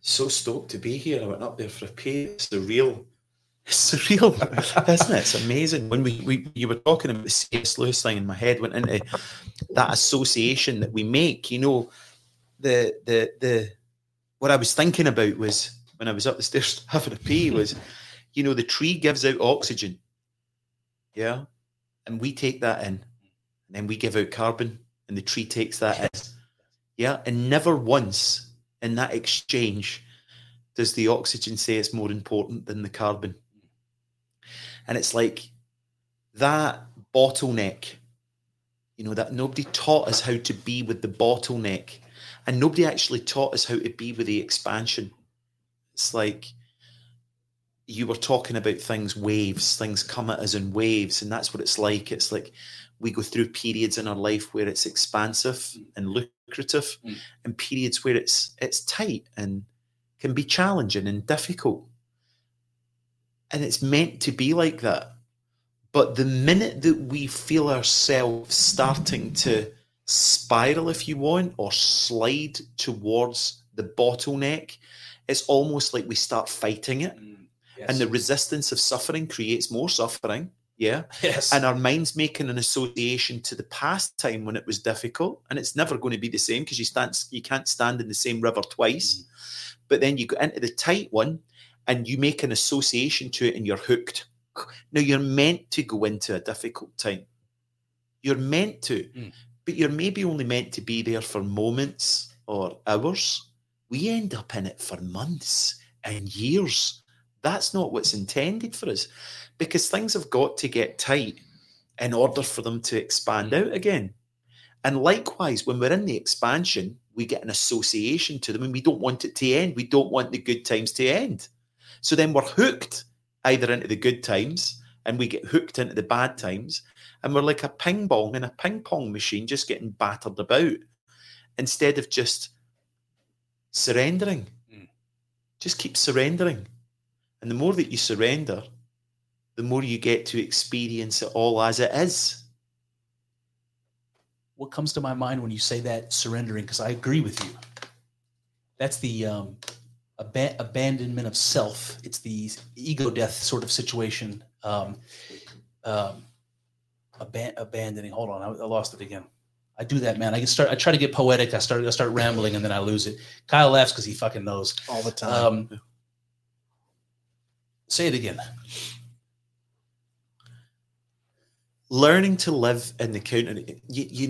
so stoked to be here. I went up there for a pee. It's surreal, isn't it? It's amazing. When you were talking about the C.S. Lewis thing, in my head went into that association that we make, you know, the what I was thinking about was, when I was up the stairs having a pee, was, you know, the tree gives out oxygen, yeah, and we take that in, and then we give out carbon, and the tree takes that in, yeah, and never once in that exchange does the oxygen say it's more important than the carbon. And it's like that bottleneck, you know, that nobody taught us how to be with the bottleneck, and nobody actually taught us how to be with the expansion. It's like you were talking about things come at us in waves, and that's what it's like. It's like we go through periods in our life where it's expansive and lucrative, and periods where it's tight and can be challenging and difficult. And it's meant to be like that. But the minute that we feel ourselves starting to spiral, if you want, or slide towards the bottleneck, it's almost like we start fighting it. Yes. And the resistance of suffering creates more suffering. Yeah. Yes. And our mind's making an association to the past time when it was difficult, and it's never going to be the same because you can't stand in the same river twice. Mm. But then you go into the tight one and you make an association to it and you're hooked. Now, you're meant to go into a difficult time. You're meant to, but you're maybe only meant to be there for moments or hours. We end up in it for months and years. That's not what's intended for us, because things have got to get tight in order for them to expand out again. And likewise, when we're in the expansion, we get an association to them and we don't want it to end. We don't want the good times to end. So then we're hooked either into the good times and we get hooked into the bad times, and we're like a ping pong in a ping pong machine just getting battered about instead of just surrendering. Just keep surrendering. And the more that you surrender, the more you get to experience it all as it is. What comes to my mind when you say that, surrendering? Because I agree with you. That's the abandonment of self. It's the ego death sort of situation. Abandoning. Hold on, I lost it again. I do that, man. I try to get poetic. I start rambling, and then I lose it. Kyle laughs because he fucking knows all the time. Say it again. Learning to live in the counter,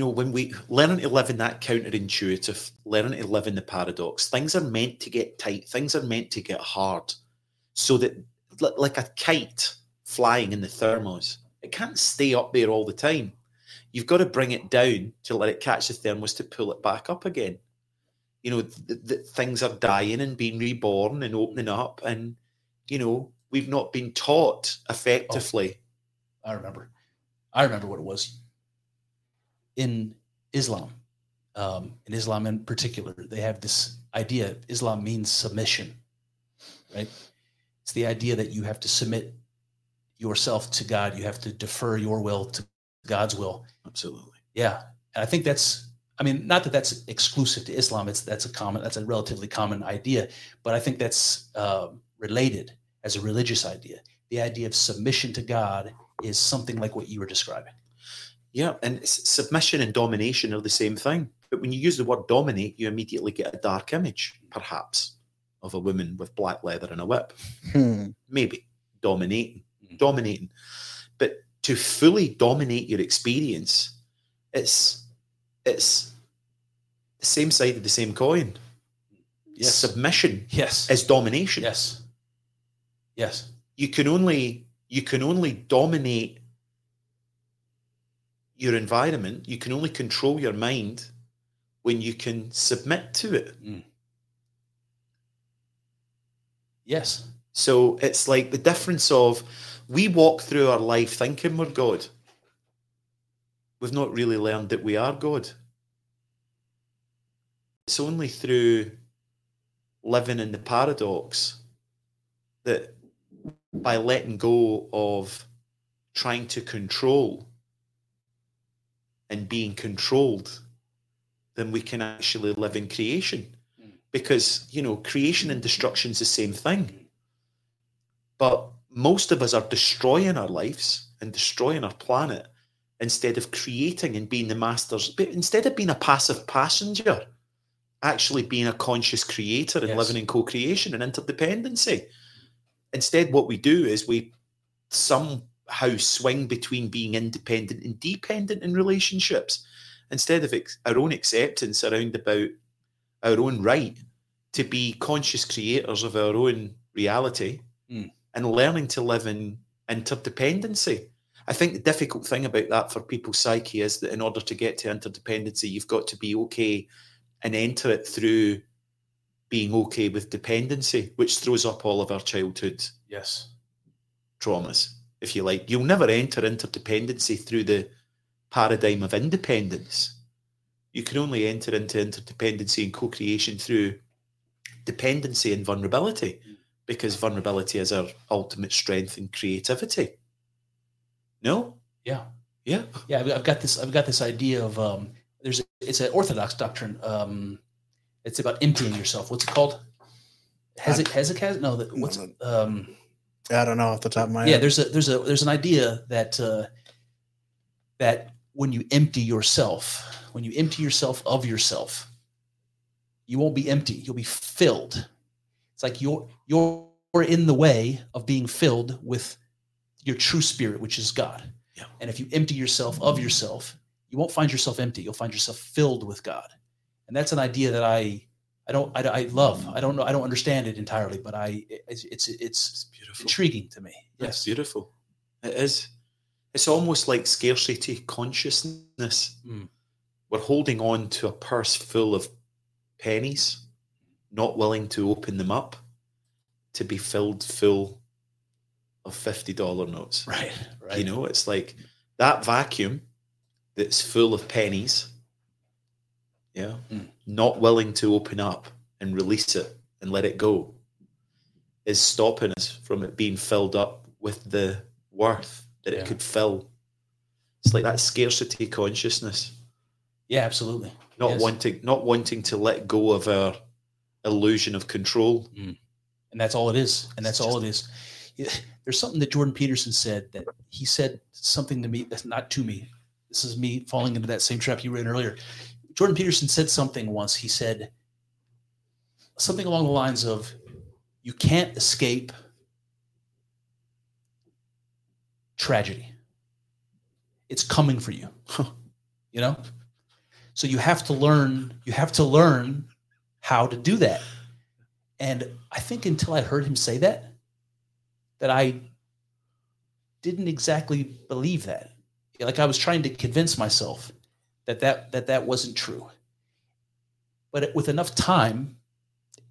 when we learn to live in that counterintuitive, learning to live in the paradox, things are meant to get tight, things are meant to get hard, so that like a kite flying in the thermos, it can't stay up there all the time. You've got to bring it down to let it catch the thermos to pull it back up again. Things are dying and being reborn and opening up, and we've not been taught effectively. Oh, I remember what it was. In Islam, in particular, they have this idea. Islam means submission, right? It's the idea that you have to submit yourself to God. You have to defer your will to God's will. Absolutely. Yeah. And I think not that that's exclusive to Islam. That's a relatively common idea, but I think that's related as a religious idea. The idea of submission to God is something like what you were describing. Yeah, and submission and domination are the same thing. But when you use the word dominate, you immediately get a dark image, perhaps, of a woman with black leather and a whip. Maybe. Dominating. But to fully dominate your experience, it's the same side of the same coin. Yes. Submission, yes, is domination. Yes. Yes. You can only dominate your environment. You can only control your mind when you can submit to it. Mm. Yes. So it's like the difference of, we walk through our life thinking we're God. We've not really learned that we are God. It's only through living in the paradox that, by letting go of trying to control and being controlled, then we can actually live in creation. Because, creation and destruction is the same thing. But most of us are destroying our lives and destroying our planet instead of creating and being the masters. But instead of being a passive passenger, actually being a conscious creator and living in co-creation and interdependency. Instead, what we do is we somehow swing between being independent and dependent in relationships, instead of our own acceptance around about our own right to be conscious creators of our own reality and learning to live in interdependency. I think the difficult thing about that for people's psyche is that in order to get to interdependency, you've got to be okay and enter it through being okay with dependency, which throws up all of our childhood traumas, if you like. You'll never enter interdependency through the paradigm of independence. You can only enter into interdependency and co-creation through dependency and vulnerability, because vulnerability is our ultimate strength and creativity. No? Yeah. Yeah. Yeah, I've got this idea of, it's an Orthodox doctrine, it's about emptying yourself. What's it called? Hezekiah? No, what's it? I don't know off the top of my head. Yeah, there's an idea that that when you empty yourself of yourself, you won't be empty. You'll be filled. It's like you're in the way of being filled with your true spirit, which is God. Yeah. And if you empty yourself of yourself, you won't find yourself empty. You'll find yourself filled with God. And that's an idea that I love. I don't know. I don't understand it entirely, but it's beautiful. Intriguing to me. Yes, it's beautiful. It is. It's almost like scarcity consciousness. Mm. We're holding on to a purse full of pennies, not willing to open them up, to be filled full of $50 notes. Right. You know, it's like that vacuum that's full of pennies. Yeah. Mm. Not willing to open up and release it and let it go is stopping us from it being filled up with the worth that it could fill. It's like that scarcity consciousness. Yeah, absolutely. Not wanting to let go of our illusion of control. Mm. And that's all it is. There's something that Jordan Peterson said that he said something to me that's not to me. This is me falling into that same trap you were in earlier. Jordan Peterson said something once. He said something along the lines of, you can't escape tragedy. It's coming for you, you know? So you have to learn how to do that. And I think until I heard him say that I didn't exactly believe that. Like I was trying to convince myself that wasn't true. But with enough time,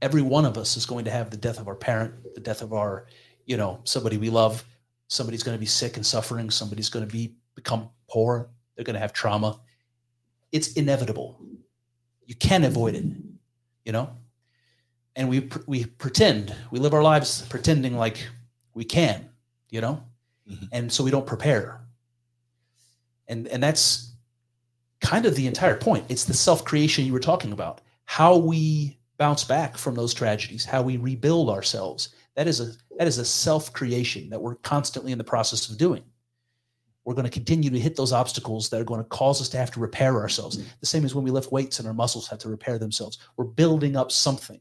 every one of us is going to have the death of our parent, the death of our, somebody we love. Somebody's going to be sick and suffering. Somebody's going to become poor. They're going to have trauma. It's inevitable. You can't avoid it, And we pretend. We live our lives pretending like we can, Mm-hmm. And so we don't prepare. And that's kind of the entire point. It's the self-creation you were talking about, how we bounce back from those tragedies, how we rebuild ourselves. That is a self-creation that we're constantly in the process of doing. We're going to continue to hit those obstacles that are going to cause us to have to repair ourselves. The same as when we lift weights and our muscles have to repair themselves. We're building up something.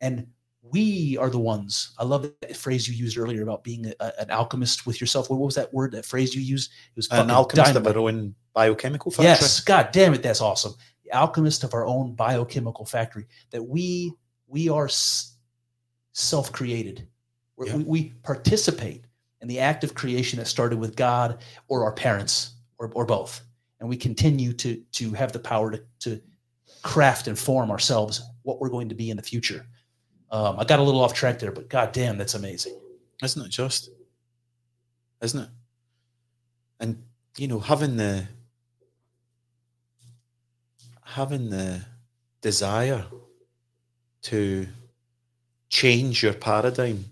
And we are the ones. I love that phrase you used earlier about being an alchemist with yourself. What was that word, that phrase you used? It was an alchemist of our own biochemical factory. Yes, God damn it, that's awesome. The alchemist of our own biochemical factory. That we are self-created. We participate in the act of creation that started with God or our parents or both. And we continue to have the power to craft and form ourselves what we're going to be in the future. I got a little off track there, but goddamn, that's amazing. Isn't it? And, having the desire to change your paradigm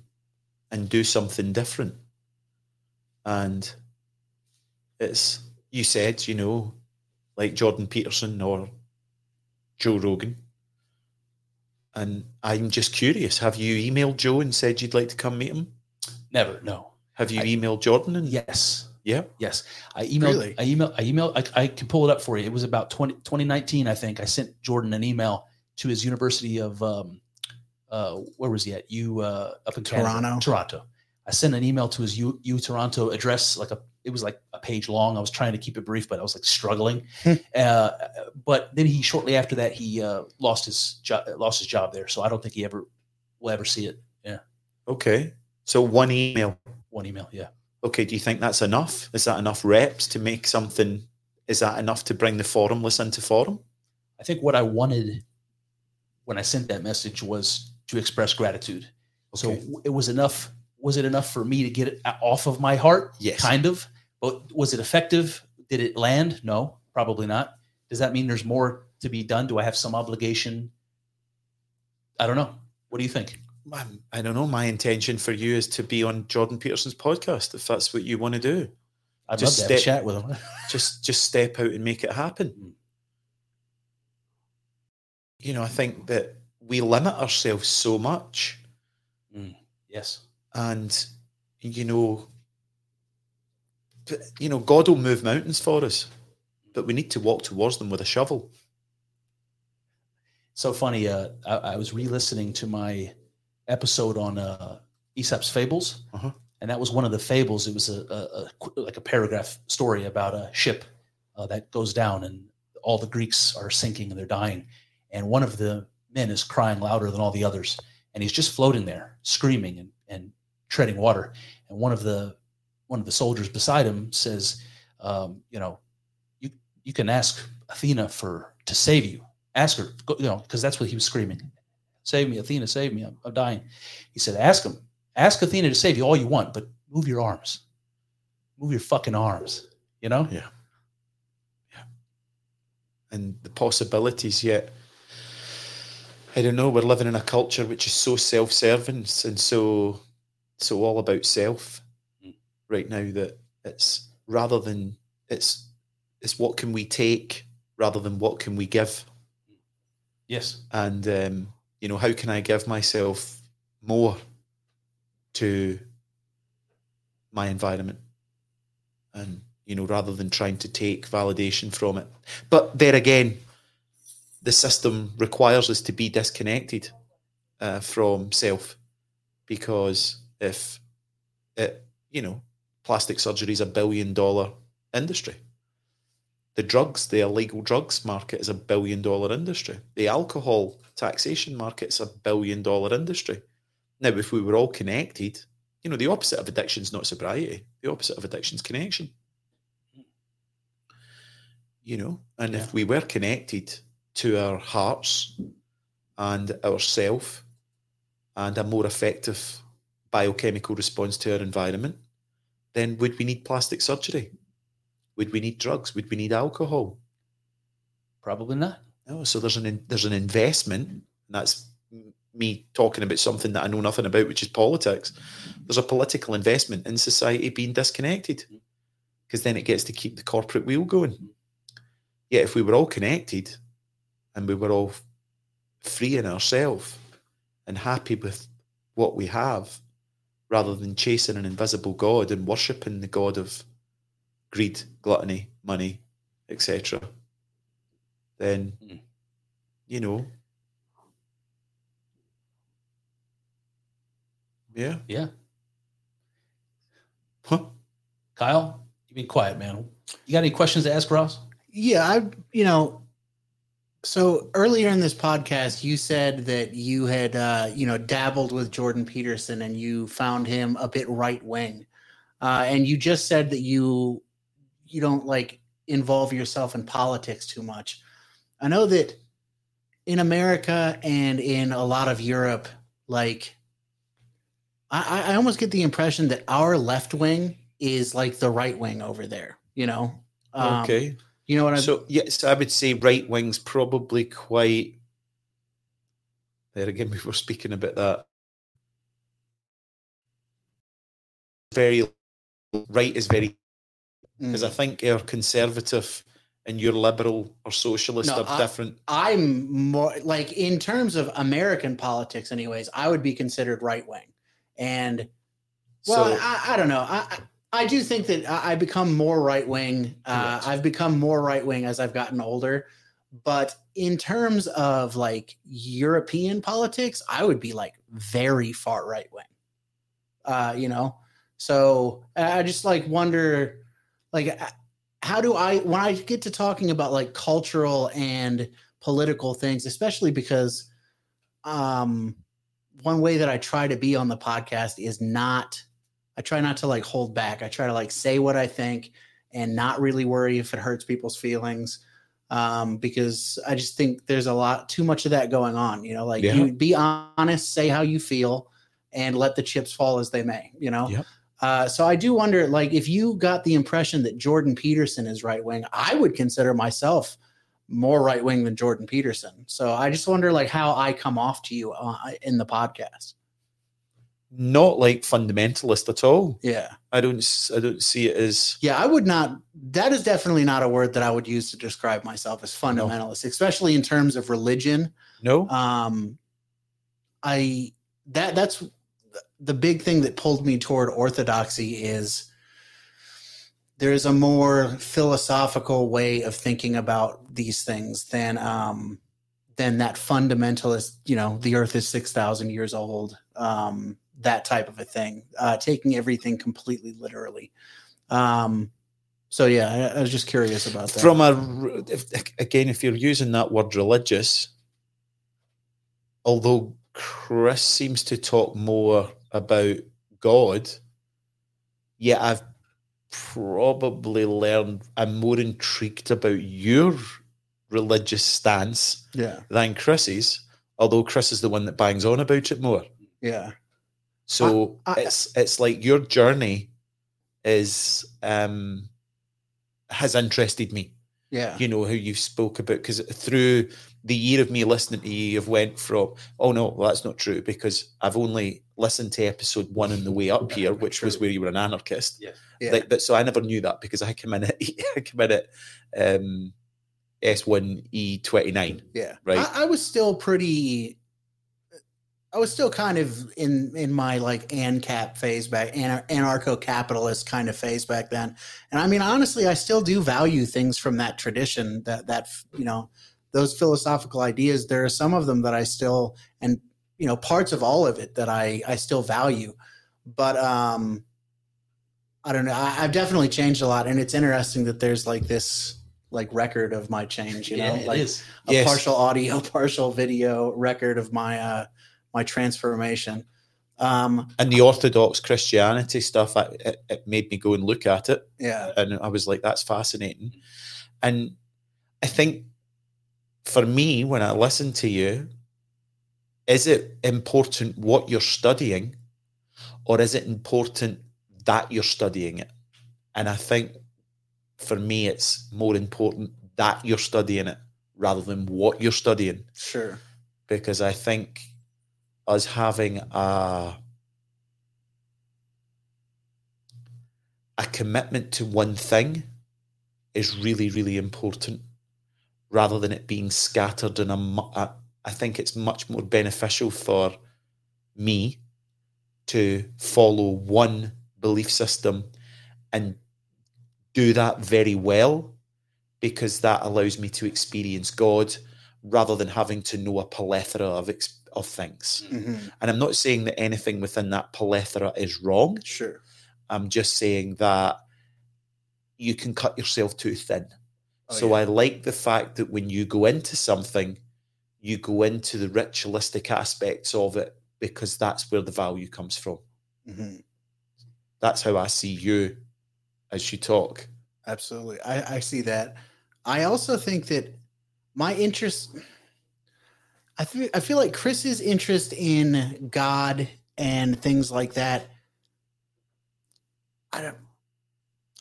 and do something different. And it's, you said, like Jordan Peterson or Joe Rogan. And I'm just curious, have you emailed Joe and said you'd like to come meet him? Never, no. Have you emailed Jordan? Yes. Yeah? Yes. I emailed. Really? I can pull it up for you. It was about 2019, I think. I sent Jordan an email to his University of, where was he at? Up in Toronto. I sent an email to his Toronto address. It was like a page long. I was trying to keep it brief, but I was struggling. But then shortly after that, he lost his job there. So I don't think he will ever see it. Yeah. Okay. So one email. Yeah. Okay. Do you think that's enough? Is that enough reps to make something? Is that enough to bring the forumless into forum? I think what I wanted when I sent that message was to express gratitude. Okay. So it was enough. Was it enough for me to get it off of my heart? Yes. Kind of. But was it effective? Did it land? No, probably not. Does that mean there's more to be done? Do I have some obligation? I don't know. What do you think? I don't know. My intention for you is to be on Jordan Peterson's podcast, if that's what you want to do. I'd love to have a chat with him. just step out and make it happen. I think that we limit ourselves so much. Mm, yes. And you know, God will move mountains for us, but we need to walk towards them with a shovel. So funny. I was re-listening to my episode on Aesop's Fables, and that was one of the fables. It was a paragraph story about a ship that goes down, and all the Greeks are sinking and they're dying. And one of the men is crying louder than all the others, and he's just floating there, screaming and treading water. And one of the soldiers beside him says, you can ask Athena to save you. Ask her, because that's what he was screaming. Save me, Athena, save me. I'm dying. He said, ask Athena to save you all you want, but move your arms. Move your fucking arms, you know? Yeah. Yeah. And the possibilities, yet, I don't know, we're living in a culture which is so self-serving and so all about self right now, that it's what can we take rather than what can we give. Yes. And, how can I give myself more to my environment, and, rather than trying to take validation from it. But there again, the system requires us to be disconnected from self, because if it, plastic surgery is $1 billion industry. The drugs, the illegal drugs market is $1 billion industry. The alcohol taxation market is $1 billion industry. Now, if we were all connected, the opposite of addiction is not sobriety. The opposite of addiction is connection. If we were connected to our hearts and ourself and a more effective biochemical response to our environment, then would we need plastic surgery? Would we need drugs? Would we need alcohol? Probably not. No. So there's an investment, and that's me talking about something that I know nothing about, which is politics. There's a political investment in society being disconnected, because then it gets to keep the corporate wheel going. Yet if we were all connected and we were all free in ourselves and happy with what we have, rather than chasing an invisible God and worshipping the God of greed, gluttony, money, etc., then, Yeah. Yeah. Huh? Kyle, you've been quiet, man. You got any questions to ask Ross? Yeah, so earlier in this podcast, you said that you had, dabbled with Jordan Peterson, and you found him a bit right wing. And you just said that you don't involve yourself in politics too much. I know that in America and in a lot of Europe, I almost get the impression that our left wing is like the right wing over there, Okay. You know what I'm... So, yes, I would say right wing's probably quite... There again, we were speaking about that. Very... Right is very... Because I think our conservative and your liberal or socialist are different. I'm more... in terms of American politics anyways, I would be considered right wing. And, I don't know. I do think that I become more right wing. I've become more right wing as I've gotten older. But in terms of European politics, I would be very far right wing. So I just wonder, how do I, when I get to talking about cultural and political things, especially because one way that I try to be on the podcast is I try not to hold back. I try to say what I think and not really worry if it hurts people's feelings, because I just think there's too much of that going on. You be honest, say how you feel, and let the chips fall as they may. Yep. So I do wonder, if you got the impression that Jordan Peterson is right wing, I would consider myself more right wing than Jordan Peterson. So I just wonder, how I come off to you in the podcast. Not fundamentalist at all. Yeah. I don't see it as... Yeah, I would not... That is definitely not a word that I would use to describe myself as fundamentalist, especially in terms of religion. No. That's the big thing that pulled me toward orthodoxy is there is a more philosophical way of thinking about these things than that fundamentalist, you know, the earth is 6,000 years old, that type of a thing, taking everything completely literally. So yeah, I was just curious about that. If you're using that word religious, although Chris seems to talk more about God, yet I've probably learned I'm more intrigued about your religious stance than Chris's, although Chris is the one that bangs on about it more. Yeah. So it's like your journey is... has interested me. Yeah. You know, how you've spoke about, because through the year of me listening to you, you've went from, oh no, well, that's not true, because I've only listened to episode 1 on the way up here, which was where you were an anarchist. Yeah. Yeah. Like, but so I never knew that, because I came in at, S1E29. Yeah. Right. I was still kind of in my like ANCAP phase back, anarcho-capitalist kind of phase back then. And I mean, honestly, I still do value things from that tradition, that you know, those philosophical ideas. There are some of them that I still, and you know, parts of all of it that I still value. But I don't know, I've definitely changed a lot. And it's interesting that there's like this like record of my change, you know, partial audio, partial video record of my... my transformation. And the Orthodox Christianity stuff, it made me go and look at it. Yeah. And I was like, that's fascinating. And I think for me, when I listen to you, is it important what you're studying, or is it important that you're studying it? And I think for me, it's more important that you're studying it rather than what you're studying. Sure. Because I think... us having a commitment to one thing is really, really important, rather than it being scattered. And I think it's much more beneficial for me to follow one belief system and do that very well, because that allows me to experience God rather than having to know a plethora of things. Mm-hmm. And I'm not saying that anything within that plethora is wrong. Sure. I'm just saying that you can cut yourself too thin. I like the fact that when you go into something, you go into the ritualistic aspects of it, because that's where the value comes from. Mm-hmm. That's how I see you as you talk. Absolutely. I see that. I also think that my interest... I feel like Chris's interest in God and things like that, I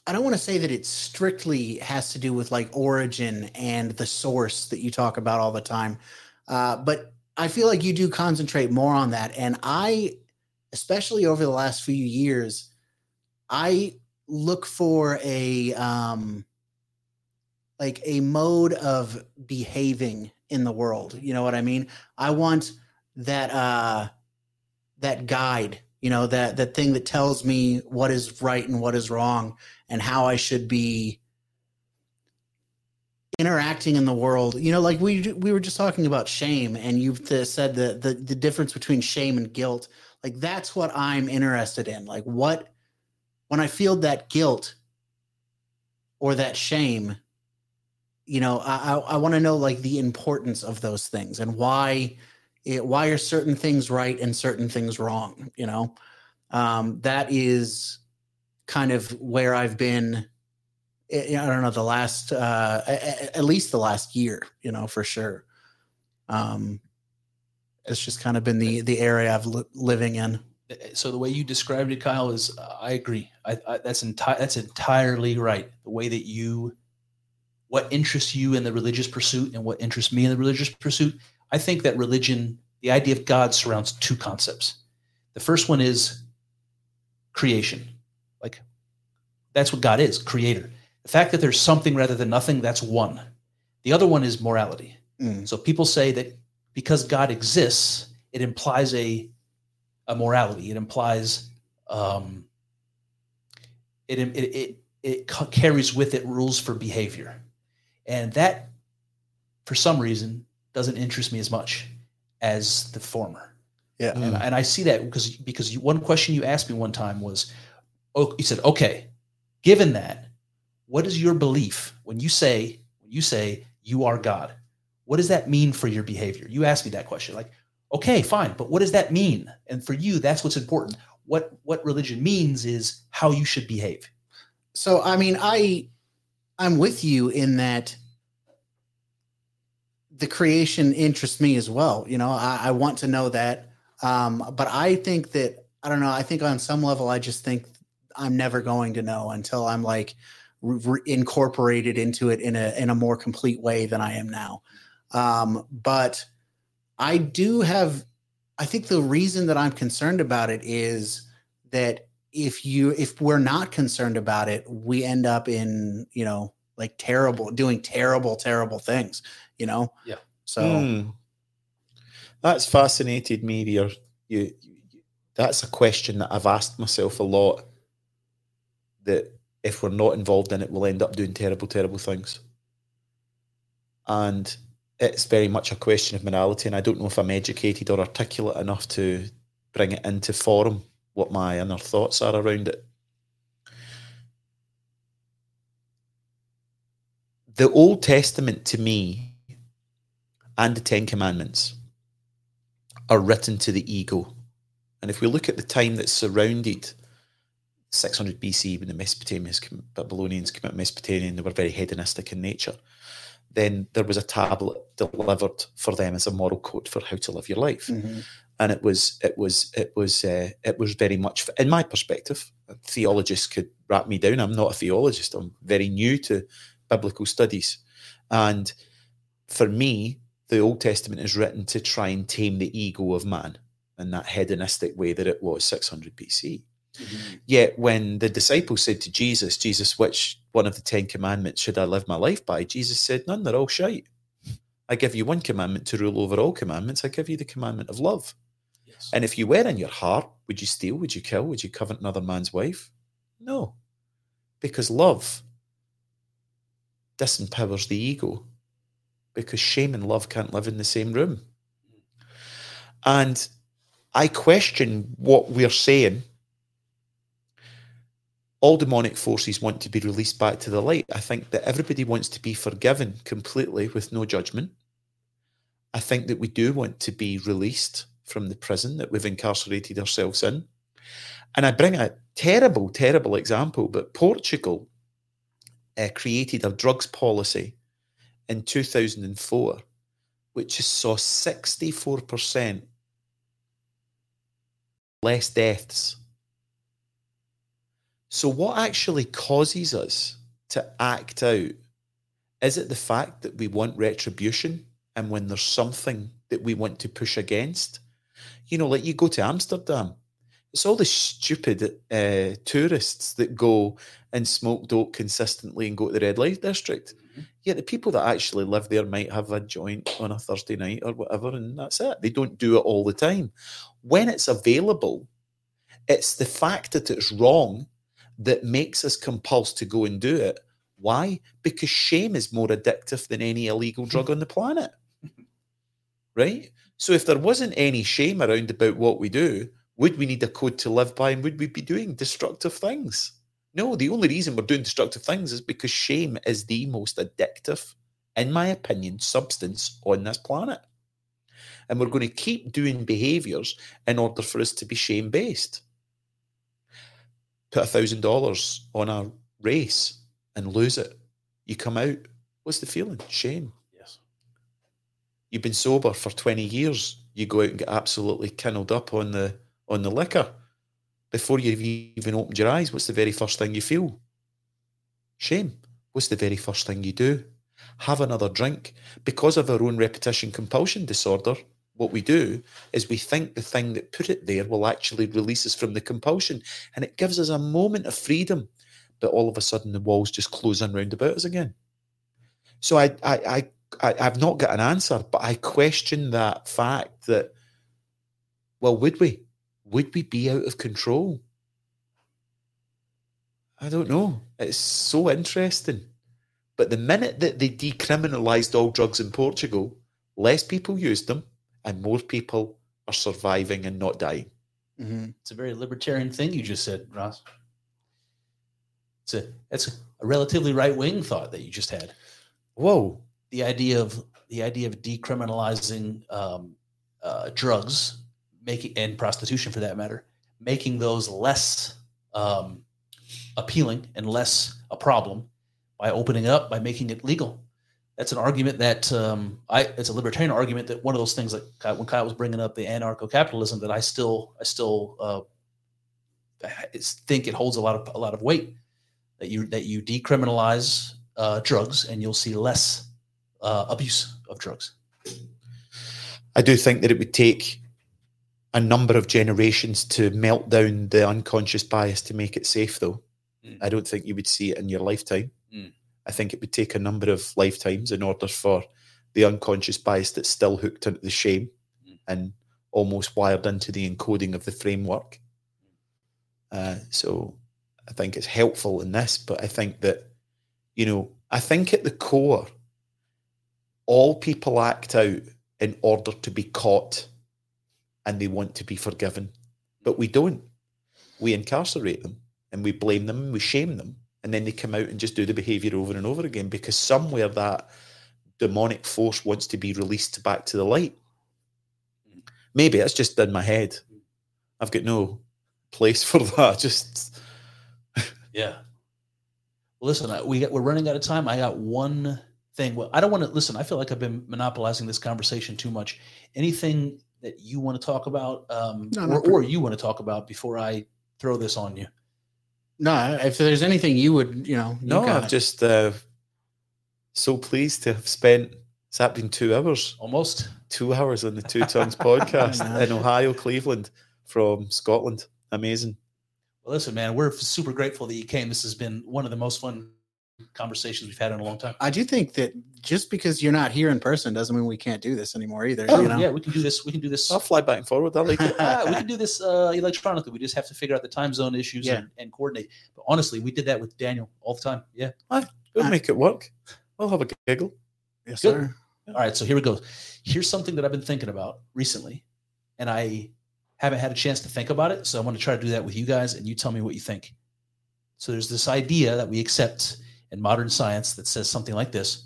don't want to say that it strictly has to do with like origin and the source that you talk about all the time. But I feel like you do concentrate more on that. And I, especially over the last few years, I look for a mode of behaving in the world. You know what I mean? I want that guide, you know, that thing that tells me what is right and what is wrong and how I should be interacting in the world. You know, like we were just talking about shame, and you've said the difference between shame and guilt. Like, that's what I'm interested in. Like, when I feel that guilt or that shame, you know, I want to know like the importance of those things and why are certain things right and certain things wrong. You know, that is kind of where I've been. I don't know, the last at least the last year, you know, for sure. It's just kind of been the area I've living in. So the way you described it, Kyle, is I agree. That's entirely right. The way that you. What interests you in the religious pursuit and what interests me in the religious pursuit. I think that religion, the idea of God, surrounds two concepts. The first one is creation. Like, that's what God is, creator. The fact that there's something rather than nothing, that's one. The other one is morality. So people say that because God exists, it implies a a morality. It implies it carries with it rules for behavior, and that, for some reason, doesn't interest me as much as the former. Yeah, and I see that because one question you asked me one time was, oh, you said, okay, given that, what is your belief when you say you are God? What does that mean for your behavior? You asked me that question, like, okay, fine, but what does that mean? And for you, that's what's important. What religion means is how you should behave. So, I mean, I'm with you in that the creation interests me as well. You know, I want to know that. But I think that, I don't know, I think on some level, I just think I'm never going to know until I'm like incorporated into it in a more complete way than I am now. But I do have, I think the reason that I'm concerned about it is that if we're not concerned about it, we end up in, you know, like doing terrible things, you know? Yeah. So that's fascinated me. That's a question that I've asked myself a lot, that if we're not involved in it, we'll end up doing terrible, terrible things. And it's very much a question of morality, and I don't know if I'm educated or articulate enough to bring it into form, what my inner thoughts are around it. The Old Testament to me and the Ten Commandments are written to the ego. And if we look at the time that surrounded 600 BC, when the Babylonians came out of Mesopotamia and they were very hedonistic in nature, then there was a tablet delivered for them as a moral code for how to live your life. Mm-hmm. And it was very much, in my perspective, theologists could wrap me down. I'm not a theologist. I'm very new to biblical studies. And for me, the Old Testament is written to try and tame the ego of man in that hedonistic way that it was 600 BC. Mm-hmm. Yet when the disciples said to Jesus, which one of the Ten Commandments should I live my life by? Jesus said, none, they're all shite. I give you one commandment to rule over all commandments. I give you the commandment of love. Yes. And if you were in your heart, would you steal? Would you kill? Would you covet another man's wife? No, because love disempowers the ego, because shame and love can't live in the same room. And I question what we're saying. All demonic forces want to be released back to the light. I think that everybody wants to be forgiven completely with no judgment. I think that we do want to be released from the prison that we've incarcerated ourselves in. And I bring a terrible, terrible example, but Portugal created a drugs policy in 2004, which saw 64% less deaths. So what actually causes us to act out? Is it the fact that we want retribution, and when there's something that we want to push against? You know, like you go to Amsterdam, it's all the stupid tourists that go and smoke dope consistently and go to the red light district. Mm-hmm. Yet the people that actually live there might have a joint on a Thursday night or whatever, and that's it. They don't do it all the time. When it's available, it's the fact that it's wrong that makes us compulsed to go and do it. Why? Because shame is more addictive than any illegal drug on the planet, right? So if there wasn't any shame around about what we do, would we need a code to live by, and would we be doing destructive things? No, the only reason we're doing destructive things is because shame is the most addictive, in my opinion, substance on this planet. And we're going to keep doing behaviours in order for us to be shame-based. Put $1,000 on a race and lose it. You come out, what's the feeling? Shame. Yes. You've been sober for 20 years. You go out and get absolutely kindled up on the liquor. Before you've even opened your eyes, what's the very first thing you feel? Shame. What's the very first thing you do? Have another drink. Because of our own repetition compulsion disorder, what we do is we think the thing that put it there will actually release us from the compulsion, and it gives us a moment of freedom, but all of a sudden the walls just close in round about us again. So I've not got an answer, but I question that fact that, well, would we? would we be out of control? I don't know. It's so interesting. But the minute that they decriminalised all drugs in Portugal, less people used them and more people are surviving and not dying. Mm-hmm. It's a very libertarian thing you just said, Ross. It's a relatively right-wing thought that you just had. Whoa. The idea of decriminalizing drugs, and prostitution for that matter, making those less appealing and less a problem by opening up, by making it legal. That's an argument that it's a libertarian argument, that one of those things that when Kyle was bringing up the anarcho-capitalism, that I think it holds a lot of weight. That you decriminalize drugs and you'll see less abuse of drugs. I do think that it would take a number of generations to melt down the unconscious bias to make it safe, though. Mm. I don't think you would see it in your lifetime. Mm. I think it would take a number of lifetimes in order for the unconscious bias that's still hooked into the shame and almost wired into the encoding of the framework. So I think it's helpful in this, but I think that, I think at the core, all people act out in order to be caught and they want to be forgiven, but we don't. We incarcerate them and we blame them and we shame them, and then they come out and just do the behaviour over and over again because somewhere that demonic force wants to be released back to the light. Maybe that's just in my head. I've got no place for that, just... Yeah. Well, listen, we're running out of time. I got one thing. Well, I don't want to listen. I feel like I've been monopolizing this conversation too much. Anything that you want to talk about, or you want to talk about before I throw this on you? No, if there's anything you would, I'm just so pleased to have spent. Has that been 2 hours? Almost 2 hours on the Two Tongues podcast in Ohio, Cleveland, from Scotland. Amazing. Listen, man, we're super grateful that you came. This has been one of the most fun conversations we've had in a long time. I do think that just because you're not here in person doesn't mean we can't do this anymore either. Yeah, we can do this. I'll fly back and forward. I like it. We can do this electronically. We just have to figure out the time zone issues and coordinate. But honestly, we did that with Daniel all the time. Yeah. We'll make it work. We'll have a giggle. Yes, good. Sir. All right, so here it goes. Here's something that I've been thinking about recently, and I haven't had a chance to think about it, so I want to try to do that with you guys, and you tell me what you think. So there's this idea that we accept in modern science that says something like this.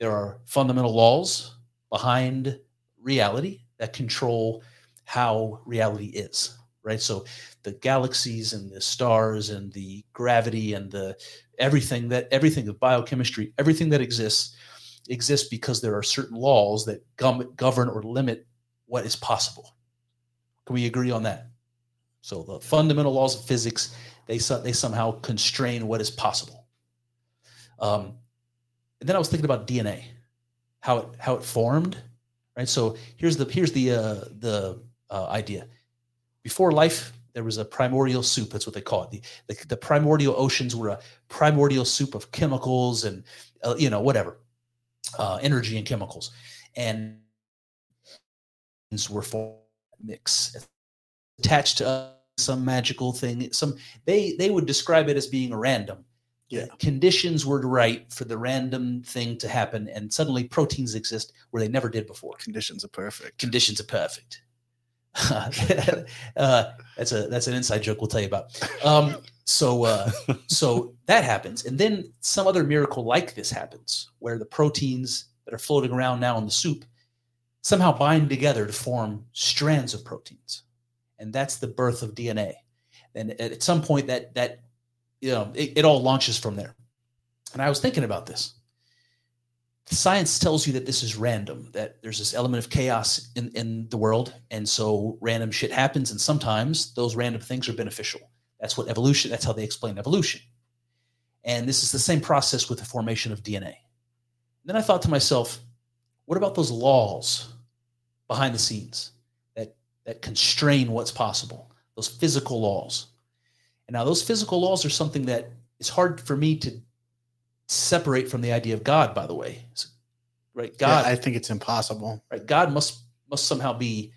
There are fundamental laws behind reality that control how reality is, right? So the galaxies and the stars and the gravity and the everything of biochemistry, everything that exists because there are certain laws that govern or limit what is possible. Can we agree on that? So the fundamental laws of physics, they somehow constrain what is possible. And then I was thinking about DNA, how it formed, right? So here's the idea. Before life, there was a primordial soup. That's what they call it. The primordial oceans were a primordial soup of chemicals and energy and chemicals, and were formed. Mix attached to some magical thing. They would describe it as being random. Yeah. Conditions were right for the random thing to happen, and suddenly proteins exist where they never did before. Conditions are perfect. That's an inside joke we'll tell you about. So that happens, and then some other miracle like this happens, where the proteins that are floating around now in the soup somehow bind together to form strands of proteins. And that's the birth of DNA. And at some point it all launches from there. And I was thinking about this. Science tells you that this is random, that there's this element of chaos in the world. And so random shit happens. And sometimes those random things are beneficial. That's how they explain evolution. And this is the same process with the formation of DNA. And then I thought to myself, what about those laws behind the scenes that constrain what's possible, those physical laws? And now those physical laws are something that is hard for me to separate from the idea of God, by the way. Right? God, yeah, I think it's impossible. Right? God must somehow be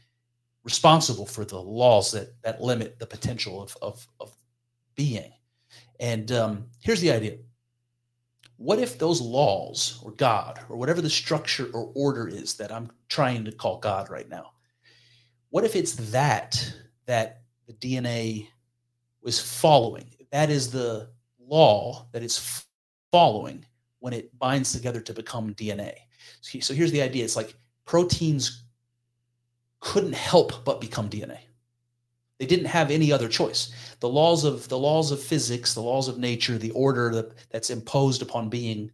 responsible for the laws that limit the potential of being. And here's the idea. What if those laws or God or whatever the structure or order is that I'm trying to call God right now, what if it's that the DNA was following? That is the law that it's following when it binds together to become DNA. So here's the idea. It's like proteins couldn't help but become DNA. They didn't have any other choice. The laws of physics, the laws of nature, the order that's imposed upon being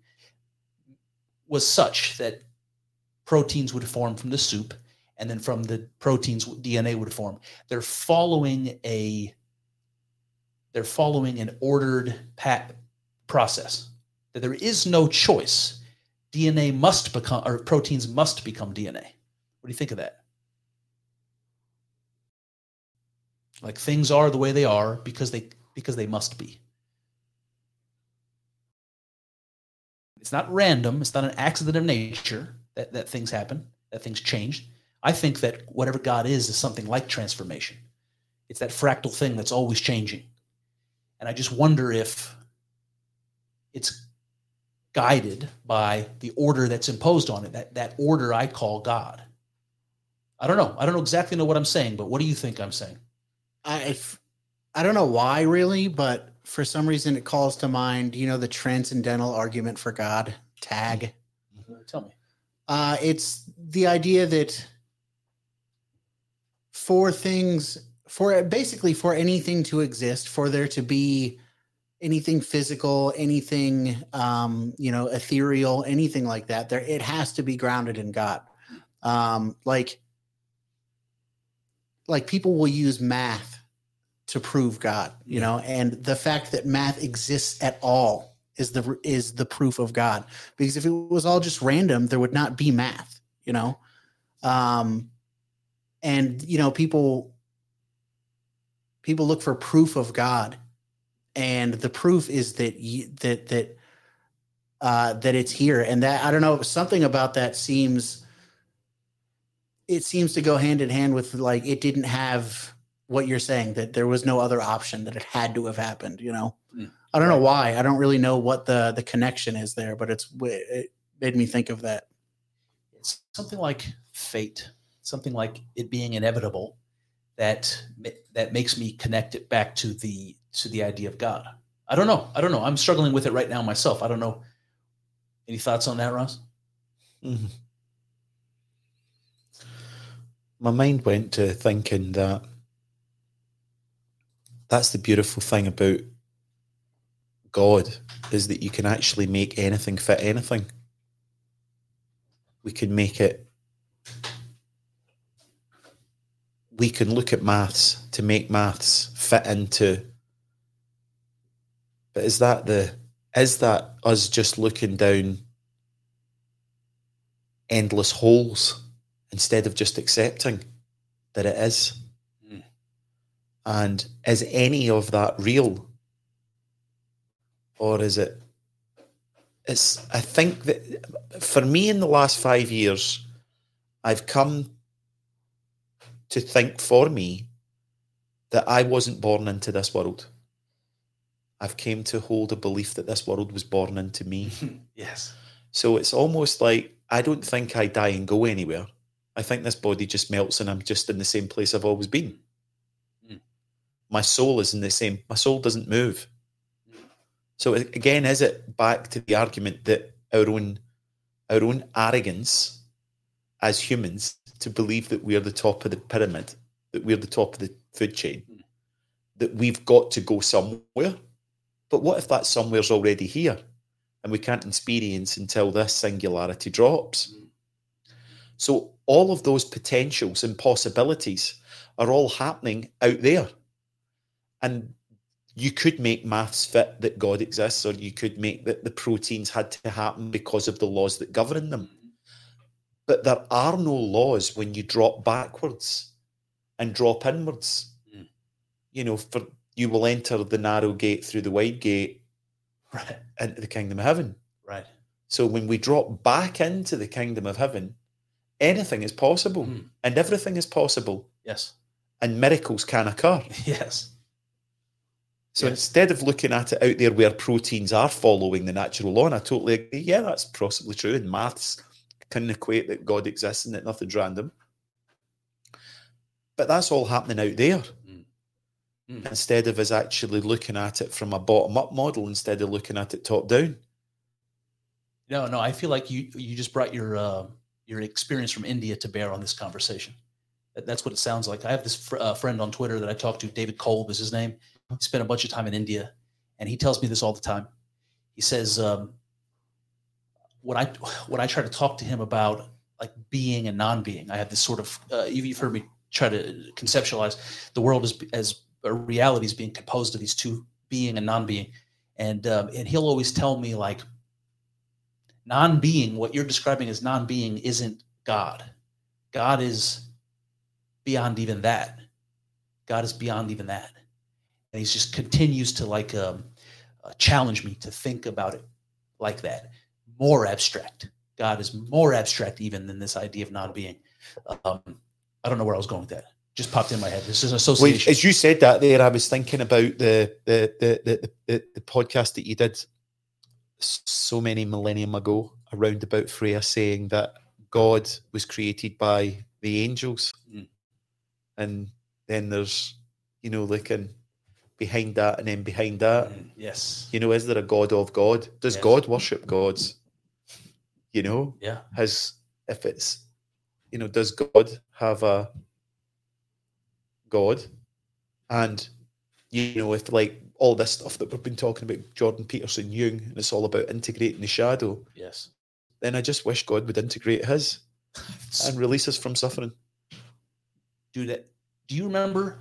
was such that proteins would form from the soup, and then from the proteins, DNA would form. They're following an ordered process. That there is no choice. DNA must become, or proteins must become DNA. What do you think of that? Like things are the way they are because they must be. It's not random. It's not an accident of nature that things happen, that things change. I think that whatever God is something like transformation. It's that fractal thing that's always changing. And I just wonder if it's guided by the order that's imposed on it, that order I call God. I don't know. I don't exactly know what I'm saying, but what do you think I'm saying? I don't know why really, but for some reason it calls to mind, the transcendental argument for God, tag. Tell me. It's the idea that for anything to exist, for there to be anything physical, anything, ethereal, anything like that, it has to be grounded in God. Like people will use math to prove God, and the fact that math exists at all is the proof of God, because if it was all just random, there would not be math, people look for proof of God, and the proof is that it's here. And that, I don't know, something about that seems to go hand in hand with like, it didn't have what you're saying, that there was no other option, that it had to have happened, Yeah. I don't know why. I don't really know what the connection is there, but it made me think of that. It's something like fate, something like it being inevitable that makes me connect it back to the idea of God. I don't know. I'm struggling with it right now myself. I don't know. Any thoughts on that, Ross? Mm-hmm. My mind went to thinking that that's the beautiful thing about God, is that you can actually make anything fit anything. We can make it. We can look at maths to make maths fit into. But is that us just looking down endless holes instead of just accepting that it is? Mm. And is any of that real? Or is it? I think that for me in the last 5 years, I've come to think for me that I wasn't born into this world. I've came to hold a belief that this world was born into me. Yes. So it's almost like I don't think I die and go anywhere. I think this body just melts and I'm just in the same place I've always been. Mm. My soul doesn't move. Mm. So again, is it back to the argument that our own arrogance as humans to believe that we are the top of the pyramid, that we're the top of the food chain, mm. that we've got to go somewhere? But what if that somewhere's already here and we can't experience until this singularity drops? Mm. So all of those potentials and possibilities are all happening out there. And you could make maths fit that God exists, or you could make that the proteins had to happen because of the laws that govern them. But there are no laws when you drop backwards and drop inwards. Mm. For you will enter the narrow gate through the wide gate, right, into the kingdom of heaven. Right. So when we drop back into the kingdom of heaven, anything is possible, and everything is possible Yes. And miracles can occur. Yes. So instead of looking at it out there where proteins are following the natural law, and I totally agree, yeah, that's possibly true, and maths can equate that God exists and that nothing's random. But that's all happening out there. Mm. Instead of us actually looking at it from a bottom-up model, instead of looking at it top-down. No, I feel like you just brought your experience from India to bear on this conversation. That's what it sounds like. I have this friend on Twitter that I talk to, David Kolb is his name. He spent a bunch of time in India, and he tells me this all the time. He says, when I try to talk to him about like being and non-being, I have this sort of, you've heard me try to conceptualize the world as a reality is being composed of these two, being and non-being. And he'll always tell me like, non-being, what you're describing as non-being isn't God. God is beyond even that. And he just continues to like challenge me to think about it like that. More abstract. God is more abstract even than this idea of non-being. I don't know where I was going with that. Just popped in my head. This is an association. Well, as you said that there, I was thinking about the podcast that you did so many millennium ago around about Freya saying that God was created by the angels. Mm. And then there's, looking behind that and then behind that. Mm. Yes. Is there a God of God? Does God worship gods? Yeah. Does God have a God? And, if like all this stuff that we've been talking about, Jordan Peterson, Jung, and it's all about integrating the shadow. Yes. Then I just wish God would integrate his and release us from suffering. Dude, do you remember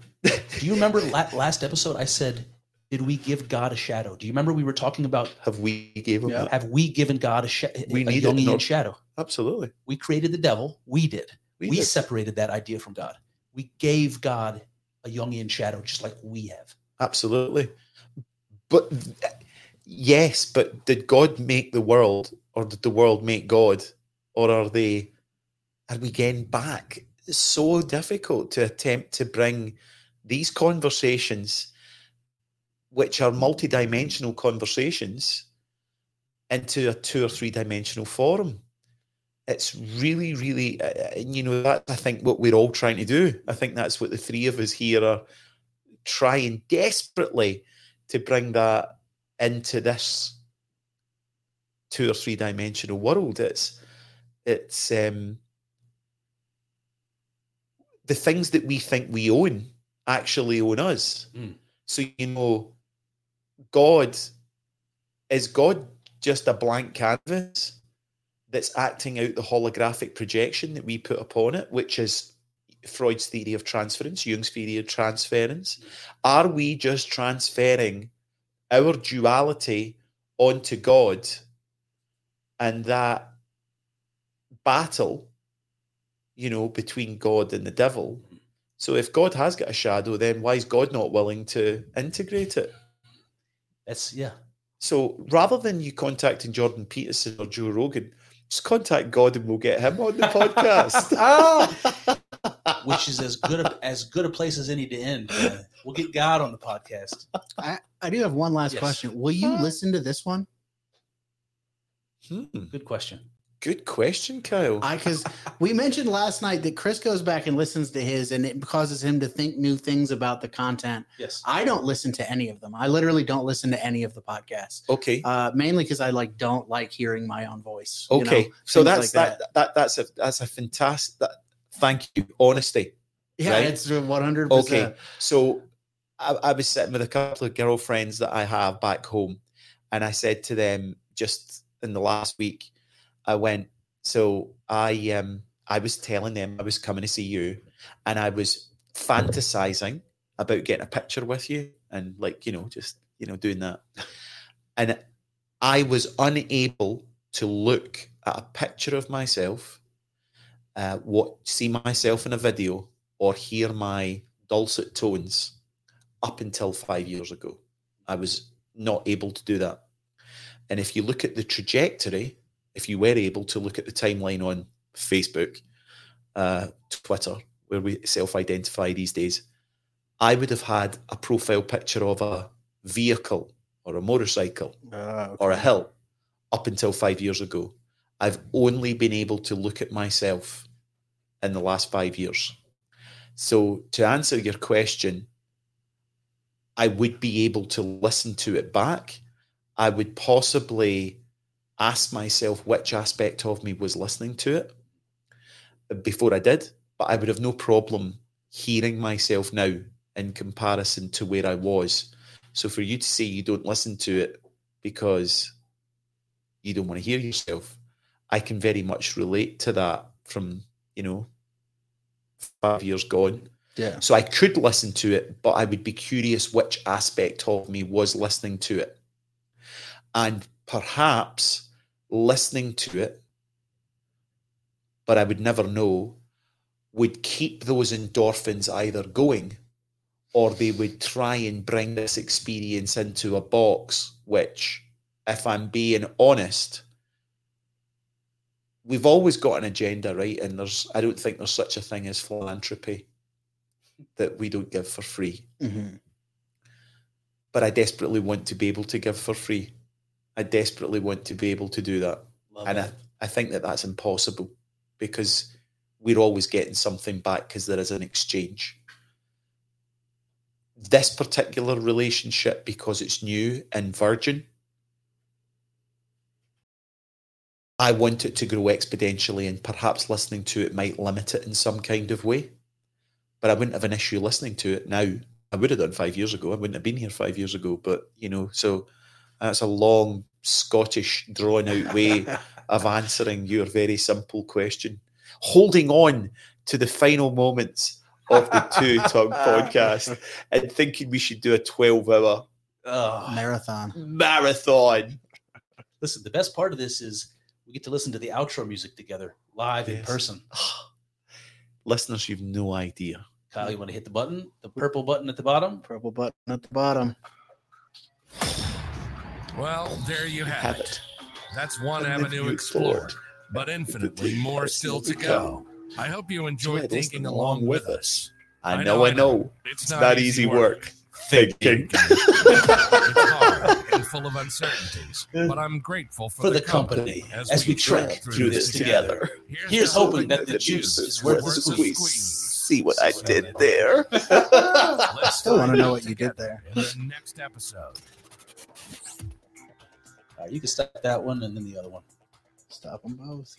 last episode I said, did we give God a shadow? Do you remember we were talking about have we given God a Jungian shadow? Absolutely. We created the devil. We did. We separated that idea from God. We gave God a Jungian shadow just like we have. Absolutely. But yes, but did God make the world or did the world make God? Or are we getting back? It's so difficult to attempt to bring these conversations, which are multidimensional conversations, into a 2 or 3 dimensional form. It's really, really, that's, I think, what we're all trying to do. I think that's what the three of us here are trying desperately to bring that into this 2 or 3 dimensional world. It's the things that we think we own actually own us. Mm. So, God is just a blank canvas that's acting out the holographic projection that we put upon it, which is Freud's theory of transference, Jung's theory of transference. Are we just transferring our duality onto God, and that battle, between God and the devil? So if God has got a shadow, then why is God not willing to integrate it? So rather than you contacting Jordan Peterson or Joe Rogan, just contact God and we'll get him on the podcast. Which is as good a place as any to end. Man. We'll get God on the podcast. I do have one last question. Will you listen to this one? Good question, Kyle. Because we mentioned last night that Chris goes back and listens to his, and it causes him to think new things about the content. Yes. I don't listen to any of them. I literally don't listen to any of the podcasts. Okay. Mainly because I don't like hearing my own voice. Okay. So that's like that's a fantastic. Thank you. Honesty. Yeah, right? It's 100%. Okay. So I was sitting with a couple of girlfriends that I have back home, and I said to them just in the last week. I went, so I was telling them I was coming to see you, and I was fantasizing about getting a picture with you and doing that. And I was unable to look at a picture of myself, see myself in a video or hear my dulcet tones up until 5 years ago. I was not able to do that. And if you look at the trajectory, if you were able to look at the timeline on Facebook, Twitter, where we self-identify these days, I would have had a profile picture of a vehicle or a motorcycle or a hill up until 5 years ago. I've only been able to look at myself in the last 5 years. So to answer your question, I would be able to listen to it back. I would possibly ask myself which aspect of me was listening to it before I did, but I would have no problem hearing myself now in comparison to where I was. So for you to say you don't listen to it because you don't want to hear yourself, I can very much relate to that from, 5 years gone. Yeah. So I could listen to it, but I would be curious which aspect of me was listening to it. And perhaps listening to it, but I would never know, would keep those endorphins either going or they would try and bring this experience into a box, which, if I'm being honest, we've always got an agenda, right? And I don't think there's such a thing as philanthropy that we don't give for free. Mm-hmm. But I desperately want to be able to give for free. I desperately want to be able to do that. I think that that's impossible because we're always getting something back because there is an exchange. This particular relationship, because it's new and virgin, I want it to grow exponentially, and perhaps listening to it might limit it in some kind of way. But I wouldn't have an issue listening to it now. I would have done 5 years ago. I wouldn't have been here 5 years ago. But, so that's a long Scottish drawn-out way of answering your very simple question. Holding on to the final moments of the Two Tongue podcast and thinking we should do a 12-hour marathon. Listen, the best part of this is we get to listen to the outro music together live in person. Listeners, you've no idea. Kyle, you want to hit the button? The purple button at the bottom? Purple button at the bottom. Well, there you have it. That's one avenue explored, but infinitely more still to go. I hope you enjoyed thinking along with us. I know. It's not easy work. Thinking. It's hard and full of uncertainties, but I'm grateful for the company as we trek through this together. Here's hoping that the juice is worth the squeeze. See what I did there. I still want to know what you did there. In the next episode. You can stop that one and then the other one. Stop them both.